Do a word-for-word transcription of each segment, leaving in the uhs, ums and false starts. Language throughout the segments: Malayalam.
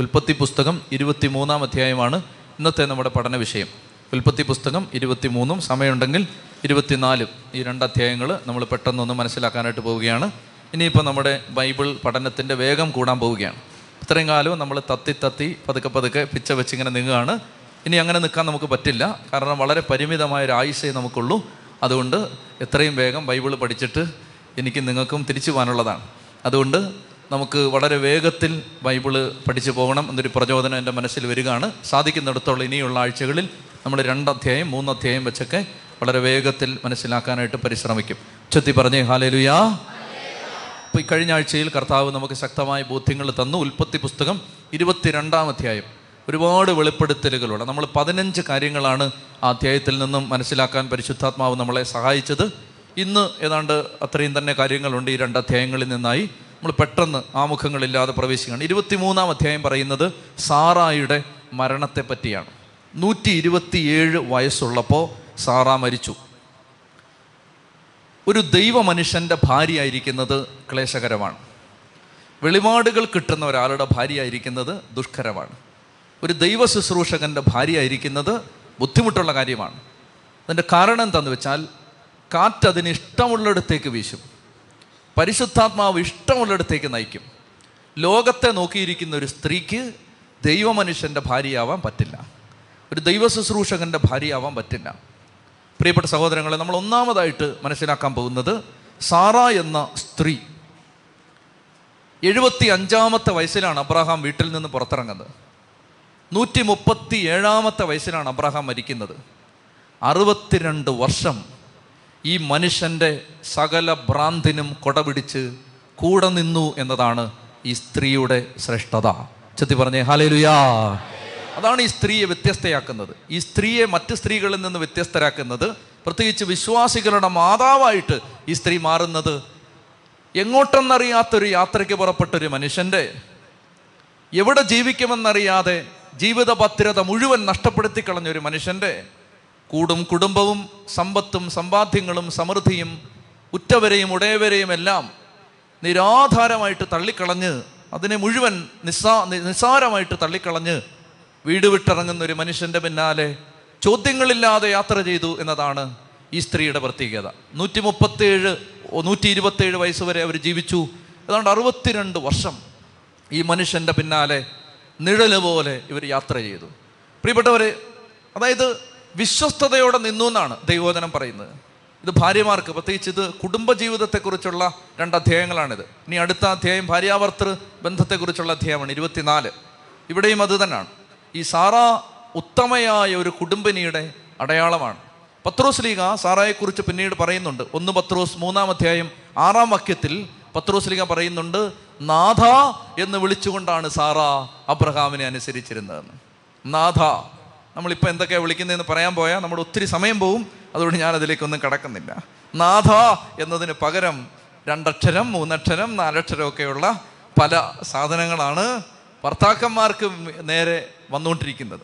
ഉൽപ്പത്തി പുസ്തകം ഇരുപത്തി മൂന്നാം അധ്യായമാണ് ഇന്നത്തെ നമ്മുടെ പഠന വിഷയം. ഉൽപ്പത്തി പുസ്തകം ഇരുപത്തിമൂന്നും സമയമുണ്ടെങ്കിൽ ഇരുപത്തിനാലും, ഈ രണ്ട് അധ്യായങ്ങൾ നമ്മൾ പെട്ടെന്നൊന്ന് മനസ്സിലാക്കാനായിട്ട് പോവുകയാണ്. ഇനിയിപ്പോൾ നമ്മുടെ ബൈബിൾ പഠനത്തിൻ്റെ വേഗം കൂടാൻ പോവുകയാണ്. ഇത്രയും കാലവും നമ്മൾ തത്തി തത്തി പതുക്കെ പതുക്കെ പിച്ച വെച്ചിങ്ങനെ നീങ്ങുകയാണ്. ഇനി അങ്ങനെ നിൽക്കാൻ നമുക്ക് പറ്റില്ല, കാരണം വളരെ പരിമിതമായൊരു ആയുസ്സേ നമുക്കുള്ളൂ. അതുകൊണ്ട് എത്രയും വേഗം ബൈബിൾ പഠിച്ചിട്ട് എനിക്ക് നിങ്ങൾക്കും തിരിച്ചു പോകാനുള്ളതാണ്. അതുകൊണ്ട് നമുക്ക് വളരെ വേഗത്തിൽ ബൈബിള് പഠിച്ചു പോകണം എന്നൊരു പ്രചോദനം എൻ്റെ മനസ്സിൽ വരികയാണ്. സാധിക്കുന്നിടത്തോളം ഇനിയുള്ള ആഴ്ചകളിൽ നമ്മൾ രണ്ടധ്യായം മൂന്നധ്യായം വെച്ചൊക്കെ വളരെ വേഗത്തിൽ മനസ്സിലാക്കാനായിട്ട് പരിശ്രമിക്കും. ഉച്ചത്തി പറഞ്ഞേ ഹല്ലേലൂയാ. അപ്പോൾ ഈ കഴിഞ്ഞ ആഴ്ചയിൽ കർത്താവ് നമുക്ക് ശക്തമായ ബോധ്യങ്ങൾ തന്നു. ഉൽപ്പത്തി പുസ്തകം ഇരുപത്തിരണ്ടാം അധ്യായം ഒരുപാട് വെളിപ്പെടുത്തലുകളുണ്ട്. നമ്മൾ പതിനഞ്ച് കാര്യങ്ങളാണ് ആ അധ്യായത്തിൽ നിന്നും മനസ്സിലാക്കാൻ പരിശുദ്ധാത്മാവ് നമ്മളെ സഹായിച്ചത്. ഇന്ന് ഏതാണ്ട് അത്രയും തന്നെ കാര്യങ്ങളുണ്ട് ഈ രണ്ട് അധ്യായങ്ങളിൽ നിന്നായി. നമ്മൾ പെട്ടെന്ന് ആമുഖങ്ങളില്ലാതെ പ്രവേശിക്കുകയാണ്. ഇരുപത്തിമൂന്നാം അധ്യായം പറയുന്നത് സാറായുടെ മരണത്തെ പറ്റിയാണ്. നൂറ്റി ഇരുപത്തിയേഴ് വയസ്സുള്ളപ്പോൾ സാറാ മരിച്ചു. ഒരു ദൈവ മനുഷ്യൻ്റെ ഭാര്യയായിരിക്കുന്നത് ക്ലേശകരമാണ്. വെളിപാടുകൾ കിട്ടുന്ന ഒരാളുടെ ഭാര്യയായിരിക്കുന്നത് ദുഷ്കരമാണ്. ഒരു ദൈവ ശുശ്രൂഷകൻ്റെ ഭാര്യയായിരിക്കുന്നത് ബുദ്ധിമുട്ടുള്ള കാര്യമാണ്. അതിൻ്റെ കാരണം എന്താണെന്ന് വെച്ചാൽ, കാറ്റതിന് ഇഷ്ടമുള്ളിടത്തേക്ക് വീശും, പരിശുദ്ധാത്മാവ് ഇഷ്ടമുള്ളിടത്തേക്ക് നയിക്കും. ലോകത്തെ നോക്കിയിരിക്കുന്ന ഒരു സ്ത്രീക്ക് ദൈവമനുഷ്യൻ്റെ ഭാര്യയാവാൻ പറ്റില്ല, ഒരു ദൈവ ശുശ്രൂഷകൻ്റെ ഭാര്യയാവാൻ പറ്റില്ല. പ്രിയപ്പെട്ട സഹോദരങ്ങളെ, നമ്മൾ ഒന്നാമതായിട്ട് മനസ്സിലാക്കാൻ പോകുന്നത് സാറാ എന്ന സ്ത്രീ എഴുപത്തി അഞ്ചാമത്തെ വയസ്സിലാണ് അബ്രാഹാം വീട്ടിൽ നിന്ന് പുറത്തിറങ്ങുന്നത്. നൂറ്റി മുപ്പത്തി ഏഴാമത്തെ വയസ്സിലാണ് അബ്രാഹാം മരിക്കുന്നത്. അറുപത്തിരണ്ട് വർഷം ഈ മനുഷ്യൻ്റെ സകല ഭ്രാന്തിനും കൊടപിടിച്ച് കൂടെ നിന്നു എന്നതാണ് ഈ സ്ത്രീയുടെ ശ്രേഷ്ഠത. ചെത്തി പറഞ്ഞേ ഹല്ലേലൂയാ. അതാണ് ഈ സ്ത്രീയെ വ്യത്യസ്തയാക്കുന്നത്, ഈ സ്ത്രീയെ മറ്റ് സ്ത്രീകളിൽ നിന്ന് വ്യത്യസ്തരാക്കുന്നത്. പ്രത്യേകിച്ച് വിശ്വാസികളുടെ മാതാവായിട്ട് ഈ സ്ത്രീ മാറുന്നത് എങ്ങോട്ടെന്നറിയാത്തൊരു യാത്രയ്ക്ക് പുറപ്പെട്ടൊരു മനുഷ്യൻ്റെ, എവിടെ ജീവിക്കുമെന്നറിയാതെ ജീവിത ഭദ്രത മുഴുവൻ നഷ്ടപ്പെടുത്തി കളഞ്ഞൊരു മനുഷ്യൻ്റെ കൂടും കുടുംബവും സമ്പത്തും സമ്പാദ്യങ്ങളും സമൃദ്ധിയും ഉറ്റവരെയും ഉടയവരെയും എല്ലാം നിരാധാരമായിട്ട് തള്ളിക്കളഞ്ഞ്, അതിനെ മുഴുവൻ നിസ്സാ നിസ്സാരമായിട്ട് തള്ളിക്കളഞ്ഞ് വീട് വിട്ടിറങ്ങുന്ന ഒരു മനുഷ്യൻ്റെ പിന്നാലെ ചോദ്യങ്ങളില്ലാതെ യാത്ര ചെയ്തു എന്നതാണ് ഈ സ്ത്രീയുടെ പ്രത്യേകത. നൂറ്റി മുപ്പത്തേഴ് നൂറ്റി ഇരുപത്തേഴ് വയസ്സ് വരെ അവർ ജീവിച്ചു. ഏതാണ്ട് അറുപത്തിരണ്ട് വർഷം ഈ മനുഷ്യൻ്റെ പിന്നാലെ നിഴല് പോലെ ഇവർ യാത്ര ചെയ്തു. പ്രിയപ്പെട്ടവർ, അതായത് വിശ്വസ്തയോടെ നിന്നു എന്നാണ് ദൈവവചനം പറയുന്നത്. ഇത് ഭാര്യമാർക്ക്, പ്രത്യേകിച്ച് ഇത് കുടുംബജീവിതത്തെക്കുറിച്ചുള്ള രണ്ട് അധ്യായങ്ങളാണിത്. ഇനി അടുത്ത അധ്യായം ഭാര്യാവർത്തൃ ബന്ധത്തെക്കുറിച്ചുള്ള അധ്യായമാണ് ഇരുപത്തിനാല്. ഇവിടെയും അത് തന്നെയാണ്. ഈ സാറാ ഉത്തമയായ ഒരു കുടുംബിനിയുടെ അടയാളമാണ്. പത്രോസ് ലീഗ സാറായെക്കുറിച്ച് പിന്നീട് പറയുന്നുണ്ട്. ഒന്ന് പത്രോസ് മൂന്നാം അധ്യായം ആറാം വാക്യത്തിൽ പത്രോസ് ലീഗ പറയുന്നുണ്ട്, നാഥ എന്ന് വിളിച്ചുകൊണ്ടാണ് സാറാ അബ്രഹാമിനെ അനുസരിച്ചിരുന്നതെന്ന്. നാഥ നമ്മളിപ്പോൾ എന്തൊക്കെയാണ് വിളിക്കുന്നതെന്ന് പറയാൻ പോയാൽ നമ്മുടെ ഒത്തിരി സമയം പോവും. അതുകൊണ്ട് ഞാനതിലേക്കൊന്നും കടക്കുന്നില്ല. നാഥ എന്നതിന് പകരം രണ്ടക്ഷരം മൂന്നക്ഷരം നാലക്ഷരമൊക്കെയുള്ള പല സാധനങ്ങളാണ് ഭർത്താക്കന്മാർക്ക് നേരെ വന്നുകൊണ്ടിരിക്കുന്നത്.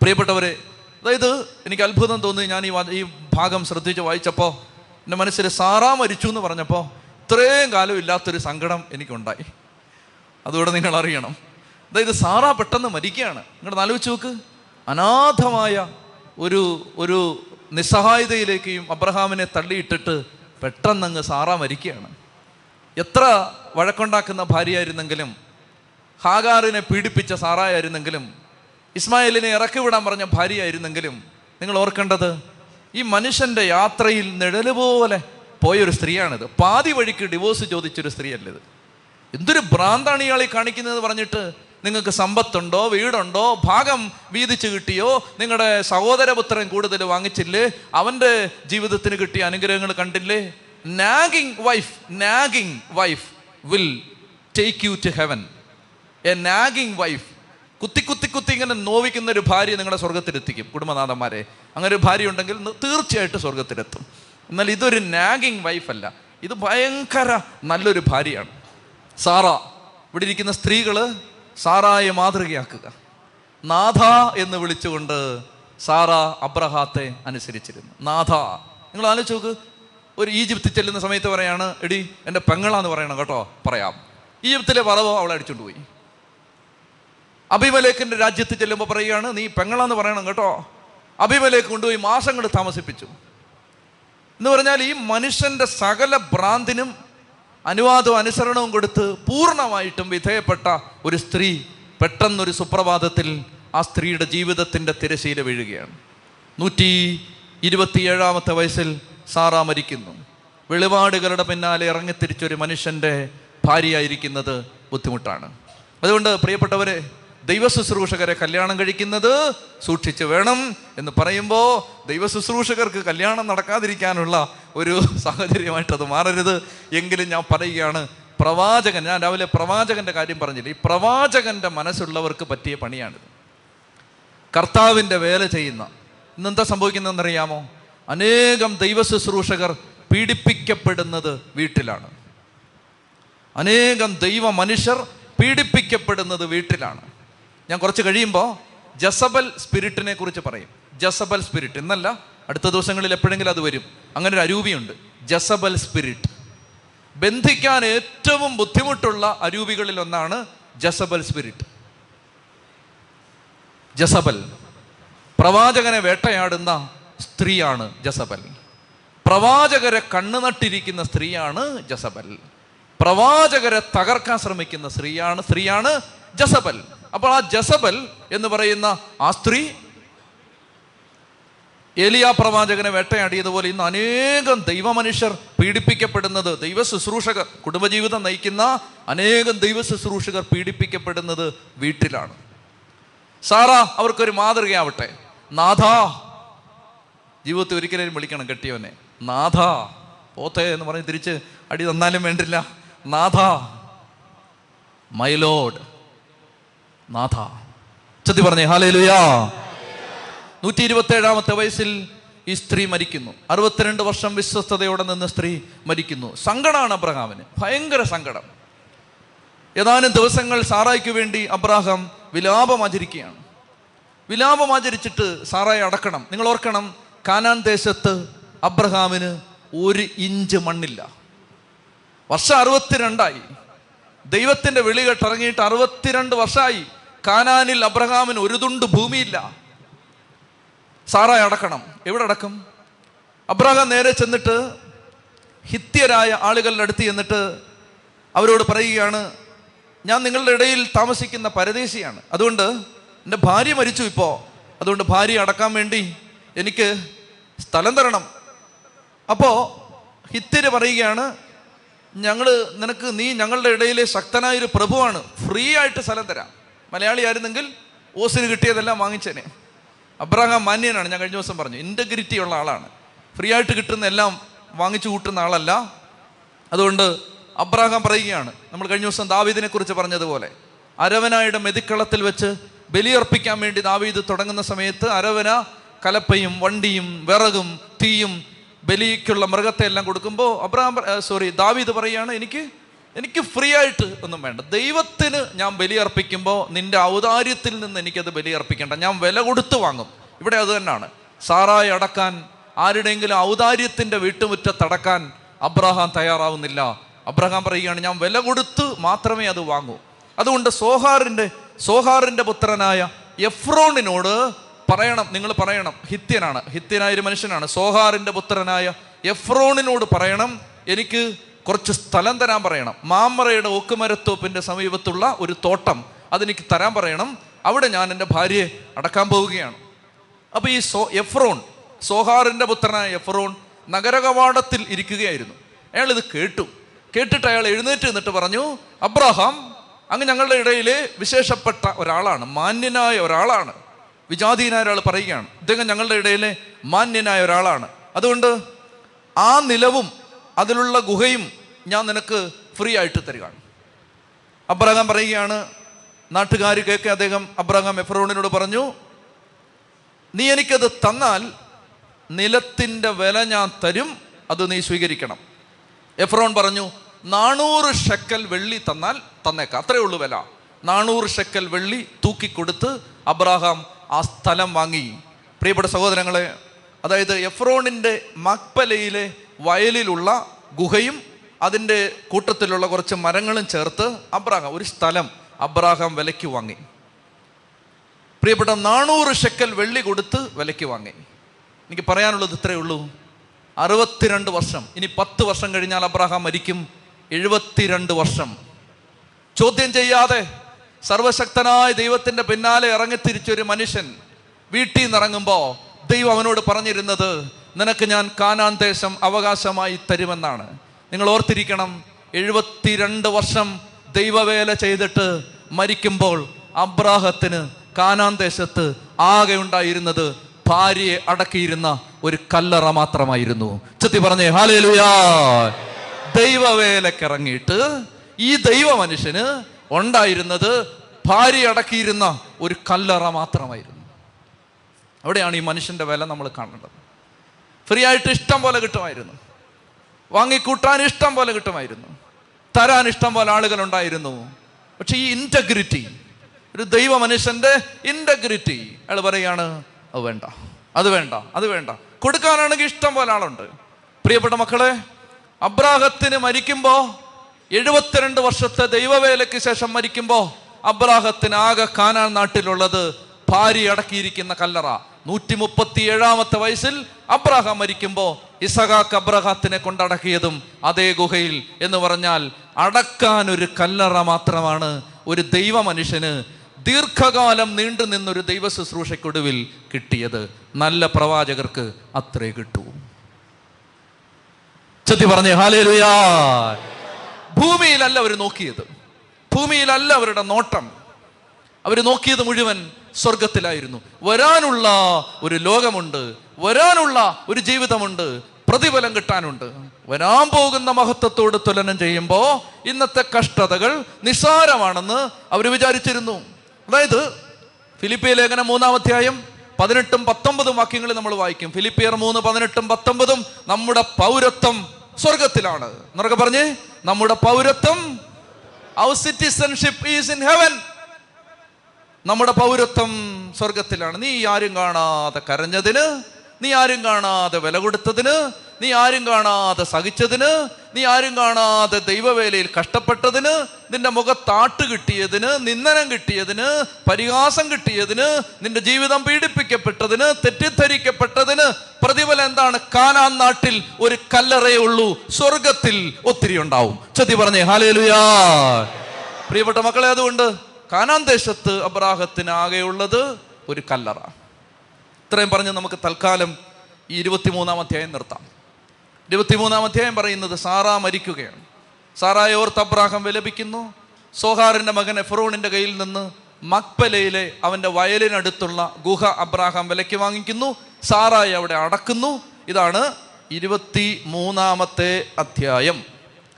പ്രിയപ്പെട്ടവരെ, അതായത് എനിക്ക് അത്ഭുതം തോന്നി. ഞാൻ ഈ ഈ ഭാഗം ശ്രദ്ധിച്ച് വായിച്ചപ്പോൾ എൻ്റെ മനസ്സിൽ സാറാ മരിച്ചു എന്ന് പറഞ്ഞപ്പോൾ ഇത്രയും കാലം ഇല്ലാത്തൊരു സങ്കടം എനിക്കുണ്ടായി. അതുകൂടെ നിങ്ങൾ അറിയണം. അതായത് സാറാ പെട്ടെന്ന് മരിക്കുകയാണ്. നിങ്ങളുടെ ആലോചിച്ച് നോക്ക്. അനാഥമായ ഒരു ഒരു നിസ്സഹായതയിലേക്കും അബ്രഹാമിനെ തള്ളിയിട്ടിട്ട് പെട്ടെന്നങ്ങ് സാറാ മരിക്കുകയാണ്. എത്ര വഴക്കുണ്ടാക്കുന്ന ഭാര്യയായിരുന്നെങ്കിലും, ഹാഗാറിനെ പീഡിപ്പിച്ച സാറായായിരുന്നെങ്കിലും, ഇസ്മായേലിനെ ഇറക്കിവിടാൻ പറഞ്ഞ ഭാര്യയായിരുന്നെങ്കിലും, നിങ്ങൾ ഓർക്കേണ്ടത് ഈ മനുഷ്യൻ്റെ യാത്രയിൽ നിഴല് പോലെ പോയൊരു സ്ത്രീയാണിത്. പാതി വഴിക്ക് ഡിവോഴ്സ് ചോദിച്ചൊരു സ്ത്രീയല്ലിത്. എന്തൊരു ഭ്രാന്താണ് ഇയാളെ കാണിക്കുന്നത് പറഞ്ഞിട്ട്, നിങ്ങൾക്ക് സമ്പത്തുണ്ടോ, വീടുണ്ടോ, ഭാഗം വീതിച്ച് കിട്ടിയോ, നിങ്ങളുടെ സഹോദരപുത്രൻ കൂടുതൽ വാങ്ങിച്ചില്ലേ, അവൻ്റെ ജീവിതത്തിന് കിട്ടിയ അനുഗ്രഹങ്ങൾ കണ്ടില്ലേ? Nagging wife nagging wife will take you to heaven. A nagging wife, കുത്തി കുത്തി കുത്തി ഇങ്ങനെ നോവിക്കുന്ന ഒരു ഭാര്യ നിങ്ങളെ സ്വർഗത്തിലെത്തിക്കും. കുടുംബനാഥന്മാരെ, അങ്ങനെ ഒരു ഭാര്യ ഉണ്ടെങ്കിൽ തീർച്ചയായിട്ടും സ്വർഗത്തിലെത്തും. എന്നാൽ ഇതൊരു നാഗിങ് വൈഫല്ല, ഇത് ഭയങ്കര നല്ലൊരു ഭാര്യയാണ് സാറാ. ഇവിടെ ഇരിക്കുന്ന സ്ത്രീകൾ സാറായെ മാതൃകയാക്കുക. നാഥ എന്ന് വിളിച്ചുകൊണ്ട് സാറാ അബ്രഹാത്തെ അനുസരിച്ചിരുന്നു. നാഥ, നിങ്ങൾ ആലോചിച്ച് നോക്ക്. ഒരു ഈജിപ്തിൽ ചെല്ലുന്ന സമയത്ത് പറയാണ്, എടി എൻ്റെ പെങ്ങളാന്ന് പറയണം കേട്ടോ. പറയാം ഈജിപ്തിലെ പറവോ അവളെ അടിച്ചുകൊണ്ട് പോയി. അബിമേലെക്കിന്റെ രാജ്യത്ത് ചെല്ലുമ്പോൾ പറയുകയാണ്, നീ പെങ്ങളാന്ന് പറയണം കേട്ടോ. അബിമേലെക്ക് കൊണ്ടുപോയി മാസം കൊണ്ട് താമസിപ്പിച്ചു എന്ന് പറഞ്ഞാൽ ഈ മനുഷ്യന്റെ സകല ഭ്രാന്തിനും അനുവാദവും അനുസരണവും കൊടുത്ത് പൂർണ്ണമായിട്ടും വിധേയപ്പെട്ട ഒരു സ്ത്രീ പെട്ടെന്നൊരു സുപ്രഭാതത്തിൽ ആ സ്ത്രീയുടെ ജീവിതത്തിൻ്റെ തിരശ്ശീല വീഴുകയാണ്. നൂറ്റി ഇരുപത്തിയേഴാമത്തെ വയസ്സിൽ സാറാ മരിക്കുന്നു. വെളിപാടുകളുടെ പിന്നാലെ ഇറങ്ങിത്തിരിച്ചൊരു മനുഷ്യൻ്റെ ഭാര്യയായിരിക്കുന്നത് ബുദ്ധിമുട്ടാണ്. അതുകൊണ്ട് പ്രിയപ്പെട്ടവരെ, ദൈവശുശ്രൂഷകരെ കല്യാണം കഴിക്കുന്നത് സൂക്ഷിച്ച് വേണം എന്ന് പറയുമ്പോൾ ദൈവശുശ്രൂഷകർക്ക് കല്യാണം നടക്കാതിരിക്കാനുള്ള ഒരു സാഹചര്യമായിട്ടത് മാറരുത്. എങ്കിലും ഞാൻ പറയുകയാണ്, പ്രവാചകൻ, ഞാൻ രാവിലെ പ്രവാചകൻ്റെ കാര്യം പറഞ്ഞില്ല, ഈ പ്രവാചകൻ്റെ മനസ്സുള്ളവർക്ക് പറ്റിയ പണിയാണിത്. കർത്താവിൻ്റെ വേല ചെയ്യുന്ന ഇന്നെന്താ സംഭവിക്കുന്നതെന്നറിയാമോ? അനേകം ദൈവശുശ്രൂഷകർ പീഡിപ്പിക്കപ്പെടുന്നത് വീട്ടിലാണ്. അനേകം ദൈവ മനുഷ്യർ പീഡിപ്പിക്കപ്പെടുന്നത് വീട്ടിലാണ്. ഞാൻ കുറച്ച് കഴിയുമ്പോൾ ജസബേൽ സ്പിരിറ്റിനെ കുറിച്ച് പറയും. ജസബേൽ സ്പിരിറ്റ് എന്നല്ല, അടുത്ത ദിവസങ്ങളിൽ എപ്പോഴെങ്കിലും അത് വരും. അങ്ങനെ ഒരു അരൂപിയുണ്ട്, ജസബേൽ സ്പിരിറ്റ്. ബന്ധിക്കാൻ ഏറ്റവും ബുദ്ധിമുട്ടുള്ള അരൂപികളിൽ ഒന്നാണ് ജസബേൽ സ്പിരിറ്റ്. ജസബേൽ പ്രവാചകനെ വേട്ടയാടുന്ന സ്ത്രീയാണ്. ജസബേൽ പ്രവാചകരെ കണ്ണുനട്ടിരിക്കുന്ന സ്ത്രീയാണ്. ജസബേൽ പ്രവാചകരെ തകർക്കാൻ ശ്രമിക്കുന്ന സ്ത്രീയാണ് സ്ത്രീയാണ് ജസബേൽ. അപ്പോൾ ആ ജസബേൽ എന്ന് പറയുന്ന ആ സ്ത്രീ എലിയാ പ്രവാചകനെ വേട്ടയാടിയതുപോലെ ഇന്ന് അനേകം ദൈവമനുഷ്യർ പീഡിപ്പിക്കപ്പെടുന്നത്, ദൈവ ശുശ്രൂഷകർ, കുടുംബജീവിതം നയിക്കുന്ന അനേകം ദൈവ ശുശ്രൂഷകർ പീഡിപ്പിക്കപ്പെടുന്നത് വീട്ടിലാണ്. സാറാ അവർക്കൊരു മാതൃകയാവട്ടെ. നാഥാ, ജീവിതത്തിൽ ഒരിക്കലും വിളിക്കണം കെട്ടിയവനെ നാഥാ, പോത്തേ എന്ന് പറഞ്ഞ് തിരിച്ച് അടി തന്നാലും വേണ്ടില്ല. നാഥാ, മൈ ലോഡ്, നാഥാ. ചത്തി പറഞ്ഞേ ഹല്ലേലൂയാ. നൂറ്റി ഇരുപത്തി ഏഴാമത്തെ വയസ്സിൽ ഈ സ്ത്രീ മരിക്കുന്നു. അറുപത്തിരണ്ട് വർഷം വിശ്വസ്തയോടെ നിന്ന് സ്ത്രീ മരിക്കുന്നു. സങ്കടമാണ് അബ്രഹാമിന്, ഭയങ്കര സങ്കടം. ഏതാനും ദിവസങ്ങൾ സാറായ്ക്ക് വേണ്ടി അബ്രാഹാം വിലാപം ആചരിക്കുകയാണ്. വിലാപം ആചരിച്ചിട്ട് സാറായെ അടക്കണം. നിങ്ങൾ ഓർക്കണം, കാനാൻ ദേശത്ത് അബ്രഹാമിന് ഒരു ഇഞ്ച് മണ്ണില്ല. വർഷം അറുപത്തിരണ്ടായി. ദൈവത്തിൻ്റെ വിളി കേട്ടിറങ്ങിയിട്ട് അറുപത്തിരണ്ട് വർഷമായി. കാനാനിൽ അബ്രഹാമിന് ഒരു തുണ്ട് ഭൂമിയില്ല. സാറായ അടക്കണം. എവിടെ അടക്കും? അബ്രഹാം നേരെ ചെന്നിട്ട് ഹിത്യരായ ആളുകളുടെ അടുത്ത് ചെന്നിട്ട് അവരോട് പറയുകയാണ്, ഞാൻ നിങ്ങളുടെ ഇടയിൽ താമസിക്കുന്ന പരദേശിയാണ്. അതുകൊണ്ട് എൻ്റെ ഭാര്യ മരിച്ചു ഇപ്പോൾ. അതുകൊണ്ട് ഭാര്യ അടക്കാൻ വേണ്ടി എനിക്ക് സ്ഥലം തരണം. അപ്പോൾ ഹിത്യര് പറയുകയാണ്, ഞങ്ങൾ നിനക്ക്, നീ ഞങ്ങളുടെ ഇടയിലെ ശക്തനായൊരു പ്രഭുവാണ്, ഫ്രീ ആയിട്ട് സ്ഥലം തരാം. മലയാളി ആയിരുന്നെങ്കിൽ ഓസിന് കിട്ടിയതെല്ലാം വാങ്ങിച്ചേനെ. അബ്രഹാം മാന്യനാണ്, ഞാൻ കഴിഞ്ഞ ദിവസം പറഞ്ഞു, ഇൻറ്റഗ്രിറ്റി ഉള്ള ആളാണ്. ഫ്രീ ആയിട്ട് കിട്ടുന്ന എല്ലാം വാങ്ങിച്ചു കൂട്ടുന്ന ആളല്ല. അതുകൊണ്ട് അബ്രഹാം പറയുകയാണ്, നമ്മൾ കഴിഞ്ഞ ദിവസം ദാവീദിനെ കുറിച്ച് പറഞ്ഞതുപോലെ, അരവനായുടെ മെതിക്കളത്തിൽ വെച്ച് ബലിയർപ്പിക്കാൻ വേണ്ടി ദാവീദ് തുടങ്ങുന്ന സമയത്ത് അരവന കലപ്പയും വണ്ടിയും വിറകും തീയും ബലിക്കുള്ള മൃഗത്തെ എല്ലാം കൊടുക്കുമ്പോൾ അബ്രഹാം സോറി ദാവീദ് പറയുകയാണ്, എനിക്ക് എനിക്ക് ഫ്രീ ആയിട്ട് ഒന്നും വേണ്ട. ദൈവത്തിന് ഞാൻ ബലിയർപ്പിക്കുമ്പോൾ നിൻ്റെ ഔദാര്യത്തിൽ നിന്ന് എനിക്കത് ബലിയർപ്പിക്കേണ്ട, ഞാൻ വില കൊടുത്ത് വാങ്ങും. ഇവിടെ അത് തന്നെയാണ്. സാറായി അടക്കാൻ, ആരുടെയെങ്കിലും ഔദാര്യത്തിൻ്റെ വീട്ടുമുറ്റത്തടക്കാൻ അബ്രഹാം തയ്യാറാവുന്നില്ല. അബ്രഹാം പറയുകയാണ്, ഞാൻ വില കൊടുത്ത് മാത്രമേ അത് വാങ്ങൂ. അതുകൊണ്ട് സോഹാറിൻ്റെ സോഹാറിൻ്റെ പുത്രനായ എഫ്രോണിനോട് പറയണം, നിങ്ങൾ പറയണം, ഹിത്യനാണ്, ഹിത്യനായൊരു മനുഷ്യനാണ്. സോഹാറിൻ്റെ പുത്രനായ എഫ്രോണിനോട് പറയണം, എനിക്ക് കുറച്ച് സ്ഥലം തരാൻ പറയണം. മാമ്രയുടെ ഓക്കുമരത്തോപ്പിൻ്റെ സമീപത്തുള്ള ഒരു തോട്ടം, അതെനിക്ക് തരാൻ പറയണം. അവിടെ ഞാൻ എൻ്റെ ഭാര്യയെ അടക്കാൻ പോവുകയാണ്. അപ്പോൾ ഈ സോ എഫ്രോൺ സോഹാറിൻ്റെ പുത്രനായ എഫ്രോൺ നഗരകവാടത്തിൽ ഇരിക്കുകയായിരുന്നു. അയാൾ ഇത് കേട്ടു. കേട്ടിട്ട് അയാൾ എഴുന്നേറ്റ് നിന്നിട്ട് പറഞ്ഞു, അബ്രഹാം അങ്ങ് ഞങ്ങളുടെ ഇടയിലെ വിശേഷപ്പെട്ട ഒരാളാണ്, മാന്യനായ ഒരാളാണ്. വിജാതീനായ ഒരാൾ പറയുകയാണ്, ഇദ്ദേഹം ഞങ്ങളുടെ ഇടയിലെ മാന്യനായ ഒരാളാണ്. അതുകൊണ്ട് ആ നിലവും അതിലുള്ള ഗുഹയും ഞാൻ നിനക്ക് ഫ്രീ ആയിട്ട് തരികയാണ്. അബ്രഹാം പറയുകയാണ്, നാട്ടുകാർ കേൾക്കെ അദ്ദേഹം അബ്രഹാം എഫ്രോണിനോട് പറഞ്ഞു, നീ എനിക്കത് തന്നാൽ നിലത്തിൻ്റെ വില ഞാൻ തരും, അത് നീ സ്വീകരിക്കണം. എഫ്രോൺ പറഞ്ഞു, നാനൂറ് ഷെക്കൽ വെള്ളി തന്നാൽ തന്നേക്കാം, അത്രയേ ഉള്ളൂ വില. നാനൂറ് ഷെക്കൽ വെള്ളി തൂക്കിക്കൊടുത്ത് അബ്രഹാം ആ സ്ഥലം വാങ്ങി. പ്രിയപ്പെട്ട സഹോദരങ്ങളെ, അതായത് എഫ്രോണിൻ്റെ മക്പേലയിലെ വയലിലുള്ള ഗുഹയും അതിൻ്റെ കൂട്ടത്തിലുള്ള കുറച്ച് മരങ്ങളും ചേർത്ത് അബ്രഹാം ഒരു സ്ഥലം അബ്രഹാം വിലയ്ക്ക് വാങ്ങി. പ്രിയപ്പെട്ട നാനൂറ് ഷെക്കൽ വെള്ളി കൊടുത്ത് വിലയ്ക്ക് വാങ്ങി. എനിക്ക് പറയാനുള്ളത് ഇത്രയേ ഉള്ളൂ. അറുപത്തിരണ്ട് വർഷം, ഇനി പത്ത് വർഷം കഴിഞ്ഞാൽ അബ്രാഹാം മരിക്കും. എഴുപത്തിരണ്ട് വർഷം ചോദ്യം ചെയ്യാതെ സർവശക്തനായ ദൈവത്തിൻ്റെ പിന്നാലെ ഇറങ്ങിത്തിരിച്ചൊരു മനുഷ്യൻ വീട്ടിൽ നിന്നിറങ്ങുമ്പോൾ ദൈവം അവനോട് പറഞ്ഞിരുന്നത് നിനക്ക് ഞാൻ കാനാൻ ദേശം അവകാശമായി തരുമെന്നാണ്. നിങ്ങൾ ഓർത്തിരിക്കണം, എഴുപത്തിരണ്ട് വർഷം ദൈവവേല ചെയ്തിട്ട് മരിക്കുമ്പോൾ അബ്രാഹത്തിന് കാനാൻ ദേശത്ത് ആകെ ഉണ്ടായിരുന്നത് ഭാര്യയെ അടക്കിയിരുന്ന ഒരു കല്ലറ മാത്രമായിരുന്നു. ചെത്തി പറഞ്ഞേ ഹല്ലേലൂയാ. ദൈവവേലക്കിറങ്ങിയിട്ട് ഈ ദൈവ മനുഷ്യന് ഉണ്ടായിരുന്നത് ഭാര്യ അടക്കിയിരുന്ന ഒരു കല്ലറ മാത്രമായിരുന്നു. അവിടെയാണ് ഈ മനുഷ്യൻ്റെ വില നമ്മൾ കാണേണ്ടത്. ഫ്രീ ആയിട്ട് ഇഷ്ടം പോലെ കിട്ടുമായിരുന്നു, വാങ്ങിക്കൂട്ടാൻ ഇഷ്ടം പോലെ കിട്ടുമായിരുന്നു, തരാൻ ഇഷ്ടം പോലെ ആളുകളുണ്ടായിരുന്നു. പക്ഷെ ഈ ഇൻറ്റഗ്രിറ്റി, ഒരു ദൈവ മനുഷ്യൻ്റെ ഇൻറ്റഗ്രിറ്റി, അയാൾ പറയുകയാണ് അത് വേണ്ട, അത് വേണ്ട, അത് വേണ്ട. കൊടുക്കാനാണെങ്കിൽ ഇഷ്ടം പോലെ ആളുണ്ട്. പ്രിയപ്പെട്ട മക്കളെ, അബ്രാഹത്തിന് മരിക്കുമ്പോൾ, എഴുപത്തിരണ്ട് വർഷത്തെ ദൈവവേലയ്ക്ക് ശേഷം മരിക്കുമ്പോൾ അബ്രാഹത്തിന് ആകെ കാനാൻ നാട്ടിലുള്ളത് ഭാര്യ അടക്കിയിരിക്കുന്ന കല്ലറ. നൂറ്റി മുപ്പത്തി ഏഴാമത്തെ വയസ്സിൽ അബ്രാഹാം മരിക്കുമ്പോൾ ഇസഹാക്ക് അബ്രാഹാത്തിനെ കൊണ്ടടക്കിയതും അതേ ഗുഹയിൽ എന്ന് പറഞ്ഞാൽ അടക്കാൻ ഒരു കല്ലറ മാത്രമാണ് ഒരു ദൈവ മനുഷ്യന് ദീർഘകാലം നീണ്ടു നിന്നൊരു ദൈവ ശുശ്രൂഷയ്ക്കൊടുവിൽ കിട്ടിയത്. നല്ല പ്രവാചകർക്ക് അത്രേ കിട്ടൂ. ചെത്തി പറഞ്ഞേ ഹല്ലേലൂയാ. ഭൂമിയിലല്ല അവർ നോക്കിയത്, ഭൂമിയിലല്ല അവരുടെ നോട്ടം. അവർ നോക്കിയത് മുഴുവൻ സ്വർഗത്തിലായിരുന്നു. വരാനുള്ള ഒരു ലോകമുണ്ട്, വരാനുള്ള ഒരു ജീവിതമുണ്ട്, പ്രതിഫലം കിട്ടാനുണ്ട്. വരാൻ പോകുന്ന മഹത്വത്തോട് തുലനം ചെയ്യുമ്പോൾ ഇന്നത്തെ കഷ്ടതകൾ നിസ്സാരമാണെന്ന് അവർ വിചാരിച്ചിരുന്നു. അതായത് ഫിലിപ്പി ലേഖനം മൂന്നാം അധ്യായം പതിനെട്ടും പത്തൊമ്പതും വാക്യങ്ങളിൽ നമ്മൾ വായിക്കും. ഫിലിപ്പിയർ മൂന്ന് പതിനെട്ടും പത്തൊമ്പതും. നമ്മുടെ പൗരത്വം സ്വർഗത്തിലാണ് എന്നൊക്കെ പറഞ്ഞ്, നമ്മുടെ പൗരത്വം, our citizenship is in heaven. നമ്മുടെ പൗരത്വം സ്വർഗത്തിലാണ്. നീ ആരും കാണാതെ കരഞ്ഞതിന്, നീ ആരും കാണാതെ വില കൊടുത്തതിന്, നീ ആരും കാണാതെ സഹിച്ചതിന്, നീ ആരും കാണാതെ ദൈവവേലയിൽ കഷ്ടപ്പെട്ടതിന്, നിന്റെ മുഖത്താട്ട് കിട്ടിയതിന്, നിന്ദനം കിട്ടിയതിന്, പരിഹാസം കിട്ടിയതിന്, നിന്റെ ജീവിതം പീഡിപ്പിക്കപ്പെട്ടതിന്, തെറ്റിദ്ധരിക്കപ്പെട്ടതിന് പ്രതിഫലം എന്താണ്? കാനാൻ നാട്ടിൽ ഒരു കല്ലറയേ ഉള്ളൂ, സ്വർഗത്തിൽ ഒത്തിരി ഉണ്ടാവും. ചെത്തി പറഞ്ഞേ ഹല്ലേലൂയാ. പ്രിയപ്പെട്ട മക്കളെ, അതുകൊണ്ട് കാനാൻ ദേശത്ത് അബ്രാഹത്തിനാകെയുള്ളത് ഒരു കല്ലറ. ഇത്രയും പറഞ്ഞ് നമുക്ക് തൽക്കാലം ഈ ഇരുപത്തിമൂന്നാം അധ്യായം നിർത്താം. ഇരുപത്തിമൂന്നാം അധ്യായം പറയുന്നത് സാറാ മരിക്കുകയാണ്. സാറായെ ഓർത്ത് അബ്രാഹാം വിലപിക്കുന്നു. സോഹാറിൻ്റെ മകൻ എഫ്രോണിൻ്റെ കയ്യിൽ നിന്ന് മക്പേലയിലെ അവൻ്റെ വയലിനടുത്തുള്ള ഗുഹ അബ്രാഹാം വിലയ്ക്ക് വാങ്ങിക്കുന്നു. സാറായി അവിടെ അടക്കുന്നു. ഇതാണ് ഇരുപത്തി മൂന്നാമത്തെ അധ്യായം.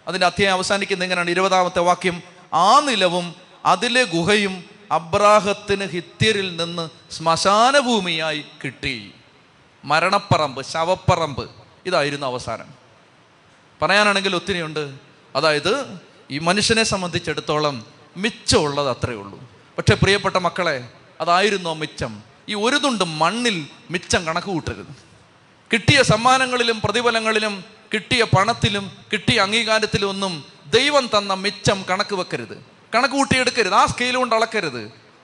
അതിൻ്റെ അധ്യായം അവസാനിക്കുന്ന എങ്ങനെയാണ്? ഇരുപതാമത്തെ വാക്യം, ആ നിലവും അതിലെ ഗുഹയും അബ്രാഹത്തിന് ഹിത്യരിൽ നിന്ന് ശ്മശാനഭൂമിയായി കിട്ടി. മരണപ്പറമ്പ്, ശവപ്പറമ്പ്, ഇതായിരുന്നു അവസാനം. പറയാനാണെങ്കിൽ ഒത്തിരിയുണ്ട്. അതായത് ഈ മനുഷ്യനെ സംബന്ധിച്ചിടത്തോളം മിച്ചമുള്ളത് അത്രയേ ഉള്ളൂ. പക്ഷെ പ്രിയപ്പെട്ട മക്കളെ, അതായിരുന്നോ മിച്ചം? ഈ ഒരു തുണ്ട് മണ്ണിൽ മിച്ചം കണക്ക് കൂട്ടരുത്. കിട്ടിയ സമ്മാനങ്ങളിലും പ്രതിഫലങ്ങളിലും കിട്ടിയ പണത്തിലും കിട്ടിയ അംഗീകാരത്തിലും ഒന്നും ദൈവം തന്ന മിച്ചം കണക്ക് വെക്കരുത്, കണക്ക് കൂട്ടിയെടുക്കരുത്, ആ സ്കെയിൽ കൊണ്ട് അളക്കരുത്.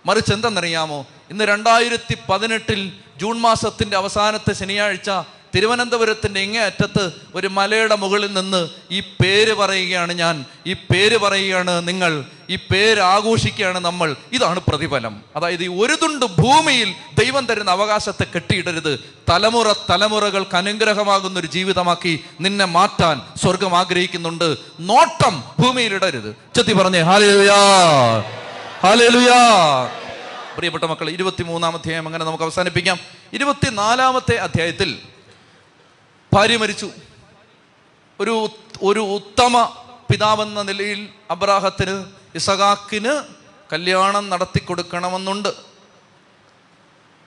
മറിച്ച് എന്തെന്നറിയാമോ, ഇന്ന് രണ്ടായിരത്തി പതിനെട്ടിൽ ജൂൺ മാസത്തിൻ്റെ അവസാനത്തെ ശനിയാഴ്ച തിരുവനന്തപുരത്തിൻ്റെ ഇങ്ങേ അറ്റത്ത് ഒരു മലയുടെ മുകളിൽ നിന്ന് ഈ പേര് പറയുകയാണ് ഞാൻ, ഈ പേര് പറയുകയാണ് നിങ്ങൾ, ഈ പേര് ആഘോഷിക്കുകയാണ് നമ്മൾ. ഇതാണ് പ്രതിഫലം. അതായത് ഈ ഒരു തുണ്ട് ഭൂമിയിൽ ദൈവം തരുന്ന അവകാശത്തെ കെട്ടിയിടരുത്. തലമുറ തലമുറകൾക്ക് അനുഗ്രഹമാകുന്ന ഒരു ജീവിതമാക്കി നിന്നെ മാറ്റാൻ സ്വർഗം ആഗ്രഹിക്കുന്നുണ്ട്. നോട്ടം ഭൂമിയിലിടരുത്. ചെത്തി പറഞ്ഞേ ഹല്ലേലൂയാ, ഹല്ലേലൂയാ. പ്രിയപ്പെട്ട മക്കൾ, ഇരുപത്തിമൂന്നാം അധ്യായം അങ്ങനെ നമുക്ക് അവസാനിപ്പിക്കാം. ഇരുപത്തിനാലാമത്തെ അധ്യായത്തിൽ ഭാര്യ മരിച്ചു. ഒരു ഒരു ഉത്തമ പിതാവെന്ന നിലയിൽ അബ്രാഹത്തിന് ഇസഹാക്കിന് കല്യാണം നടത്തി കൊടുക്കണമെന്നുണ്ട്.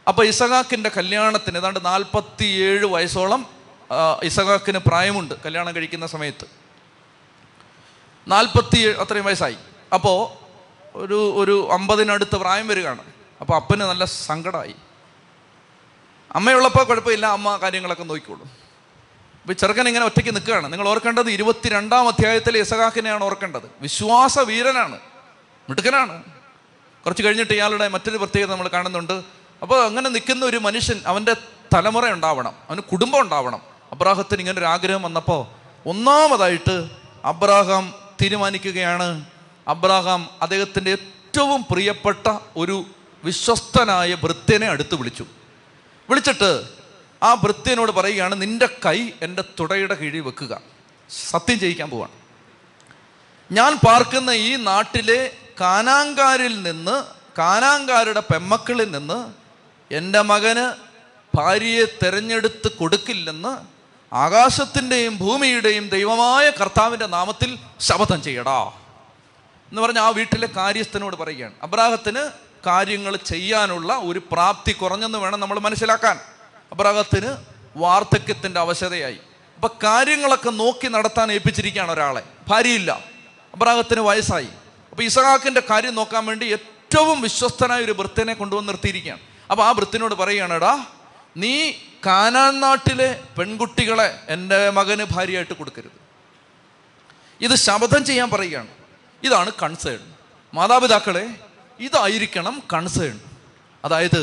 അപ്പോൾ ഇസഹാക്കിൻ്റെ കല്യാണത്തിന് ഏതാണ്ട് നാൽപ്പത്തിയേഴ് വയസ്സോളം ഇസഹാക്കിന് പ്രായമുണ്ട്. കല്യാണം കഴിക്കുന്ന സമയത്ത് നാൽപ്പത്തിയേഴ് അത്രയും വയസ്സായി. അപ്പോൾ ഒരു ഒരു അമ്പതിനടുത്ത് പ്രായം വരികയാണ്. അപ്പോൾ അപ്പന് നല്ല സങ്കടമായി. അമ്മയുള്ളപ്പോൾ കുഴപ്പമില്ല, അമ്മ കാര്യങ്ങളൊക്കെ നോക്കിക്കോളൂ. അപ്പോൾ ചെറുക്കൻ ഇങ്ങനെ ഒറ്റയ്ക്ക് നിൽക്കുകയാണ്. നിങ്ങൾ ഓർക്കേണ്ടത് ഇരുപത്തിരണ്ടാം അധ്യായത്തിലെ ഇസഹാക്കിനെയാണ് ഓർക്കേണ്ടത്. വിശ്വാസ വീരനാണ്, മിടുക്കനാണ്. കുറച്ച് കഴിഞ്ഞിട്ട് ഇയാളുടെ മറ്റൊരു പ്രത്യേകത നമ്മൾ കാണുന്നുണ്ട്. അപ്പോൾ അങ്ങനെ നിൽക്കുന്ന ഒരു മനുഷ്യൻ, അവൻ്റെ തലമുറ ഉണ്ടാവണം, അവന് കുടുംബം ഉണ്ടാവണം. അബ്രാഹത്തിന് ഇങ്ങനെ ഒരു ആഗ്രഹം വന്നപ്പോൾ ഒന്നാമതായിട്ട് അബ്രാഹാം തീരുമാനിക്കുകയാണ്. അബ്രാഹാം അദ്ദേഹത്തിൻ്റെ ഏറ്റവും പ്രിയപ്പെട്ട ഒരു വിശ്വസ്തനായ ഭൃത്യനെ അടുത്ത് വിളിച്ചു. വിളിച്ചിട്ട് ആ ഭൃത്യനോട് പറയുകയാണ്, നിൻ്റെ കൈ എൻ്റെ തുടയുടെ കീഴിൽ വെക്കുക, സത്യം ചെയ്യിക്കാൻ പോവാണ്. ഞാൻ പാർക്കുന്ന ഈ നാട്ടിലെ കാനാങ്കാരിൽ നിന്ന്, കാനാങ്കാരുടെ പെമ്മക്കളിൽ നിന്ന് എൻ്റെ മകന് ഭാര്യയെ തെരഞ്ഞെടുത്ത് കൊടുക്കില്ലെന്ന് ആകാശത്തിൻ്റെയും ഭൂമിയുടെയും ദൈവമായ കർത്താവിൻ്റെ നാമത്തിൽ ശപഥം ചെയ്യടാ എന്ന് പറഞ്ഞ് ആ വീട്ടിലെ കാര്യസ്ഥനോട് പറയുകയാണ്. അബ്രാഹത്തിന് കാര്യങ്ങൾ ചെയ്യാനുള്ള ഒരു പ്രാപ്തി കുറഞ്ഞെന്ന് വേണം നമ്മൾ മനസ്സിലാക്കാൻ. അബ്രാഹത്തിന് വാർദ്ധക്യത്തിൻ്റെ അവശതയായി. അപ്പം കാര്യങ്ങളൊക്കെ നോക്കി നടത്താൻ ഏൽപ്പിച്ചിരിക്കുകയാണ് ഒരാളെ. ഭാര്യയില്ല, അബ്രാഹത്തിന് വയസ്സായി. അപ്പോൾ ഇസഹാക്കിൻ്റെ കാര്യം നോക്കാൻ വേണ്ടി ഏറ്റവും വിശ്വസ്തനായ ഒരു വൃത്തിനെ കൊണ്ടുവന്ന് നിർത്തിയിരിക്കുകയാണ്. അപ്പോൾ ആ വൃത്തിനോട് പറയുകയാണ്, എടാ നീ കാനാൻ നാട്ടിലെ പെൺകുട്ടികളെ എൻ്റെ മകന് ഭാര്യയായിട്ട് കൊടുക്കരുത്, ഇത് ശപഥം ചെയ്യാൻ പറയുകയാണ്. ഇതാണ് കൺസേൺ. മാതാപിതാക്കളെ, ഇതായിരിക്കണം കൺസേൺ. അതായത്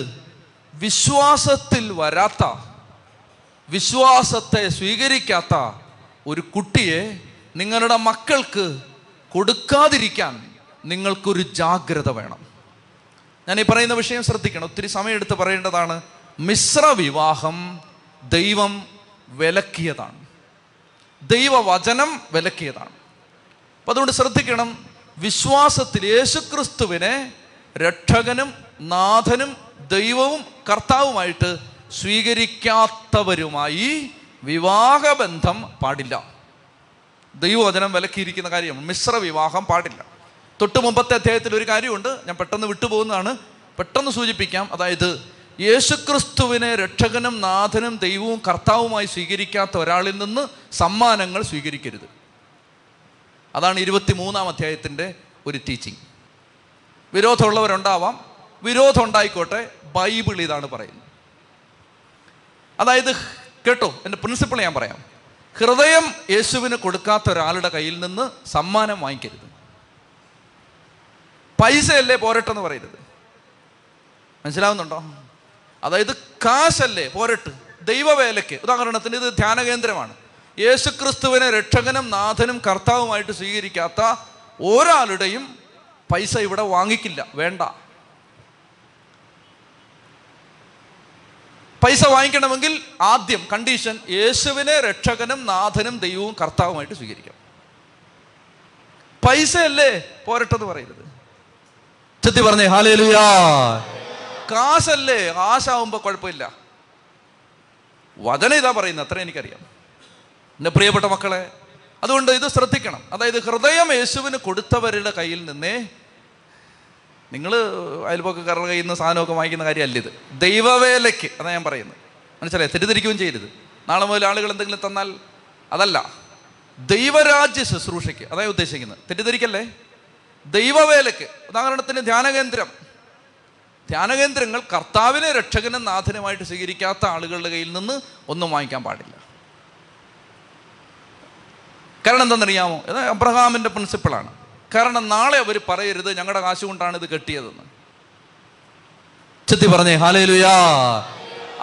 വിശ്വാസത്തിൽ വരാത്ത, വിശ്വാസത്തെ സ്വീകരിക്കാത്ത ഒരു കുട്ടിയെ നിങ്ങളുടെ മക്കൾക്ക് കൊടുക്കാതിരിക്കാൻ നിങ്ങൾക്കൊരു ജാഗ്രത വേണം. ഞാൻ ഈ പറയുന്ന വിഷയം ശ്രദ്ധിക്കണം, ഒത്തിരി സമയമെടുത്ത് പറയേണ്ടതാണ്. മിശ്രവിവാഹം ദൈവം വിലക്കിയതാണ്, ദൈവവചനം വിലക്കിയതാണ്. അപ്പം അതുകൊണ്ട് ശ്രദ്ധിക്കണം. വിശ്വാസത്തിൽ യേശുക്രിസ്തുവിനെ രക്ഷകനും നാഥനും ദൈവവും കർത്താവുമായിട്ട് സ്വീകരിക്കാത്തവരുമായി വിവാഹബന്ധം പാടില്ല. ദൈവവചനം വിലക്കിയിരിക്കുന്ന കാര്യമാണ്, മിശ്രവിവാഹം പാടില്ല. തൊട്ട് മുമ്പത്തെ അധ്യായത്തിൽ ഒരു കാര്യമുണ്ട്, ഞാൻ പെട്ടെന്ന് വിട്ടുപോകുന്നതാണ്, പെട്ടെന്ന് സൂചിപ്പിക്കാം. അതായത് യേശുക്രിസ്തുവിനെ രക്ഷകനും നാഥനും ദൈവവും കർത്താവുമായി സ്വീകരിക്കാത്ത ഒരാളിൽ നിന്ന് സമ്മാനങ്ങൾ സ്വീകരിക്കരുത്. അതാണ് ഇരുപത്തി മൂന്നാം അധ്യായത്തിൻ്റെ ഒരു ടീച്ചിങ്. വിരോധമുള്ളവരുണ്ടാവാം, വിരോധം ഉണ്ടായിക്കോട്ടെ, ബൈബിൾ ഇതാണ് പറയുന്നത്. അതായത് കേട്ടോ, എൻ്റെ പ്രിൻസിപ്പിൾ ഞാൻ പറയാം. ഹൃദയം യേശുവിന് കൊടുക്കാത്ത ഒരാളുടെ കയ്യിൽ നിന്ന് സമ്മാനം വാങ്ങിക്കരുത്. പൈസയല്ലേ പോരട്ടെന്ന് പറയരുത്. മനസ്സിലാവുന്നുണ്ടോ? അതായത് കാശല്ലേ പോരട്ട്, ദൈവവേലയ്ക്ക്. ഉദാഹരണത്തിന് ഇത് ധ്യാനകേന്ദ്രമാണ്. യേശുക്രിസ്തുവിനെ രക്ഷകനും നാഥനും കർത്താവുമായിട്ട് സ്വീകരിക്കാത്ത ഒരാളുടെയും പൈസ ഇവിടെ വാങ്ങിക്കില്ല, വേണ്ട. പൈസ വാങ്ങിക്കണമെങ്കിൽ ആദ്യം കണ്ടീഷൻ, യേശുവിനെ രക്ഷകനും നാഥനും ദൈവവും കർത്താവുമായിട്ട് സ്വീകരിക്കണം. പൈസയല്ലേ പോരട്ടെന്ന് പറയരുത്. ചെത്തി പറഞ്ഞേ ഹല്ലേലൂയ. കാശല്ലേ, കാശാവുമ്പോൾ കുഴപ്പമില്ല. വചന ഇതാ പറയുന്നത്, അത്ര എനിക്കറിയാം എൻ്റെ പ്രിയപ്പെട്ട മക്കളെ. അതുകൊണ്ട് ഇത് ശ്രദ്ധിക്കണം. അതായത് ഹൃദയം യേശുവിന് കൊടുത്തവരുടെ കയ്യിൽ നിന്നേ, നിങ്ങൾ അയൽപക്കക്കാരുടെ കയ്യിൽ നിന്ന് സാധനമൊക്കെ വാങ്ങിക്കുന്ന കാര്യമല്ല ഇത്, ദൈവവേലയ്ക്ക്. അതാണ് ഞാൻ പറയുന്നത്, മനസ്സിലായി? തെറ്റിദ്ധരിക്കുകയും ചെയ്യരുത്. നാളെ മുതൽ ആളുകൾ എന്തെങ്കിലും തന്നാൽ അതല്ല, ദൈവരാജ്യ ശുശ്രൂഷയ്ക്ക്. അതാണ് ഉദ്ദേശിക്കുന്നത്, തെറ്റിദ്ധരിക്കല്ലേ. ദൈവവേലയ്ക്ക്. ഉദാഹരണത്തിന് ധ്യാനകേന്ദ്രം. ധ്യാനകേന്ദ്രങ്ങൾ കർത്താവിനെ രക്ഷകനും നാഥനുമായിട്ട് സ്വീകരിക്കാത്ത ആളുകളുടെ കയ്യിൽ നിന്ന് ഒന്നും വാങ്ങിക്കാൻ പാടില്ല. കാരണം എന്താണെന്നറിയാമോ? അബ്രഹാമിൻ്റെ പ്രിൻസിപ്പിളാണ്. കാരണം നാളെ അവർ പറയരുത് ഞങ്ങളുടെ കാശ് കൊണ്ടാണ് ഇത് കെട്ടിയതെന്ന്. ചെത്തി പറഞ്ഞേ ഹല്ലേലൂയ.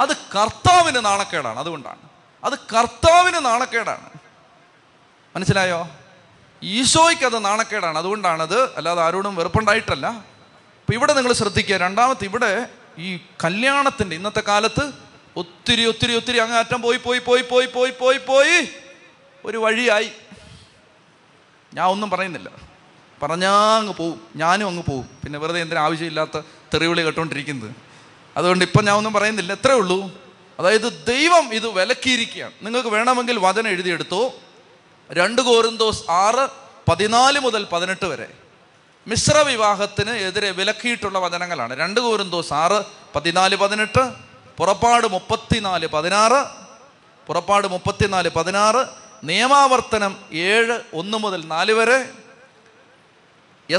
അത് കർത്താവിന് നാണക്കേടാണ്. അതുകൊണ്ടാണ് അത് കർത്താവിന് നാണക്കേടാണ്, മനസ്സിലായോ? ഈശോയ്ക്ക് അത് നാണക്കേടാണ്, അതുകൊണ്ടാണത്. അല്ലാതെ ആരോടും വെറുപ്പുണ്ടായിട്ടല്ല. ഇപ്പം ഇവിടെ നിങ്ങൾ ശ്രദ്ധിക്കുക. രണ്ടാമത്തെ, ഇവിടെ ഈ കല്യാണത്തിൻ്റെ ഇന്നത്തെ കാലത്ത് ഒത്തിരി ഒത്തിരി ഒത്തിരി അങ്ങേയറ്റം പോയി പോയി പോയി പോയി പോയി പോയി പോയി ഒരു വഴിയായി. ഞാൻ ഒന്നും പറയുന്നില്ല, പറഞ്ഞാൽ അങ്ങ് പോവും, ഞാനും അങ്ങ് പോവും. പിന്നെ വെറുതെ എന്തിനും ആവശ്യമില്ലാത്ത തെറിവിളി കേട്ടോണ്ടിരിക്കുന്നത്. അതുകൊണ്ട് ഇപ്പം ഞാൻ ഒന്നും പറയുന്നില്ല, എത്രയേ ഉള്ളൂ. അതായത് ദൈവം ഇത് വിലക്കിയിരിക്കുകയാണ്. നിങ്ങൾക്ക് വേണമെങ്കിൽ വചനം എഴുതിയെടുത്തോ. രണ്ട് കൊരിന്തോസ് ആറ് പതിനാല് മുതൽ പതിനെട്ട് വരെ മിശ്രവിവാഹത്തിന് എതിരെ വിലക്കിയിട്ടുള്ള വചനങ്ങളാണ്. രണ്ട് കൊരിന്തോസ് ആറ് പതിനാല് പതിനെട്ട്, പുറപ്പാട് മുപ്പത്തിനാല് പതിനാറ്, പുറപ്പാട് മുപ്പത്തിനാല് പതിനാറ്, നിയമാവർത്തനം ഏഴ് ഒന്ന് മുതൽ നാല് വരെ,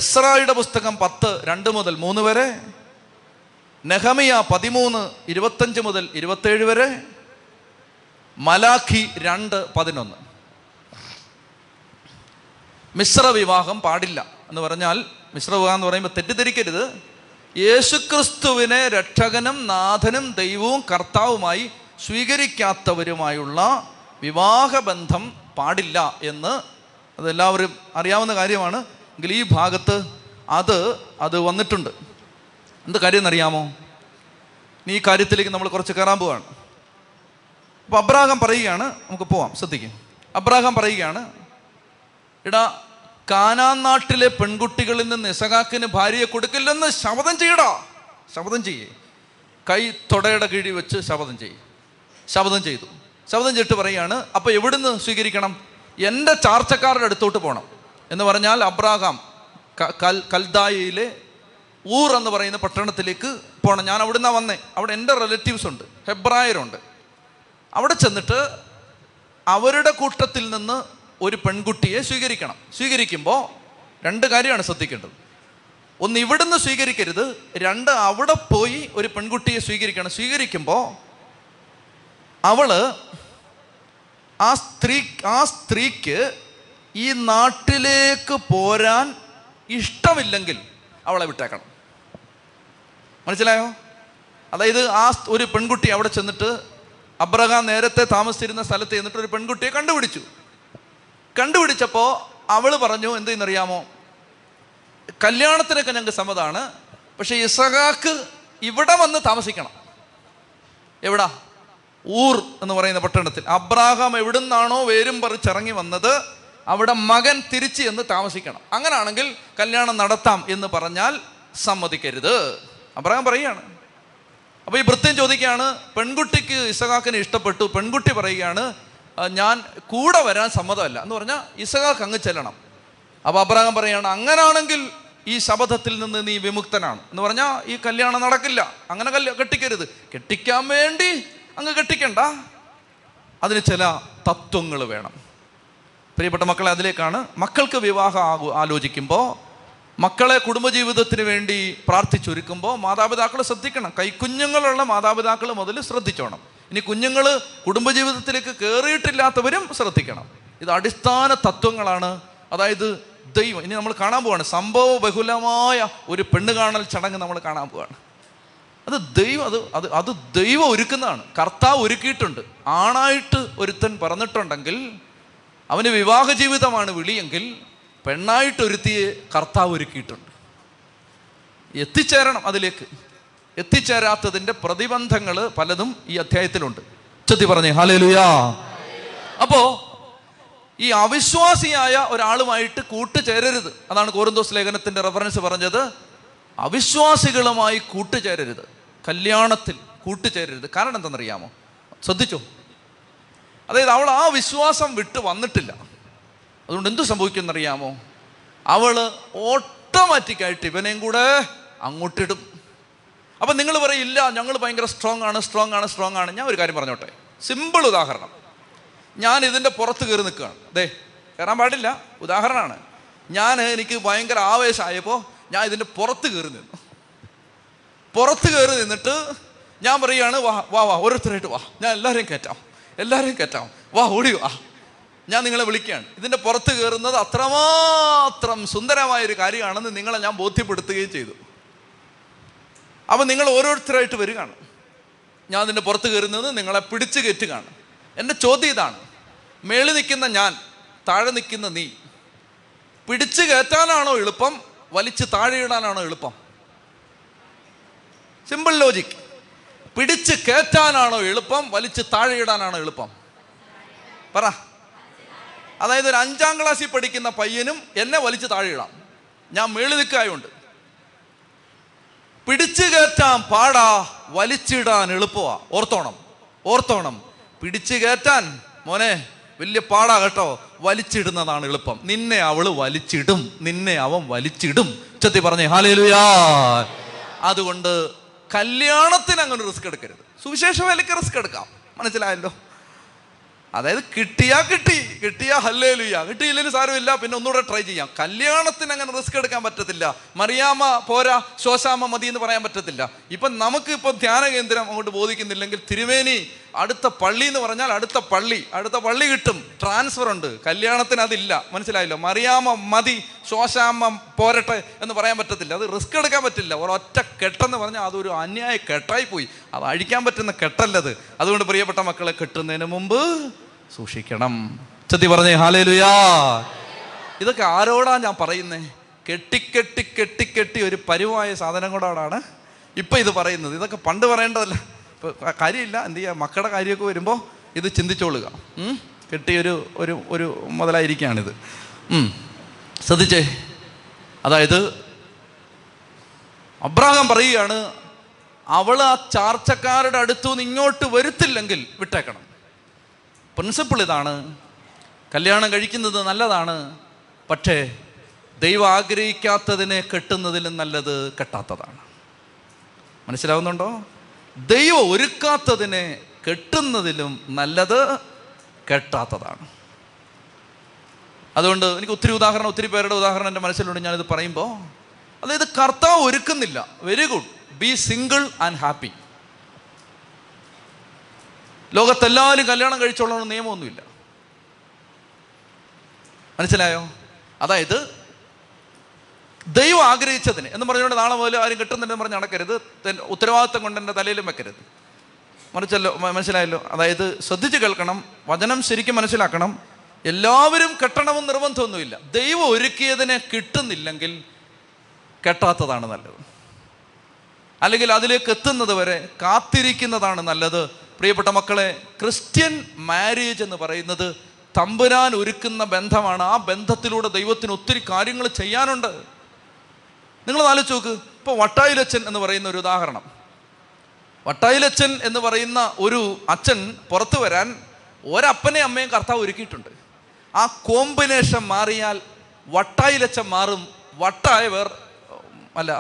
എസ്രായുടെ പുസ്തകം പത്ത് രണ്ട് മുതൽ മൂന്ന് വരെ, നെഹമിയ പതിമൂന്ന് ഇരുപത്തഞ്ച് മുതൽ ഇരുപത്തേഴ് വരെ, മലാഖി രണ്ട് പതിനൊന്ന്. മിശ്രവിവാഹം പാടില്ല എന്ന് പറഞ്ഞാൽ, മിശ്രവിവാഹം എന്ന് പറയുമ്പോൾ തെറ്റിദ്ധരിക്കരുത്, യേശുക്രിസ്തുവിനെ രക്ഷകനും നാഥനും ദൈവവും കർത്താവുമായി സ്വീകരിക്കാത്തവരുമായുള്ള വിവാഹബന്ധം പാടില്ല എന്ന് അതെല്ലാവരും അറിയാവുന്ന കാര്യമാണ്. എങ്കിൽ ഈ ഭാഗത്ത് അത് അത് വന്നിട്ടുണ്ട്. എന്ത് കാര്യം എന്നറിയാമോ? ഈ കാര്യത്തിലേക്ക് നമ്മൾ കുറച്ച് കയറാൻ പോവാണ്. അപ്പോൾ അബ്രാഹാം പറയുകയാണ്, നമുക്ക് പോവാം, ശ്രദ്ധിക്കും. അബ്രാഹാം പറയുകയാണ്, എടാ കാനാൻ നാട്ടിലെ പെൺകുട്ടികളിൽ നിന്ന് ഇസഹാക്കിന് ഭാര്യയെ കൊടുക്കില്ലെന്ന് ശപഥം ചെയ്യടാ. ശപഥം ചെയ്യേ, കൈ തൊടയുടെ കീഴിൽ വെച്ച് ശപഥം ചെയ്യും. ശപഥം ചെയ്തു. ശപഥം ചെയ്തിട്ട് പറയുകയാണ്, അപ്പോൾ എവിടുന്ന് സ്വീകരിക്കണം? എൻ്റെ ചാർച്ചക്കാരുടെ അടുത്തോട്ട് പോകണം. എന്ന് പറഞ്ഞാൽ അബ്രാഹാം കൽ കൽദായിയിലെ ഊർ എന്ന് പറയുന്ന പട്ടണത്തിലേക്ക് പോകണം. ഞാൻ അവിടെ നിന്നാണ് വന്നേ. അവിടെ എൻ്റെ റിലേറ്റീവ്സ് ഉണ്ട്, ഹെബ്രായരുണ്ട്. അവിടെ ചെന്നിട്ട് അവരുടെ കൂട്ടത്തിൽ നിന്ന് ഒരു പെൺകുട്ടിയെ സ്വീകരിക്കണം. സ്വീകരിക്കുമ്പോൾ രണ്ട് കാര്യമാണ് ശ്രദ്ധിക്കേണ്ടത്. ഒന്ന്, ഇവിടുന്ന് സ്വീകരിക്കരുത്. രണ്ട്, അവിടെ പോയി ഒരു പെൺകുട്ടിയെ സ്വീകരിക്കണം. സ്വീകരിക്കുമ്പോൾ അവള് ആ സ്ത്രീ ആ സ്ത്രീക്ക് ഈ നാട്ടിലേക്ക് പോരാൻ ഇഷ്ടമില്ലെങ്കിൽ അവളെ വിട്ടേക്കണം. മനസ്സിലായോ? അതായത് ആ ഒരു പെൺകുട്ടി അവിടെ ചെന്നിട്ട് അബ്രഹാം നേരത്തെ താമസിച്ചിരുന്ന സ്ഥലത്ത് ചെന്നിട്ട് ഒരു പെൺകുട്ടിയെ കണ്ടുപിടിച്ചു. കണ്ടുപിടിച്ചപ്പോൾ അവൾ പറഞ്ഞു, എന്തെന്നറിയാമോ, കല്യാണത്തിനൊക്കെ ഞങ്ങൾക്ക് സമ്മതമാണ്, പക്ഷേ ഇസഹാക്ക് ഇവിടെ വന്ന് താമസിക്കണം. എവിടാ? ഊർ എന്ന് പറയുന്ന പട്ടണത്തിൽ. അബ്രാഹാം എവിടെ നിന്നാണോ വേരും പറിച്ചിറങ്ങി വന്നത് അവിടെ മകൻ തിരിച്ച് എന്ന് താമസിക്കണം. അങ്ങനാണെങ്കിൽ കല്യാണം നടത്താം എന്ന് പറഞ്ഞാൽ സമ്മതിക്കരുത്. അബ്രാഹാം പറയുകയാണ്. അപ്പോൾ ഈ ഭൃത്യൻ ചോദിക്കുകയാണ്, പെൺകുട്ടിക്ക് ഇസഹാക്കിനെ ഇഷ്ടപ്പെട്ടു. പെൺകുട്ടി പറയുകയാണ്, ഞാൻ കൂടെ വരാൻ സമ്മതമല്ല എന്ന് പറഞ്ഞാൽ ഇസഹാക്ക് അങ്ങ് ചെല്ലണം. അപ്പോൾ അബ്രാഹാം പറയുകയാണ്, അങ്ങനാണെങ്കിൽ ഈ ശബദത്തിൽ നിന്ന് നീ വിമുക്തനാണ് എന്ന് പറഞ്ഞാൽ ഈ കല്യാണം നടക്കില്ല. അങ്ങനെ കെട്ടിക്കരുത്. കെട്ടിക്കാൻ വേണ്ടി അങ്ങ് കെട്ടിക്കണ്ട, അതിന് ചില തത്വങ്ങൾ വേണം. പ്രിയപ്പെട്ട മക്കളെ, അതിലേക്കാണ് മക്കൾക്ക് വിവാഹം ആകു ആലോചിക്കുമ്പോൾ, മക്കളെ കുടുംബജീവിതത്തിന് വേണ്ടി പ്രാർത്ഥിച്ചൊരുക്കുമ്പോൾ മാതാപിതാക്കൾ ശ്രദ്ധിക്കണം. കൈക്കുഞ്ഞുങ്ങളുള്ള മാതാപിതാക്കൾ മുതൽ ശ്രദ്ധിച്ചോണം. ഇനി കുഞ്ഞുങ്ങൾ കുടുംബജീവിതത്തിലേക്ക് കയറിയിട്ടില്ലാത്തവരും ശ്രദ്ധിക്കണം. ഇത് അടിസ്ഥാന തത്വങ്ങളാണ്. അതായത് ദൈവം, ഇനി നമ്മൾ കാണാൻ പോവാണ് സംഭവ ബഹുലമായ ഒരു പെണ്ണ് കാണൽ ചടങ്ങ് നമ്മൾ കാണാൻ പോവാണ്. അത് ദൈവം അത് അത് അത് ദൈവം ഒരുക്കുന്നതാണ്. കർത്താവ് ഒരുക്കിയിട്ടുണ്ട്. ആണായിട്ട് ഒരുത്തൻ പറഞ്ഞിട്ടുണ്ടെങ്കിൽ അവന് വിവാഹ ജീവിതമാണ് വിളിയെങ്കിൽ പെണ്ണായിട്ട് ഒരുത്തിയെ കർത്താവ് ഒരുക്കിയിട്ടുണ്ട്. എത്തിച്ചേരണം. അതിലേക്ക് എത്തിച്ചേരാത്തതിൻ്റെ പ്രതിബന്ധങ്ങൾ പലതും ഈ അധ്യായത്തിലുണ്ട്. ചെത്തി പറഞ്ഞേ ഹല്ലേലൂയാ. അപ്പോൾ ഈ അവിശ്വാസിയായ ഒരാളുമായിട്ട് കൂട്ടുചേരരുത്. അതാണ് കൊരിന്തോസ് ലേഖനത്തിൻ്റെ റെഫറൻസ് പറഞ്ഞത്, അവിശ്വാസികളുമായി കൂട്ടുചേരരുത്, കല്യാണത്തിൽ കൂട്ടുചേരരുത്. കാരണം എന്താണെന്നറിയാമോ? ശ്രദ്ധിച്ചോ? അതായത് അവൾ ആ വിശ്വാസം വിട്ട് വന്നിട്ടില്ല. അതുകൊണ്ട് എന്ത് സംഭവിക്കുമെന്നറിയാമോ? അവൾ ഓട്ടോമാറ്റിക്കായിട്ട് ഇവനെയും കൂടെ അങ്ങോട്ടിടും. അപ്പം നിങ്ങൾ പറയില്ല, ഞങ്ങൾ ഭയങ്കര സ്ട്രോങ് ആണ്, സ്ട്രോങ് ആണ്, സ്ട്രോങ് ആണ്. ഞാൻ ഒരു കാര്യം പറഞ്ഞോട്ടെ, സിമ്പിൾ ഉദാഹരണം. ഞാൻ ഇതിൻ്റെ പുറത്ത് കയറി നിൽക്കുകയാണ്. ദേ കയറാൻ പാടില്ല, ഉദാഹരണമാണ്. ഞാൻ എനിക്ക് ഭയങ്കര ആവേശമായപ്പോൾ ഞാൻ ഇതിൻ്റെ പുറത്ത് കയറി നിന്നു. പുറത്ത് കയറി നിന്നിട്ട് ഞാൻ പറയുകയാണ്, വാ വാ വാ ഓരോരുത്തരായിട്ട് വാ, ഞാൻ എല്ലാവരെയും കയറ്റാം, എല്ലാവരെയും കയറ്റാം, വാ ഓടി വാ, ഞാൻ നിങ്ങളെ വിളിക്കുകയാണ്. ഇതിൻ്റെ പുറത്ത് കയറുന്നത് അത്രമാത്രം സുന്ദരമായൊരു കാര്യമാണെന്ന് നിങ്ങളെ ഞാൻ ബോധ്യപ്പെടുത്തുകയും ചെയ്തു. അപ്പം നിങ്ങൾ ഓരോരുത്തരായിട്ട് വരികയാണ്. ഞാൻ ഇതിൻ്റെ പുറത്ത് കയറുന്നത് നിങ്ങളെ പിടിച്ചു കയറ്റുകയാണ്. എൻ്റെ ചോദ്യം ഇതാണ്, മേളിൽ നിൽക്കുന്ന ഞാൻ, താഴെ നിൽക്കുന്ന നീ, പിടിച്ചു കയറ്റാനാണോ എളുപ്പം, വലിച്ച് താഴെ ഇടാനാണോ എളുപ്പം? Simple logic. പിടിച്ച് കയറ്റാനാണോ എളുപ്പം, വലിച്ച് താഴെ ഇടാനാണോ എളുപ്പം? പറ. അതായത് ഒരു അഞ്ചാം ക്ലാസ്സിൽ പഠിക്കുന്ന പയ്യനും എന്നെ വലിച്ച് താഴെ ഇടാം, ഞാൻ മേളിൽ നിൽക്കായുണ്ട്. പിടിച്ചു കയറ്റാൻ പാടാ, വലിച്ചിടാൻ എളുപ്പമാ. ഓർത്തോണം, ഓർത്തോണം. പിടിച്ചു കയറ്റാൻ മോനെ വലിയ പാടാ കേട്ടോ, വലിച്ചിടുന്നതാണ് എളുപ്പം. നിന്നെ അവള് വലിച്ചിടും, നിന്നെ അവൻ വലിച്ചിടും. ചെത്തി പറഞ്ഞേ ഹല്ലേലൂയ. അതുകൊണ്ട് കല്യാണത്തിന് അങ്ങനെ റിസ്ക് എടുക്കരുത്. സുവിശേഷ വേലയ്ക്ക് റിസ്ക് എടുക്കാം. മനസ്സിലായല്ലോ? അതായത് കിട്ടിയാ കിട്ടി, കിട്ടിയാ ഹല്ലേലൂയ, കിട്ടിയില്ലെങ്കിൽ സാരമില്ല, പിന്നെ ഒന്നുകൂടെ ട്രൈ ചെയ്യാം. കല്യാണത്തിന് അങ്ങനെ റിസ്ക് എടുക്കാൻ പറ്റത്തില്ല. മറിയാമ്മ പോരാ, ശോശാമ്മ മതി എന്ന് പറയാൻ പറ്റത്തില്ല. ഇപ്പം നമുക്ക് ഇപ്പോൾ ധ്യാന കേന്ദ്രം അങ്ങോട്ട് ബോധിക്കുന്നില്ലെങ്കിൽ തിരുമേനി അടുത്ത പള്ളി എന്ന് പറഞ്ഞാൽ അടുത്ത പള്ളി, അടുത്ത പള്ളി കിട്ടും, ട്രാൻസ്ഫർ ഉണ്ട്. കല്യാണത്തിന് അതില്ല, മനസ്സിലായല്ലോ. മറിയാമ്മ മതി, ശോശാമ്മ പോരട്ടെ എന്ന് പറയാൻ പറ്റത്തില്ല, അത് റിസ്ക് എടുക്കാൻ പറ്റില്ല. ഒരൊറ്റ കെട്ടെന്ന് പറഞ്ഞാൽ അതൊരു അന്യായ കെട്ടായി പോയി, അത് അഴിക്കാൻ പറ്റുന്ന കെട്ടല്ലത്. അതുകൊണ്ട് പ്രിയപ്പെട്ട മക്കളെ, കെട്ടുന്നതിന് മുമ്പ് സൂക്ഷിക്കണം. ചത്തി പറഞ്ഞേ ഹല്ലേലൂയ. ഇതൊക്കെ ആരോടാ ഞാൻ പറയുന്നേ? കെട്ടിക്കെട്ടി കെട്ടിക്കെട്ടി ഒരു പരുവായ സാധനം കൂടാണ് ഇപ്പം ഇത് പറയുന്നത്. ഇതൊക്കെ പണ്ട് പറയേണ്ടതല്ല, കാര്യമില്ല. എന്ത് ചെയ്യുക, മക്കളുടെ കാര്യമൊക്കെ വരുമ്പോൾ ഇത് ചിന്തിച്ചോളുക. കെട്ടിയൊരു ഒരു ഒരു മുതലായിരിക്കുകയാണിത്. ശ്രദ്ധിച്ചേ, അതായത് അബ്രാഹാം പറയുകയാണ്, അവൾ ആ ചാർച്ചക്കാരുടെ അടുത്തു നിന്ന് ഇങ്ങോട്ട് വരുത്തില്ലെങ്കിൽ വിട്ടേക്കണം. പ്രിൻസിപ്പിൾ ഇതാണ്. കല്യാണം കഴിക്കുന്നത് നല്ലതാണ്, പക്ഷേ ദൈവം ആഗ്രഹിക്കാത്തതിനെ കെട്ടുന്നതിലും നല്ലത് കെട്ടാത്തതാണ്. മനസ്സിലാവുന്നുണ്ടോ? ദൈവം ഒരുക്കാത്തതിനെ കെട്ടുന്നതിലും നല്ലത് കെട്ടാത്തതാണ്. അതുകൊണ്ട് എനിക്ക് ഒത്തിരി ഉദാഹരണം, ഒത്തിരി പേരുടെ ഉദാഹരണം എൻ്റെ മനസ്സിലുണ്ട് ഞാനിത് പറയുമ്പോൾ. അതായത് കർത്താവ് ഒരുക്കുന്നില്ല. Very good, be single and happy. ലോകത്തെല്ലാവരും കല്യാണം കഴിച്ചോളണം നിയമമൊന്നുമില്ല. മനസ്സിലായോ? അതായത് ദൈവം ആഗ്രഹിച്ചതിന് എന്ന് പറഞ്ഞുകൊണ്ട് നാളെ മുതൽ ആരും കെട്ടുന്നുണ്ടെന്ന് പറഞ്ഞ് നടക്കരുത്. ഉത്തരവാദിത്തം കൊണ്ട് എൻ്റെ തലയിലും വെക്കരുത്. മറിച്ചല്ലോ, മനസ്സിലായല്ലോ. അതായത് ശ്രദ്ധിച്ച് കേൾക്കണം, വചനം ശരിക്കും മനസ്സിലാക്കണം. എല്ലാവരും കെട്ടണമെന്ന് നിർബന്ധമൊന്നുമില്ല. ദൈവം ഒരുക്കിയതിനെ കിട്ടുന്നില്ലെങ്കിൽ കെട്ടാത്തതാണ് നല്ലത്, അല്ലെങ്കിൽ അതിലേക്ക് എത്തുന്നത് വരെ കാത്തിരിക്കുന്നതാണ് നല്ലത്. പ്രിയപ്പെട്ട മക്കളെ, ക്രിസ്ത്യൻ മാരേജ് എന്ന് പറയുന്നത് തമ്പുരാൻ ഒരുക്കുന്ന ബന്ധമാണ്. ആ ബന്ധത്തിലൂടെ ദൈവത്തിന് ഒത്തിരി കാര്യങ്ങൾ ചെയ്യാനുണ്ട്. നിങ്ങൾ ആലോചിച്ച് നോക്ക്. ഇപ്പോൾ വട്ടായിലച്ഛൻ എന്ന് പറയുന്ന ഒരു ഉദാഹരണം. വട്ടായിലച്ഛൻ എന്ന് പറയുന്ന ഒരു അച്ഛൻ പുറത്തു വരാൻ ഒരപ്പനെ അമ്മയും കർത്താവ് ഒരുക്കിയിട്ടുണ്ട്. ആ കോമ്പിനേഷൻ മാറിയാൽ വട്ടായിലച്ഛൻ മാറും, വട്ടായ വേർ അല്ല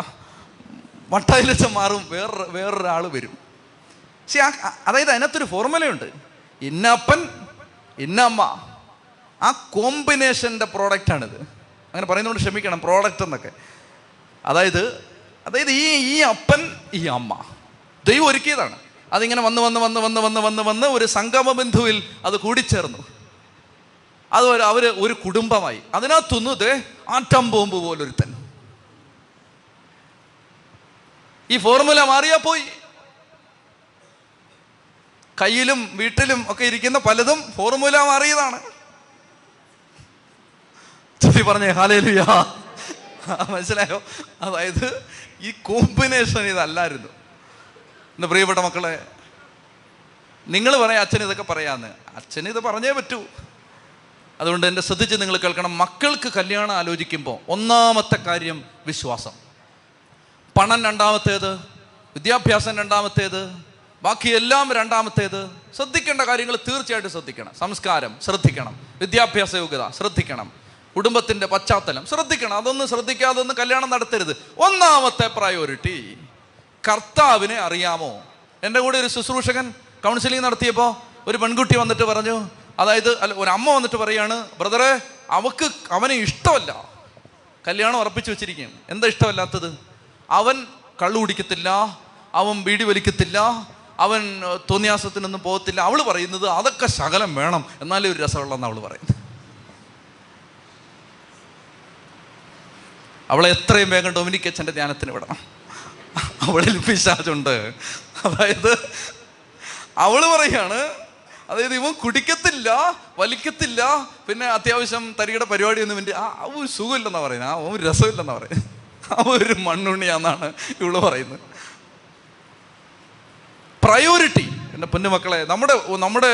വട്ടായിലച്ഛൻ മാറും, വേറെ വേറൊരാൾ വരും. പക്ഷേ ആ അതായത് അതിനകത്തൊരു ഫോർമുലയുണ്ട്. ഇന്നപ്പൻ ഇന്നമ്മ, ആ കോമ്പിനേഷൻ്റെ പ്രോഡക്റ്റാണിത്. അങ്ങനെ പറയുന്നതുകൊണ്ട് ക്ഷമിക്കണം, പ്രോഡക്റ്റ് എന്നൊക്കെ. അതായത് അതായത് ഈ ഈ അപ്പൻ ഈ അമ്മ ദൈവം ഒരുക്കിയതാണ്. അതിങ്ങനെ വന്ന് വന്ന് വന്ന് വന്ന് വന്ന് വന്ന് വന്ന് ഒരു സംഗമ ബന്ധുവിൽ അത് കൂടിച്ചേർന്നു. അത് അവർ ഒരു കുടുംബമായി. അതിനകത്തുന്നത് ആറ്റം ബോംബ് പോലൊരുത്തൻ. ഈ ഫോർമുല മാറിയാൽ പോയി. കയ്യിലും വീട്ടിലും ഒക്കെ ഇരിക്കുന്ന പലതും ഫോർമുല മാറിയതാണ്. ചെറി പറഞ്ഞേ ഹല്ലേലൂയ. മനസ്സിലായോ? അതായത് ഈ കോമ്പിനേഷൻ ഇതല്ലായിരുന്നു. എൻ്റെ പ്രിയപ്പെട്ട മക്കളെ, നിങ്ങൾ പറയാം അച്ഛൻ ഇതൊക്കെ പറയാമെന്ന്. അച്ഛന് ഇത് പറഞ്ഞേ പറ്റൂ. അതുകൊണ്ട് എൻ്റെ ശ്രദ്ധിച്ച് നിങ്ങൾ കേൾക്കണം. മക്കൾക്ക് കല്യാണം ആലോചിക്കുമ്പോൾ ഒന്നാമത്തെ കാര്യം വിശ്വാസം, പണം രണ്ടാമത്തേത്, വിദ്യാഭ്യാസം രണ്ടാമത്തേത്, ബാക്കി എല്ലാം രണ്ടാമത്തേത്. ശ്രദ്ധിക്കേണ്ട കാര്യങ്ങൾ തീർച്ചയായിട്ടും ശ്രദ്ധിക്കണം. സംസ്കാരം ശ്രദ്ധിക്കണം, വിദ്യാഭ്യാസ യോഗ്യത ശ്രദ്ധിക്കണം, കുടുംബത്തിൻ്റെ പശ്ചാത്തലം ശ്രദ്ധിക്കണം. അതൊന്നും ശ്രദ്ധിക്കാതെ ഒന്നും കല്യാണം നടത്തരുത്. ഒന്നാമത്തെ പ്രയോറിറ്റി കർത്താവിനെ അറിയാമോ? എൻ്റെ കൂടെ ഒരു ശുശ്രൂഷകൻ കൗൺസിലിംഗ് നടത്തിയപ്പോൾ ഒരു പെൺകുട്ടി വന്നിട്ട് പറഞ്ഞു, അതായത് അല്ല ഒരു അമ്മ വന്നിട്ട് പറയാണ്, ബ്രദറെ അവക്ക് അവനെ ഇഷ്ടമല്ല, കല്യാണം ഉറപ്പിച്ചു വെച്ചിരിക്കുകയാണ്. എന്താ ഇഷ്ടമല്ലാത്തത്? അവൻ കള്ളു കുടിക്കത്തില്ല, അവൻ ബീഡി വലിക്കത്തില്ല, അവൻ തോന്നിയാസത്തിനൊന്നും പോകത്തില്ല. അവൾ പറയുന്നത് അതൊക്കെ ശകലം വേണം, എന്നാലേ ഒരു രസമുള്ളതെന്ന് അവൾ പറയുന്നത്. അവളെ എത്രയും വേഗം ഡൊമിനിക് അച്ഛൻ്റെ ധ്യാനത്തിന് വിടണം. അവളിൽ പിശാചുണ്ട്. അതായത് അവൾ പറയാണ്, അതായത് ഇവൻ കുടിക്കത്തില്ല, വലിക്കത്തില്ല, പിന്നെ അത്യാവശ്യം തരികയുടെ പരിപാടിയൊന്നും എൻ്റെ ആ ഒരു സുഖമില്ലെന്നാണ് പറയുന്നത്, ആ ഒരു രസമില്ലെന്നാണ് പറയുന്നത്, ആ ഒരു മണ്ണുണ്ണിയാന്നാണ് ഇവള് പറയുന്നത്. പ്രയോറിറ്റി. എൻ്റെ പൊന്നുമക്കളെ, നമ്മുടെ നമ്മുടെ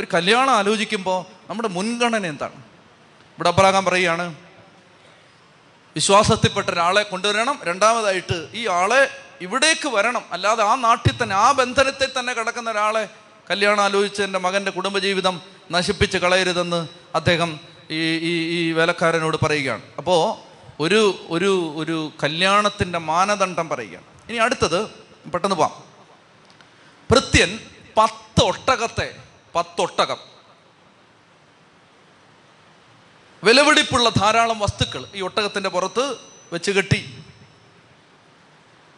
ഒരു കല്യാണം ആലോചിക്കുമ്പോൾ നമ്മുടെ മുൻഗണന എന്താണ്? ഇവിടെ അബ്രാഹാം പറയുകയാണ്, വിശ്വാസത്തിൽപ്പെട്ട ഒരാളെ കൊണ്ടുവരണം, രണ്ടാമതായിട്ട് ഈ ആളെ ഇവിടേക്ക് വരണം, അല്ലാതെ ആ നാട്ടിൽ തന്നെ ആ ബന്ധനത്തിൽ തന്നെ കിടക്കുന്ന ഒരാളെ കല്യാണം ആലോചിച്ച് എൻ്റെ മകൻ്റെ കുടുംബജീവിതം നശിപ്പിച്ച് കളയരുതെന്ന് അദ്ദേഹം ഈ ഈ ഈ വേലക്കാരനോട് പറയുകയാണ്. അപ്പോൾ ഒരു ഒരു ഒരു കല്യാണത്തിൻ്റെ മാനദണ്ഡം പറയുകയാണ്. ഇനി അടുത്തത് പെട്ടെന്ന് പോവാം. ഭൃത്യൻ പത്തൊട്ടകത്തെ പത്തൊട്ടകം വിലപിടിപ്പുള്ള ധാരാളം വസ്തുക്കൾ ഈ ഒട്ടകത്തിൻ്റെ പുറത്ത് വെച്ച് കെട്ടി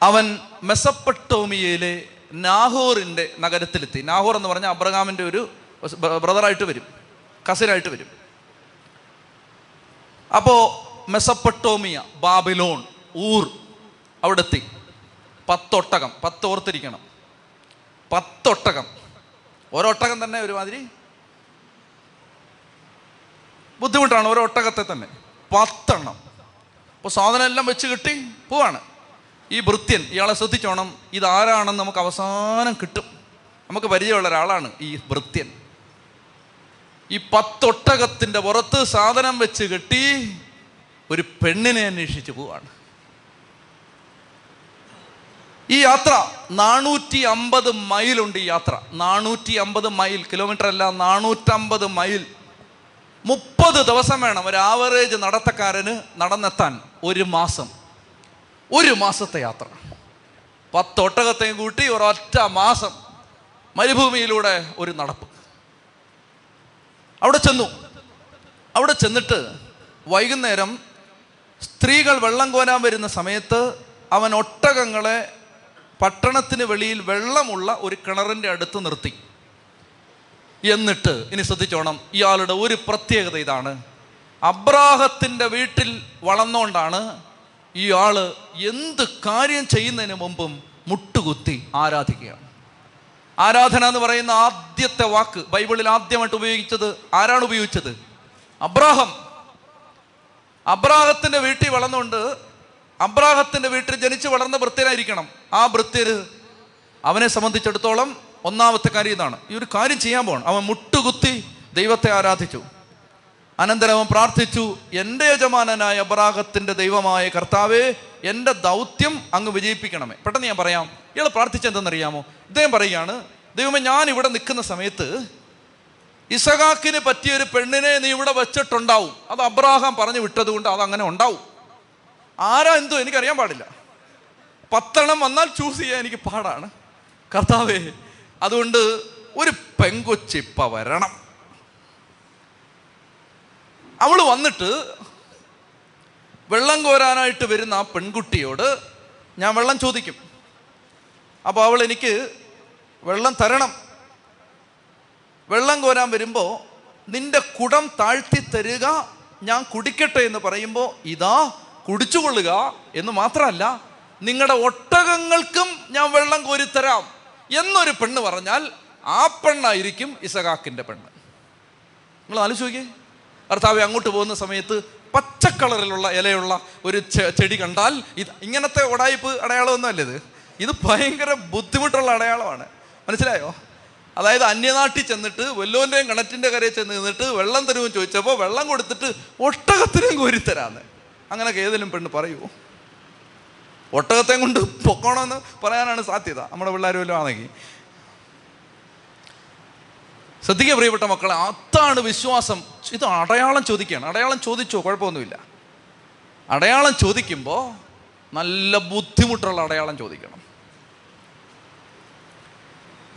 അവൻ മെസ്സപ്പൊട്ടാമിയയിലെ നാഹോറിൻ്റെ നഗരത്തിലെത്തി. നാഹോർ എന്ന് പറഞ്ഞാൽ അബ്രഹാമിൻ്റെ ഒരു ബ്രദറായിട്ട് വരും, കസിനായിട്ട് വരും. അപ്പോൾ മെസ്സപ്പൊട്ടാമിയ, ബാബിലോൺ, ഊർ അവിടെത്തി. പത്തൊട്ടകം, പത്തോർത്തിരിക്കണം, പത്തൊട്ടകം. ഓരോട്ടകം തന്നെ ഒരുമാതിരി ബുദ്ധിമുട്ടാണ്, ഓരോ ഒട്ടകത്തെ തന്നെ പത്തെണ്ണം. അപ്പോൾ സാധനം എല്ലാം വെച്ച് കിട്ടി പോവാണ്. ഈ ഭൃത്യൻ, ഇയാളെ ശ്രദ്ധിച്ചോണം, ഇതാരാണെന്ന് നമുക്ക് അവസാനം കിട്ടും. നമുക്ക് പരിചയമുള്ള ഒരാളാണ് ഈ ഭൃത്യൻ. ഈ പത്തൊട്ടകത്തിൻ്റെ പുറത്ത് സാധനം വെച്ച് കെട്ടി ഒരു പെണ്ണിനെ അന്വേഷിച്ച് പോവാണ്. ഈ യാത്ര നാനൂറ്റി അമ്പത് മൈലുണ്ട്. ഈ യാത്ര നാനൂറ്റി അമ്പത് മൈൽ കിലോമീറ്റർ അല്ല, നാനൂറ്റമ്പത് മൈൽ. മുപ്പത് ദിവസം വേണം ഒരു ആവറേജ് നടത്തക്കാരന് നടന്നെത്താൻ. ഒരു മാസം, ഒരു മാസത്തെ യാത്ര. പത്തൊട്ടകത്തെയും കൂട്ടി ഒരൊറ്റ മാസം മരുഭൂമിയിലൂടെ ഒരു നടപ്പ്. അവിടെ ചെന്നു. അവിടെ ചെന്നിട്ട് വൈകുന്നേരം സ്ത്രീകൾ വെള്ളം കോരാൻ വരുന്ന സമയത്ത് അവൻ ഒട്ടകങ്ങളെ പട്ടണത്തിന് വെളിയിൽ വെള്ളമുള്ള ഒരു കിണറിൻ്റെ അടുത്ത് നിർത്തി. എന്നിട്ട് ഇനി ശ്രദ്ധിച്ചോണം, ഇയാളുടെ ഒരു പ്രത്യേകത ഇതാണ്. അബ്രാഹത്തിൻ്റെ വീട്ടിൽ വളർന്നുകൊണ്ടാണ് ഇയാൾ എന്ത് കാര്യം ചെയ്യുന്നതിന് മുമ്പും മുട്ടുകുത്തി ആരാധിക്കുകയാണ്. ആരാധന എന്ന് പറയുന്ന ആദ്യത്തെ വാക്ക് ബൈബിളിൽ ആദ്യമായിട്ട് ഉപയോഗിച്ചത് ആരാണ് ഉപയോഗിച്ചത്? അബ്രാഹാം. അബ്രാഹത്തിൻ്റെ വീട്ടിൽ വളർന്നുകൊണ്ട്, അബ്രാഹത്തിൻ്റെ വീട്ടിൽ ജനിച്ച് വളർന്ന ഭൃത്യനായിരിക്കണം. ആ ഭൃത്യർ അവനെ സംബന്ധിച്ചിടത്തോളം ഒന്നാമത്തെ കാര്യം ഇതാണ്, ഈ ഒരു കാര്യം ചെയ്യാൻ പോകണം. അവൻ മുട്ടുകുത്തി ദൈവത്തെ ആരാധിച്ചു. അനന്തരം അവൻ പ്രാർത്ഥിച്ചു, എൻ്റെ യജമാനനായ അബ്രാഹത്തിൻ്റെ ദൈവമായ കർത്താവേ, എൻ്റെ ദൗത്യം അങ്ങ് വിജയിപ്പിക്കണമേ. പെട്ടെന്ന് ഞാൻ പറയാം ഇയാൾ പ്രാർത്ഥിച്ചെന്തെന്നറിയാമോ? ഇദ്ദേഹം പറയുകയാണ്, ദൈവമേ, ഞാൻ ഇവിടെ നിൽക്കുന്ന സമയത്ത് ഇസഹാക്കിന് പറ്റിയൊരു പെണ്ണിനെ നീ ഇവിടെ വെച്ചിട്ടുണ്ടാവും. അത് അബ്രാഹാം പറഞ്ഞു വിട്ടതുകൊണ്ട് അതങ്ങനെ ഉണ്ടാവും. ആരാ എന്തോ എനിക്കറിയാൻ പാടില്ല. പത്തെണ്ണം വന്നാൽ ചൂസ് ചെയ്യാൻ എനിക്ക് പാടാണ് കർത്താവേ. അതുകൊണ്ട് ഒരു പെങ്കൊച്ചിപ്പ വരണം. അവൾ വന്നിട്ട് വെള്ളം കോരാനായിട്ട് വരുന്ന ആ പെൺകുട്ടിയോട് ഞാൻ വെള്ളം ചോദിക്കും. അപ്പോൾ അവൾ എനിക്ക് വെള്ളം തരണം. വെള്ളം കോരാൻ വരുമ്പോൾ നിന്റെ കുടം താഴ്ത്തി തരിക, ഞാൻ കുടിക്കട്ടെ എന്ന് പറയുമ്പോൾ ഇതാ കുടിച്ചുകൊള്ളുക എന്ന് മാത്രമല്ല, നിങ്ങളുടെ ഒട്ടകങ്ങൾക്കും ഞാൻ വെള്ളം കോരിത്തരാം എന്നൊരു പെണ്ണ് പറഞ്ഞാൽ ആ പെണ്ണായിരിക്കും ഇസഹാക്കിൻ്റെ പെണ്ണ്. നിങ്ങൾ ആലോചിച്ച് നോക്കിയേ. കർത്താവെ, അങ്ങോട്ട് പോകുന്ന സമയത്ത് പച്ചക്കളറിലുള്ള ഇലയുള്ള ഒരു ചെടി കണ്ടാൽ ഇത് ഇങ്ങനത്തെ ഉടായിപ്പ് അടയാളമൊന്നും അല്ല. ഇത് ഇത് ഭയങ്കര ബുദ്ധിമുട്ടുള്ള അടയാളമാണ്. മനസ്സിലായോ? അതായത് അന്യനാട്ടിൽ ചെന്നിട്ട് വല്ലോൻ്റെയും കിണറ്റിൻ്റെ കരയിൽ ചെന്ന് നിന്നിട്ട് വെള്ളം തരുമെന്ന് ചോദിച്ചപ്പോൾ വെള്ളം കൊടുത്തിട്ട് ഒട്ടകത്തിനും കോരിത്തരാന്ന് അങ്ങനെയൊക്കെ ഏതെങ്കിലും പെണ്ണ് പറയുമോ? ഒട്ടകത്തെ കൊണ്ട് പൊക്കണമെന്ന് പറയാനാണ് സാധ്യത നമ്മുടെ പിള്ളേർ വല്ലതും ആണെങ്കിൽ. ശ്രദ്ധിക്കുക പ്രിയപ്പെട്ട മക്കളെ, അതാണ് വിശ്വാസം. ഇത് അടയാളം ചോദിക്കുകയാണ്. അടയാളം ചോദിച്ചോ, കുഴപ്പമൊന്നുമില്ല. അടയാളം ചോദിക്കുമ്പോൾ നല്ല ബുദ്ധിമുട്ടുള്ള അടയാളം ചോദിക്കണം.